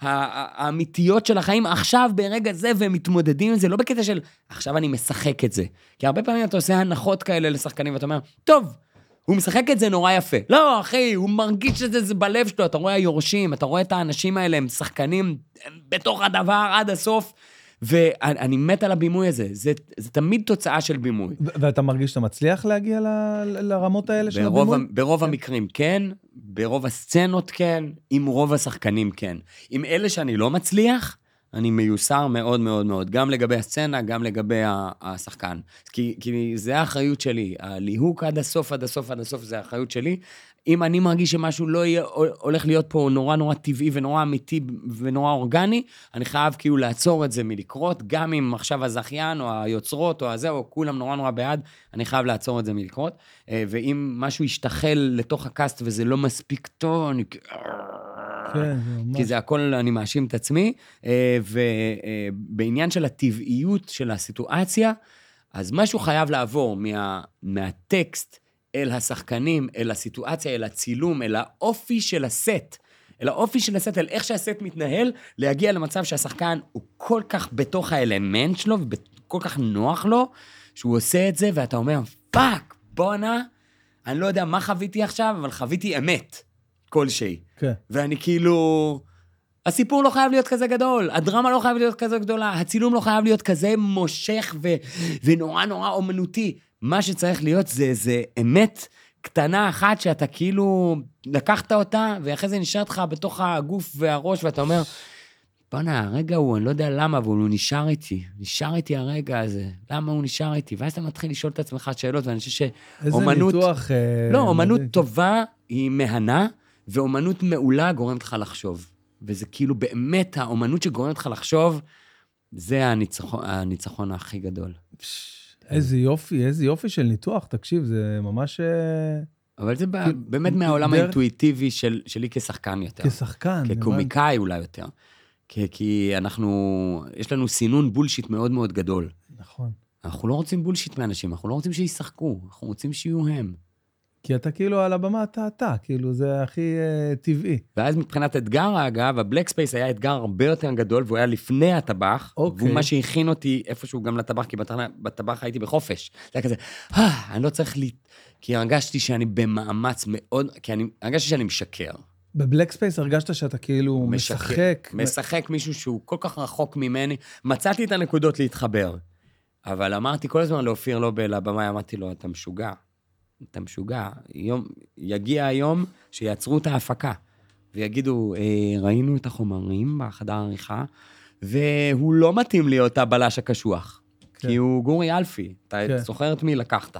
האמיתיות של החיים, עכשיו ברגע זה, והם מתמודדים עם זה, לא בקטע של, עכשיו אני משחק את זה. כי הרבה פעמים אתה עושה הנחות כאלה לשחקנים, ואתה אומר, טוב, הוא משחק את זה נורא יפה. לא, אחי, הוא מרגיש את זה בלב שלו. אתה רואה היורשים, אתה רואה את האנשים האלה, הם שחקנים בתוך הדבר עד הסוף, ואני מת על הבימוי הזה, זה תמיד תוצאה של בימוי. ואתה מרגיש שאתה מצליח להגיע לרמות האלה של הבימוי? ברוב המקרים כן, ברוב הסצנות כן, עם רוב השחקנים כן. עם אלה שאני לא מצליח, אני מיוסר מאוד מאוד מאוד, גם לגבי הסצנה, גם לגבי השחקן. כי זה האחריות שלי, הליהוק עד הסוף, עד הסוף, עד הסוף, זה האחריות שלי. אם אני מרגיש שמשהו לא הולך להיות פה נורא נורא טבעי ונורא אמיתי ונורא אורגני, אני חייב כאילו לעצור את זה מלקרות, גם אם עכשיו הזכיין או היוצרות או הזה, או כולם נורא נורא בעד, אני חייב לעצור את זה מלקרות. ואם משהו ישתחל לתוך הקאסט וזה לא מספיק טוב, אני... כי זה הכל, אני מאשים את עצמי, ובעניין של הטבעיות של הסיטואציה, אז משהו חייב לעבור מהטקסט אל השחקנים, אל הסיטואציה, אל הצילום, אל האופי של הסט, אל איך שהסט מתנהל, להגיע למצב שהשחקן הוא כל כך בתוך האלמנט שלו, וכל כך נוח לו, שהוא עושה את זה, ואתה אומר, פאק, בונה, אני לא יודע מה חוויתי עכשיו, אבל חוויתי אמת. כלשהי. ואני כאילו, הסיפור לא חייב להיות כזה גדול, הדרמה לא חייב להיות כזה גדולה, הצילום לא חייב להיות כזה מושך ונורא נורא אומנותי. מה שצריך להיות זה אמת קטנה אחת שאתה כאילו לקחת אותה, ואחרי זה נשארת לך בתוך הגוף והראש, ואתה אומר, בנה, הרגע הוא, אני לא יודע למה, אבל הוא נשאר איתי, הרגע הזה, למה הוא נשאר איתי? ואז אתה מתחיל לשאול את עצמך שאלות, ואני חושב שאומנות... איזה ניתוח... לא, אומנות טובה היא מהנה, ואומנות מעולה גורמת לך לחשוב. וזה כאילו באמת, האומנות שגורמת לך לחשוב, זה הניצחון הכי גדול. איזה יופי, של ניתוח, תקשיב, זה ממש... אבל זה באמת מהעולם האינטואיטיבי שלי כשחקן יותר. כשחקן. כקומיקאי אולי יותר. כי אנחנו, יש לנו סינון בולשיט מאוד מאוד גדול. נכון. אנחנו לא רוצים בולשיט מאנשים, אנחנו לא רוצים שישחקו, אנחנו רוצים שיהיו הם. כי אתה כאילו על הבמה, אתה, כאילו זה הכי טבעי. ואז מבחינת אתגר, אגב, הבלק ספייס היה אתגר הרבה יותר גדול, והוא היה לפני הטבח, והוא מה שהכין אותי איפשהו גם לטבח, כי בטבח הייתי בחופש. זה היה כזה, אני לא צריך כי הרגשתי שאני במאמץ מאוד, כי הרגשתי שאני משקר. בבלק ספייס הרגשת שאתה כאילו משחק. משחק מישהו שהוא כל כך רחוק ממני, מצאתי את הנקודות להתחבר, אבל אמרתי כל הזמן לאופיר לובל, הבמה, אמרתי לו, אתה משוגע. אתה משוגע, יגיע היום שיעצרו את ההפקה, ויגידו, ראינו את החומרים בחדר העריכה, והוא לא מתאים להיות הבלש הקשוח, כי הוא גורי אלפי, אתה זוכר את מי לקחת.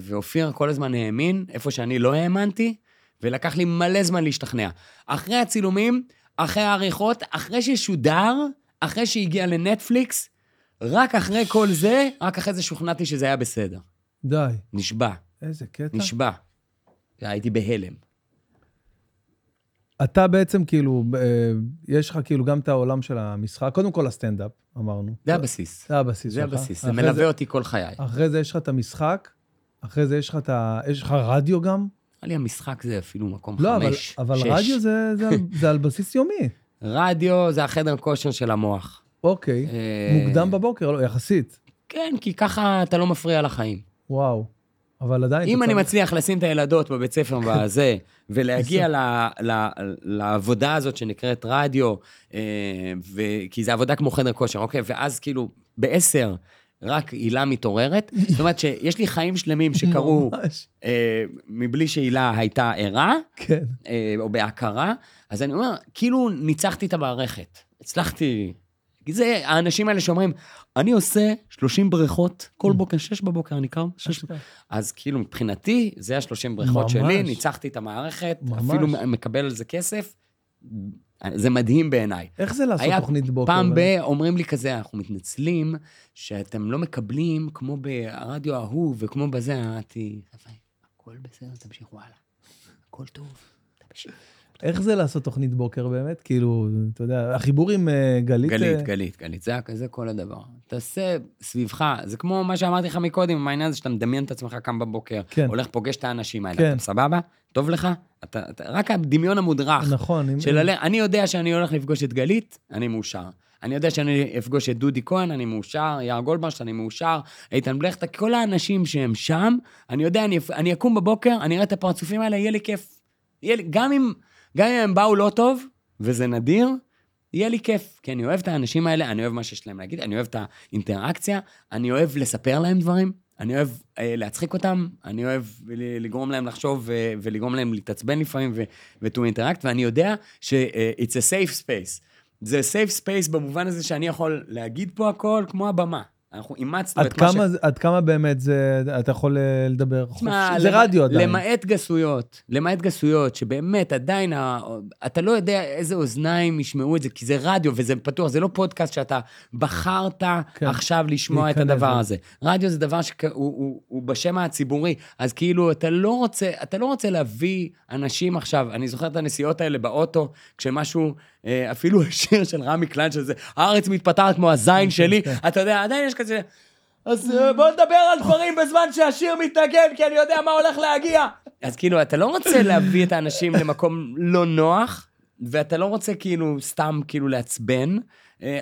ואופיר כל הזמן האמין, איפה שאני לא האמנתי, ולקח לי מלא זמן להשתכנע. אחרי הצילומים, אחרי העריכות, אחרי ששודר, אחרי שהגיע לנטפליקס, רק אחרי כל זה, שוכנעתי שזה היה בסדר. די. נשבע. איזה קטע? נשבע. הייתי בהלם. אתה בעצם כאילו, יש לך כאילו גם את העולם של המשחק, קודם כל הסטנדאפ, אמרנו. זה הבסיס. זה הבסיס שלך. זה מלווה אותי כל חיי. אחרי זה יש לך את המשחק, אחרי זה יש לך את ה... יש לך רדיו גם? היה לי המשחק זה אפילו מקום 5, 6. לא, אבל רדיו זה על בסיס יומי. רדיו זה החדר כושר של המוח. אוקיי. מוקדם בבוקר, לא, יחסית. כן, כי ככה אתה לא מפריע לחיים. וואו, אבל עדיין... אם אני מצליח לשים את הילדות בבית ספר והזה, ולהגיע לעבודה הזאת שנקראת רדיו, כי זה עבודה כמו חדר כושר, אוקיי, ואז כאילו ב-10 רק הילה מתעוררת, זאת אומרת שיש לי חיים שלמים שקרו מבלי שהילה הייתה ערה, או בהכרה, אז אני אומר, כאילו ניצחתי את המערכת, הצלחתי... זה האנשים האלה שאומרים, אני עושה 30 בריכות, כל בוקר, 6 בבוקר, אני קם, 6 בבוקר. אז כאילו מבחינתי, זה ה-30 בריכות שלי, ניצחתי את המערכת, אפילו מקבל על זה כסף, זה מדהים בעיניי. איך זה לעשות תוכנית בוקר? פעם אומרים לי כזה, אנחנו מתנצלים, שאתם לא מקבלים, כמו ברדיו האהוב, וכמו בזה, אמרתי, הכל בסדר, תמשיך, וואלה, הכל טוב, תמשיך. איך זה לעשות תוכנית בוקר באמת? כאילו, אתה יודע, החיבור עם גלית... גלית, זה כל הדבר. תעשה סביבך, זה כמו מה שאמרתי לך מקודם, מהעניין הזה שאתה מדמיין את עצמך קם בבוקר, הולך פוגש את האנשים האלה, אתה סבבה? טוב לך? רק הדמיון המודרך. נכון. אני יודע שאני הולך לפגוש את גלית, אני מאושר. אני יודע שאני אפגוש את דודי כהן, אני מאושר, יער גולדברשט, אני מאושר, איתן בלכת, כל האנשים שהם שם, אני יודע, אני אקום בבוקר, אני אראה את הפרצופים האלה, יהיה לי כיף. גם אם הם באו לא טוב, וזה נדיר, יהיה לי כיף, כי אני אוהב את האנשים האלה, אני אוהב מה שיש להם להגיד, אני אוהב את האינטראקציה, אני אוהב לספר להם דברים, אני אוהב להצחיק אותם, אני אוהב לגרום להם לחשוב, ולגרום להם להתעצבן לפעמים, ו-to interact, ואני יודע ש-it's a safe space. זה safe space במובן הזה שאני יכול להגיד פה הכל כמו הבמה. אנחנו אימצנו את מה ש... עד כמה באמת זה, אתה יכול לדבר חופשי? זה רדיו עדיין. למעט גסויות, שבאמת עדיין, אתה לא יודע איזה אוזניים ישמעו את זה, כי זה רדיו וזה פתוח, זה לא פודקאסט שאתה בחרת עכשיו לשמוע את הדבר הזה. רדיו זה דבר שהוא בשם הציבורי, אז כאילו אתה לא רוצה להביא אנשים עכשיו, אני זוכר את הנסיעות האלה באוטו, כשמשהו... אפילו השיר של רמי קלן, שזה, הארץ מתפתחת כמו הזין שלי, אתה יודע, עדיין יש כזה, אז בוא נדבר על דברים בזמן שהשיר מתנגן, כי אני יודע מה הולך להגיע. אז כאילו, אתה לא רוצה להביא את האנשים למקום לא נוח, ואתה לא רוצה כאילו סתם כאילו לעצבן,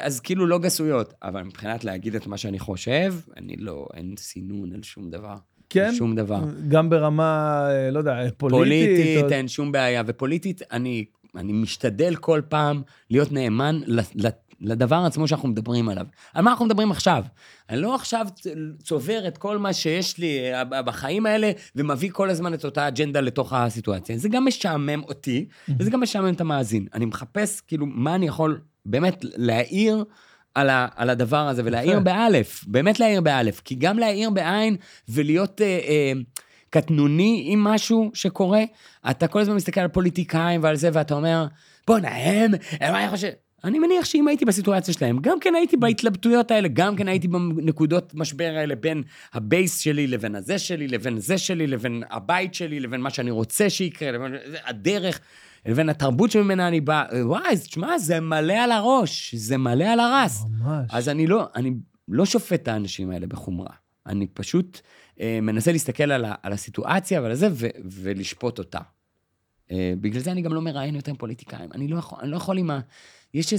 אז כאילו לא גסויות, אבל מבחינת להגיד את מה שאני חושב, אני לא, אין סינון על שום דבר. כן, שום דבר. גם ברמה, לא יודע, פוליטית. אין שום בעיה, ופוליטית אני משתדל כל פעם להיות נאמן לדבר עצמו שאנחנו מדברים עליו. על מה אנחנו מדברים עכשיו? אני לא עכשיו צובר את כל מה שיש לי בחיים האלה, ומביא כל הזמן את אותה אג'נדה לתוך הסיטואציה. זה גם משעמם אותי, וזה גם משעמם את המאזין. אני מחפש כאילו מה אני יכול באמת להעיר על הדבר הזה, ולהעיר באלף, באמת להעיר באלף, כי גם להעיר בעין ולהיות... קטנוני עם משהו שקורה, אתה כל הזמן מסתכל על פוליטיקאים ועל זה, ואתה אומר, בוא נהם, מה אני חושב? אני מניח שאם הייתי בסיטואציה שלהם, גם כן הייתי בהתלבטויות האלה, גם כן הייתי בנקודות משבר האלה, בין הבייס שלי לבין הזה שלי, לבין זה שלי, לבין הבית שלי, לבין מה שאני רוצה שיקרה, לבין הדרך, לבין התרבות שממנה אני בא, וואי, תשמע, זה מלא על הראש, זה מלא על הרס. ממש. אז אני לא שופט את האנשים האלה בחומרה. אני פשוט מנסה להסתכל על הסיטואציה ועל זה, ולשפוט אותה. בגלל זה אני גם לא מראיין יותר פוליטיקאים. אני לא יכול עם ה... יש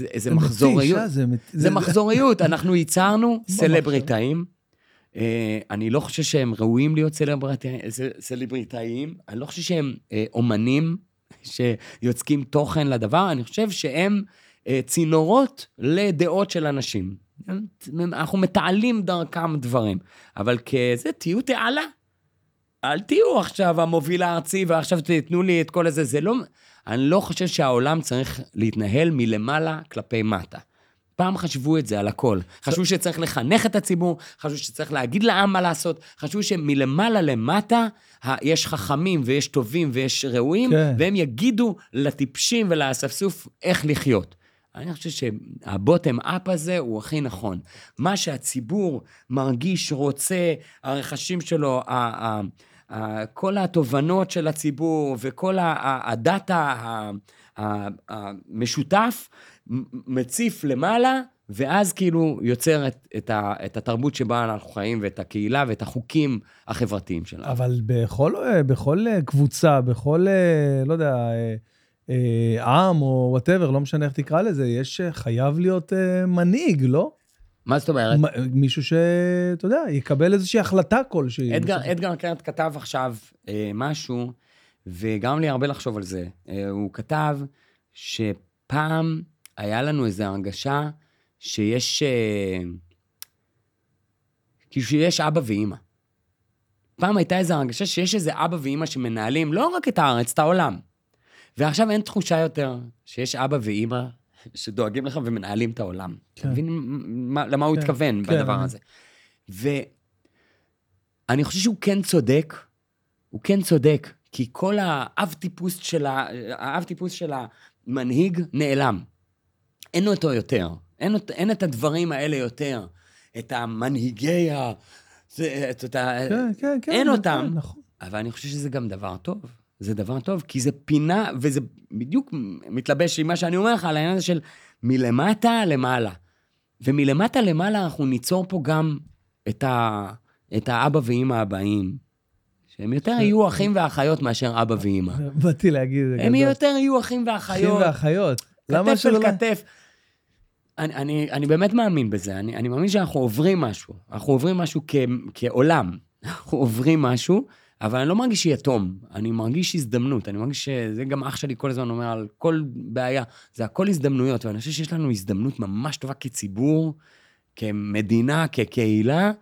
איזה מחזוריות. זה מחזוריות. אנחנו ייצרנו סלבריטאים. אני לא חושב שהם ראויים להיות סלבריטאים. אני לא חושב שהם אומנים שיוצקים תוכן לדבר. אני חושב שהם צינורות לדעות של אנשים. אנחנו מתעלים דרכם דברים, אבל כזה תהיו תעלה, אל תהיו עכשיו המוביל הארצי ועכשיו תתנו לי את כל הזה, זה לא, אני לא חושב שהעולם צריך להתנהל מלמעלה כלפי מטה. פעם חשבו את זה על הכל, חשבו שצריך לחנך את הציבור, חשבו שצריך להגיד לעם מה לעשות, חשבו שמלמעלה למטה יש חכמים ויש טובים ויש ראויים, והם יגידו לטיפשים ולספסוף איך לחיות. אני חושב שהבוטם אפ הזה הוא הכי נכון. מה שהציבור מרגיש, רוצה, הרכשים שלו, כל התובנות של הציבור, וכל הדאטה המשותף, מציף למעלה, ואז כאילו יוצר את התרבות שבה אנחנו חיים, ואת הקהילה, ואת החוקים החברתיים שלנו. אבל בכל קבוצה, בכל, לא יודע... עם או וואטאבר, לא משנה איך תקרא לזה, יש חייב להיות מנהיג, לא? מה זאת אומרת? מישהו שאתה יודע, יקבל איזושהי החלטה כלשהי. אדגר קרת כתב עכשיו משהו, וגם לי הרבה לחשוב על זה. הוא כתב שפעם היה לנו איזו הרגשה שיש, כאילו שיש אבא ואמא. פעם הייתה איזו הרגשה שיש איזה אבא ואמא שמנהלים לא רק את הארץ, את העולם. ועכשיו אין תחושה יותר שיש אבא ואמא שדואגים לך ומנהלים את העולם. אתה מבין למה הוא התכוון בדבר הזה. ואני חושב שהוא כן צודק, הוא כן צודק, כי כל האב טיפוס של המנהיג נעלם. אין אותו יותר, אין את הדברים האלה יותר, את המנהיגי, אין אותם. אבל אני חושב שזה גם דבר טוב. זה דבר טוב, כי זה פינה, וזה בדיוק מתלבש עם מה שאני אומר לך, על העניין הזה של מלמטה למעלה. ומלמטה למעלה אנחנו ניצור פה גם את האבא ואמא הבאים, שהם יותר יהיו אחים ואחיות מאשר אבא ואמא. באתי להגיד זה גדול. הם יותר יהיו אחים ואחיות. אחים ואחיות. כתף אל כתף. אני באמת מאמין בזה, אני מאמין שאנחנו עוברים משהו, אנחנו עוברים משהו כעולם, אנחנו עוברים משהו, אבל אני לא מרגיש יתום, אני מרגיש הזדמנות, אני מרגיש שזה גם אח שלי כל הזמן אומר על כל בעיה, זה הכל הזדמנויות, ואני חושב שיש לנו הזדמנות ממש טובה כציבור, כמדינה, כקהילה,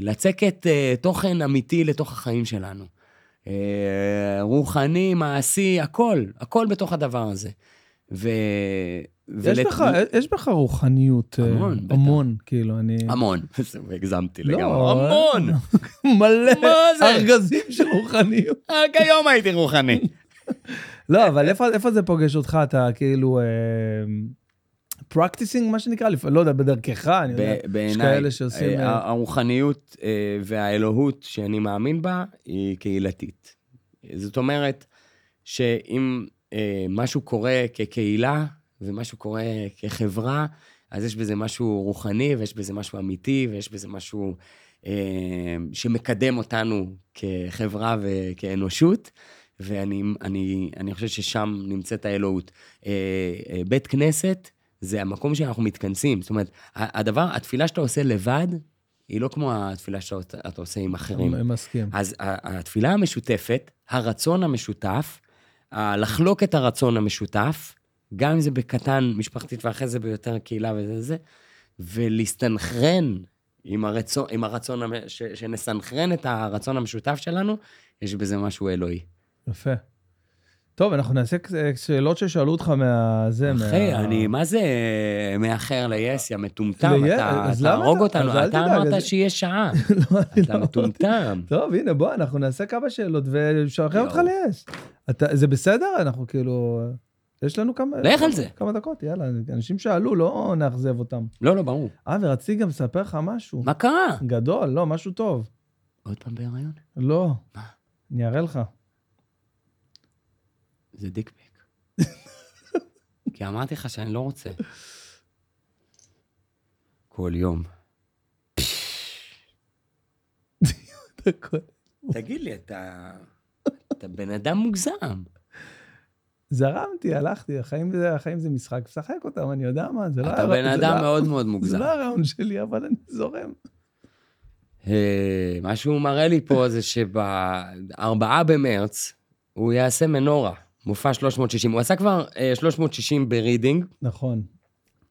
לצקת תוכן אמיתי לתוך החיים שלנו. רוחני, מעשי, הכל, הכל בתוך הדבר הזה. יש בך רוחניות המון, כאילו אני... המון, הגזמתי לגמרי, המון! מלא ארגזים של רוחניות. רק היום הייתי רוחני. לא, אבל איפה זה פוגש אותך, אתה כאילו... פרקטיסינג, מה שנקרא, לא יודע, בדרכך, אני יודע, יש כאלה שעושים... הרוחניות והאלוהות שאני מאמין בה, היא קהילתית. זאת אומרת, שאם... משהו קורה כקהילה, ומשהו קורה כחברה, אז יש בזה משהו רוחני, ויש בזה משהו אמיתי, ויש בזה משהו שמקדם אותנו כחברה וכאנושות, ואני חושב ששם נמצאת האלוהות. בית כנסת זה המקום שאנחנו מתכנסים, זאת אומרת, הדבר, התפילה שאתה עושה לבד, היא לא כמו התפילה שאתה עושה עם אחרים. הם מסכים. אז התפילה המשותפת, הרצון המשותף, לחלוק את הרצון המשותף, גם אם זה בקטן, משפחתית, ואחרי זה ביותר קהילה וזה זה, ולהסתנחרן עם הרצון, שנסנחרן את הרצון המשותף שלנו, יש בזה משהו אלוהי. יפה. טוב, אנחנו נעשה שאלות ששאלו אותך מהזה. אחי, אני, מה זה מאחר ליסיה, מטומטם, אתה הרוג אותנו, אתה אמרת שיהיה שעה, אתה מטומטם. טוב, הנה, בוא, אנחנו נעשה כמה שאלות, ושאחר אותך ליס. זה בסדר? אנחנו כאילו, יש לנו כמה דקות, יאללה, אנשים שאלו, לא נאכזב אותם. לא, ברור. ורציתי גם לספר לך משהו. מה קרה? גדול, לא, משהו טוב. עוד פעם בהיריון? לא. מה? אני אראה לך. זה דיק פיק. כי אמרתי לך שאני לא רוצה. כל יום. תגיד לי, אתה בן אדם מוגזם. זרמתי, הלכתי, החיים זה משחק, שחק אותם, אני יודע מה, זה לא... אתה בן אדם מאוד מאוד מוגזם. זה לא הרעיון שלי, אבל אני זורם. מה שהוא מראה לי פה זה שב4 במרץ הוא יעשה מנורה. מופע 360, הוא עשה כבר 360 ברידינג. נכון.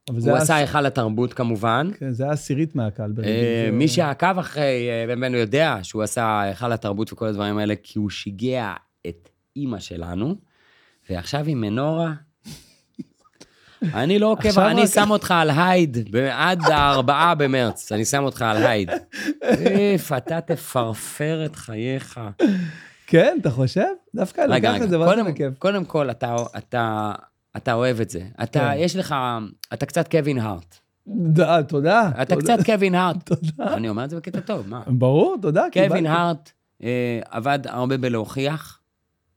הוא עשה היכל התרבות כמובן. כן, זה היה עשירית מהקהל ברידינג. מי שעקב אחרי, הוא יודע שהוא עשה היכל התרבות וכל הדברים האלה, כי הוא שיגע את אימא שלנו, ועכשיו היא מנורה. אני לא עוקב, אני שם אותך על הייד, עד 4 במרץ, אני שם אותך על הייד. אתה תפרפר את חייך. כן, אתה חושב? דווקא לקח את זה ועושה בכיף. קודם כל, אתה אוהב את זה. יש לך, אתה קצת קווין הארט. תודה. אתה קצת קווין הארט. תודה. אני אומר את זה בקטע טוב, מה? ברור, תודה. קווין הארט עבד הרבה בלהוכיח,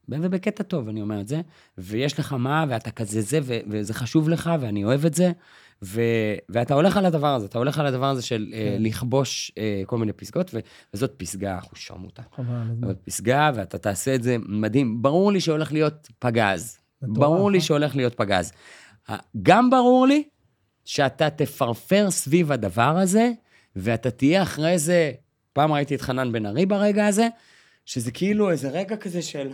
ובקטע טוב, אני אומר את זה, ויש לך מה, ואתה כזה זה, וזה חשוב לך, ואני אוהב את זה, ואתה הולך על הדבר הזה, אתה הולך על הדבר הזה של לכבוש כל מיני פסגות, וזאת פסגה, אנחנו שום אותה. אבל פסגה, ואתה תעשה את זה מדהים. ברור לי שהולך להיות פגז. ברור לי שהולך להיות פגז. גם ברור לי שאתה תפרפר סביב הדבר הזה, ואתה תהיה אחרי זה, פעם ראיתי את חנן בן ארי ברגע הזה, שזה כאילו איזה רגע כזה של...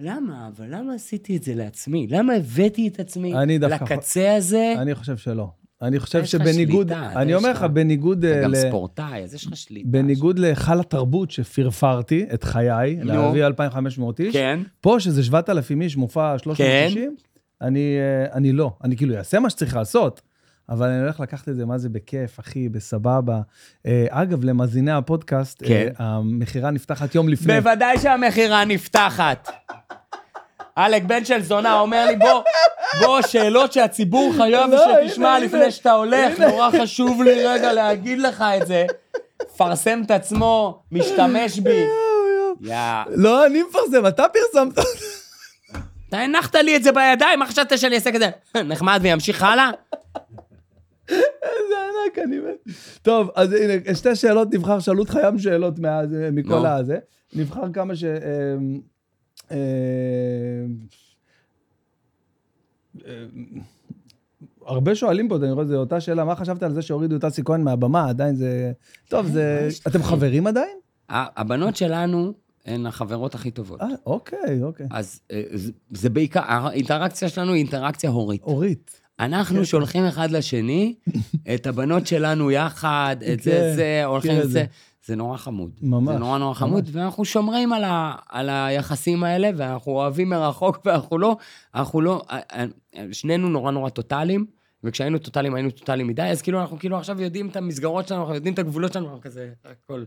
למה? אבל למה עשיתי את זה לעצמי? למה הבאתי את עצמי לקצה הזה? אני חושב שלא. אני חושב שבניגוד, אני אומר לך, בניגוד... אתה גם ספורטאי, אז יש לך שליטה. בניגוד לחל התרבות שפרפרתי את חיי, להביא 2,500 איש, פה שזה 7,000 איש, מופע 360, אני לא. אני כאילו אעשה מה שצריך לעשות, אבל אני הולך לקחת את זה, מה זה בכיף, אחי, בסבבה. אגב, למזיני הפודקאסט, המחירה נפתחת יום לפני. בוודאי שהמחירה נפתחת. אלק בן של זונה אומר לי, בוא, שאלות שהציבור חייב שתשמע לפני שאתה הולך, נורא חשוב לי רגע להגיד לך את זה. פרסם את עצמו, משתמש בי. לא, אני מפרסם, אתה פרסמת. אתה הנחת לי את זה בידיים, מה חשבת שאני אעשה כזה? נחמד וימשיך הלאה? זה ענק, אני מת. טוב, אז הנה, 2 שאלות נבחר, שאלו אותך ים שאלות מכל הזה. נבחר כמה ש... הרבה שואלים פה, אני רואה, זה אותה שאלה, מה חשבת על זה שהורידו את אסי כהן מהבמה? עדיין זה... טוב, זה... אתם חברים עדיין? הבנות שלנו הן החברות הכי טובות. אוקיי, אוקיי. אז זה בעיקר, האינטראקציה שלנו היא אינטראקציה הורית. הורית. אנחנו שולחים אחד לשני, את הבנות שלנו יחד, את זה, הולכים את זה. זה נורא חמוד. ממש. זה נורא חמוד, ואנחנו שומרים על היחסים האלה, ואנחנו אוהבים מרחוק, ואנחנו לא, שנינו נורא טוטליים, וכשהיינו טוטליים, היינו טוטליים מדי, אז כאילו אנחנו עכשיו יודעים את המסגרות שלנו, אנחנו יודעים את הגבולות שלנו, אנחנו כזה, הכל,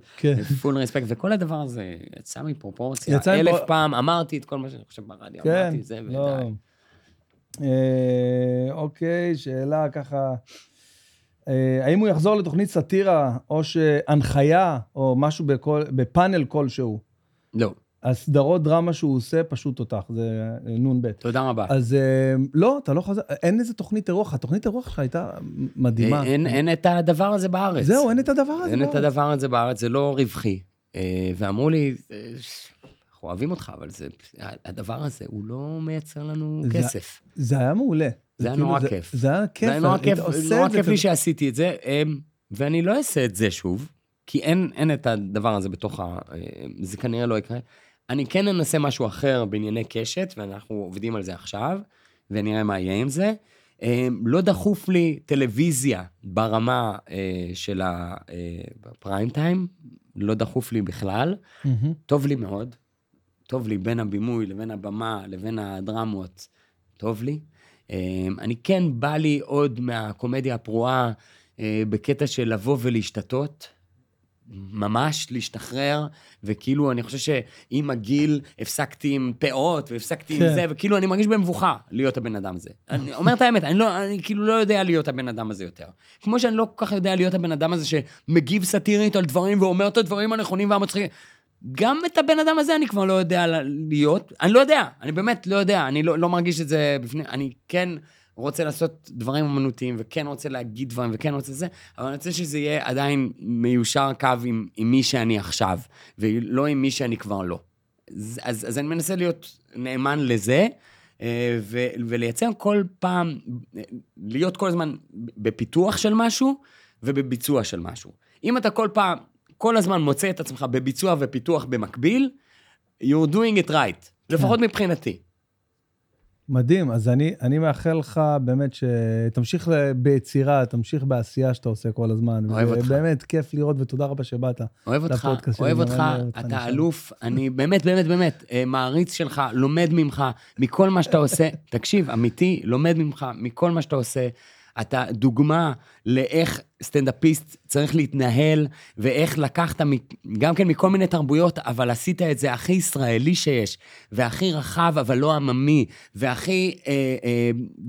פול רספקט, וכל הדבר הזה יצא מפרופורציה. 1000 פעם, אמרתי את כל מה שאני חושב ברדיו, אמרתי זה ודי. אוקיי, שאלה ככה, האם הוא יחזור לתוכנית סטירה, או שהנחיה, או משהו בפאנל כלשהו? לא. הסדרות דרמה שהוא עושה, פשוט אותך, זה נון ב'. תודה רבה. אז לא, אתה לא חזר, אין איזה תוכנית אירוח, התוכנית אירוח שלך הייתה מדהימה. אין את הדבר הזה בארץ. זהו, אין את הדבר הזה בארץ. אין את הדבר הזה בארץ, זה לא רווחי. ואמרו לי, אנחנו אוהבים אותך, אבל הדבר הזה, הוא לא מייצר לנו כסף. זה היה מעולה. זה היה נורא כיף. זה היה כיף. זה נורא כיף לי שעשיתי את זה, ואני לא אעשה את זה שוב, כי אין את הדבר הזה בתוך ה... זה כנראה לא יקרה. אני כן אנסה משהו אחר בענייני קשת, ואנחנו עובדים על זה עכשיו, ונראה מה יהיה עם זה. לא דחוף לי טלוויזיה ברמה של הפריים טיים, לא דחוף לי בכלל. טוב לי מאוד. טוב לי בין הבימוי לבין הבמה, לבין הדרמות. טוב לי. אני כן בא לי עוד מהקומדיה הפרועה, בקטע של לבוא ולהשתתות. ממש להשתחרר, וכאילו אני חושב שעם הגיל הפסקתי עם פאות, והפסקתי עם זה, וכאילו אני מרגיש במבוכה להיות הבן אדם הזה. אני אומר את האמת, אני כאילו לא יודע להיות הבן אדם הזה יותר. כמו שאני לא כל כך יודע להיות הבן אדם הזה, שמגיב סטירית על דברים, ואומר את הדברים הנכונים והמצחיקים. גם את הבן אדם הזה אני כבר לא יודע להיות, אני לא יודע, אני באמת לא יודע, אני לא מרגיש את זה בפני, אני כן... רוצה לעשות דברים אמנותיים, וכן רוצה להגיד דברים, וכן רוצה זה, אבל אני רוצה שזה יהיה עדיין מיושר קו עם מי שאני עכשיו, ולא עם מי שאני כבר לא. אז אני מנסה להיות נאמן לזה, ולייצר כל פעם, להיות כל הזמן בפיתוח של משהו, ובביצוע של משהו. אם אתה כל פעם, כל הזמן מוצא את עצמך בביצוע ופיתוח במקביל, you're doing it right, לפחות מבחינתי. מדהים, אז אני מאחל לך באמת שתמשיך ביצירה, תמשיך בעשייה שאתה עושה כל הזמן. אוהב אותך. באמת כיף לראות, ותודה רבה שבאת. אוהב אותך, אוהב אותך, אתה אלוף, אני באמת, באמת, באמת, מעריץ שלך, לומד ממך, מכל מה שאתה עושה, תקשיב, אמיתי, לומד ממך, מכל מה שאתה עושה, אתה דוגמה לאיך סטנדאפיסט צריך להתנהל, ואיך לקחת גם כן מכל מיני תרבויות, אבל עשית את זה הכי ישראלי שיש, והכי רחב אבל לא עממי, והכי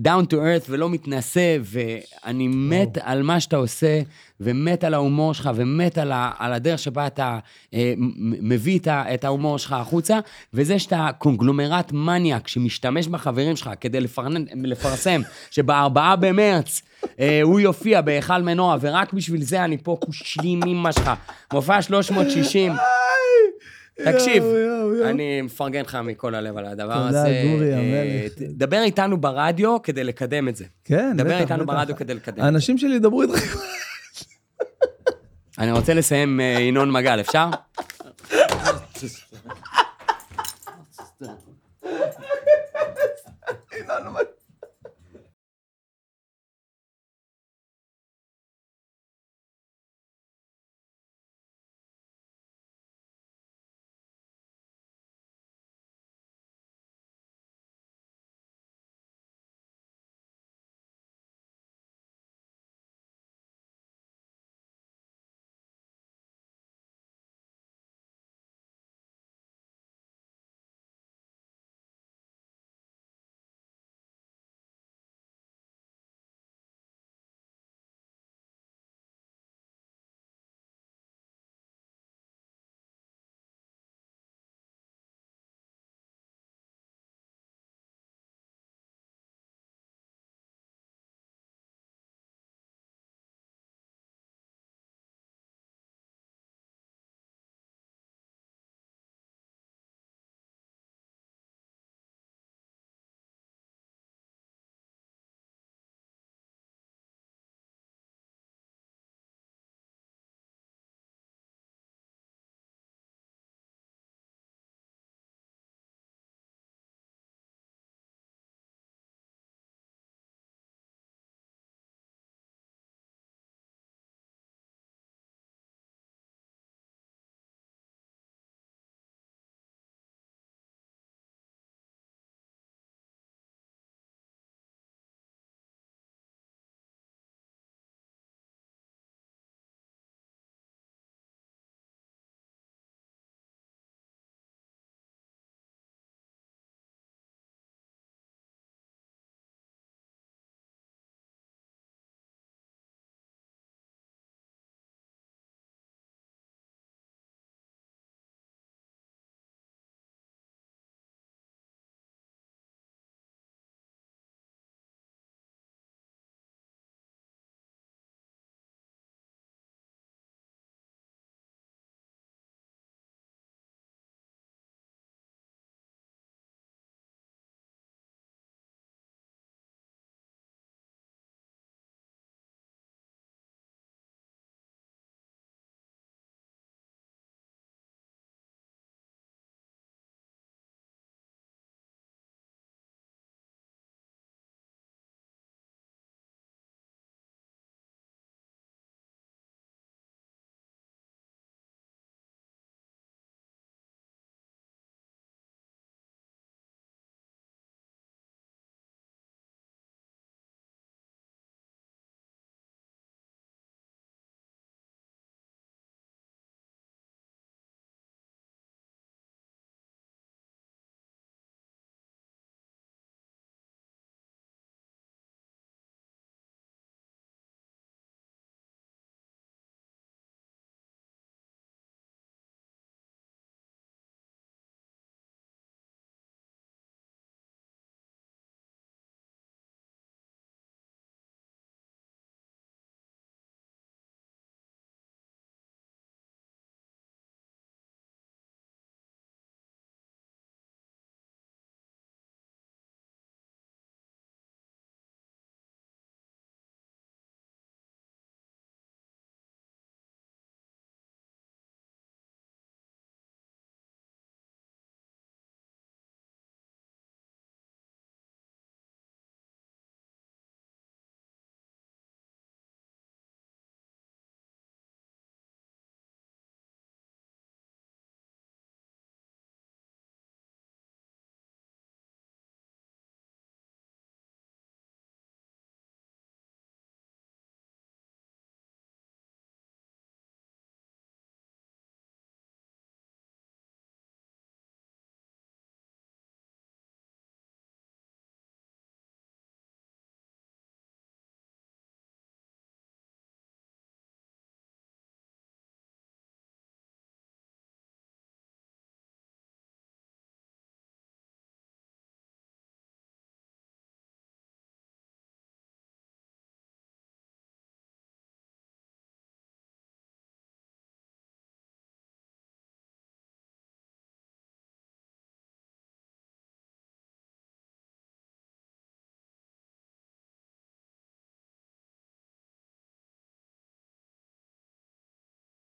down to earth ולא מתנשא, ואני מת על מה שאתה עושה, ומת על ההומור שלך, ומת על הדרך שבה אתה מביא את ההומור שלך החוצה, וזה שאתה קונגלומרט מניאק, שמשתמש בחברים שלך, כדי לפרסם, שב4 במרץ, הוא יופיע בהיכל מנוע, ורק בשביל זה אני פה קושלים עם שלך. מופע 360. תקשיב, אני מפרגן לך מכל הלב על הדבר הזה. דבר איתנו ברדיו כדי לקדם את זה. כן. דבר איתנו ברדיו כדי לקדם את זה. האנשים שלי ידברו איתך. אני רוצה לסיים ינון מגל, אפשר?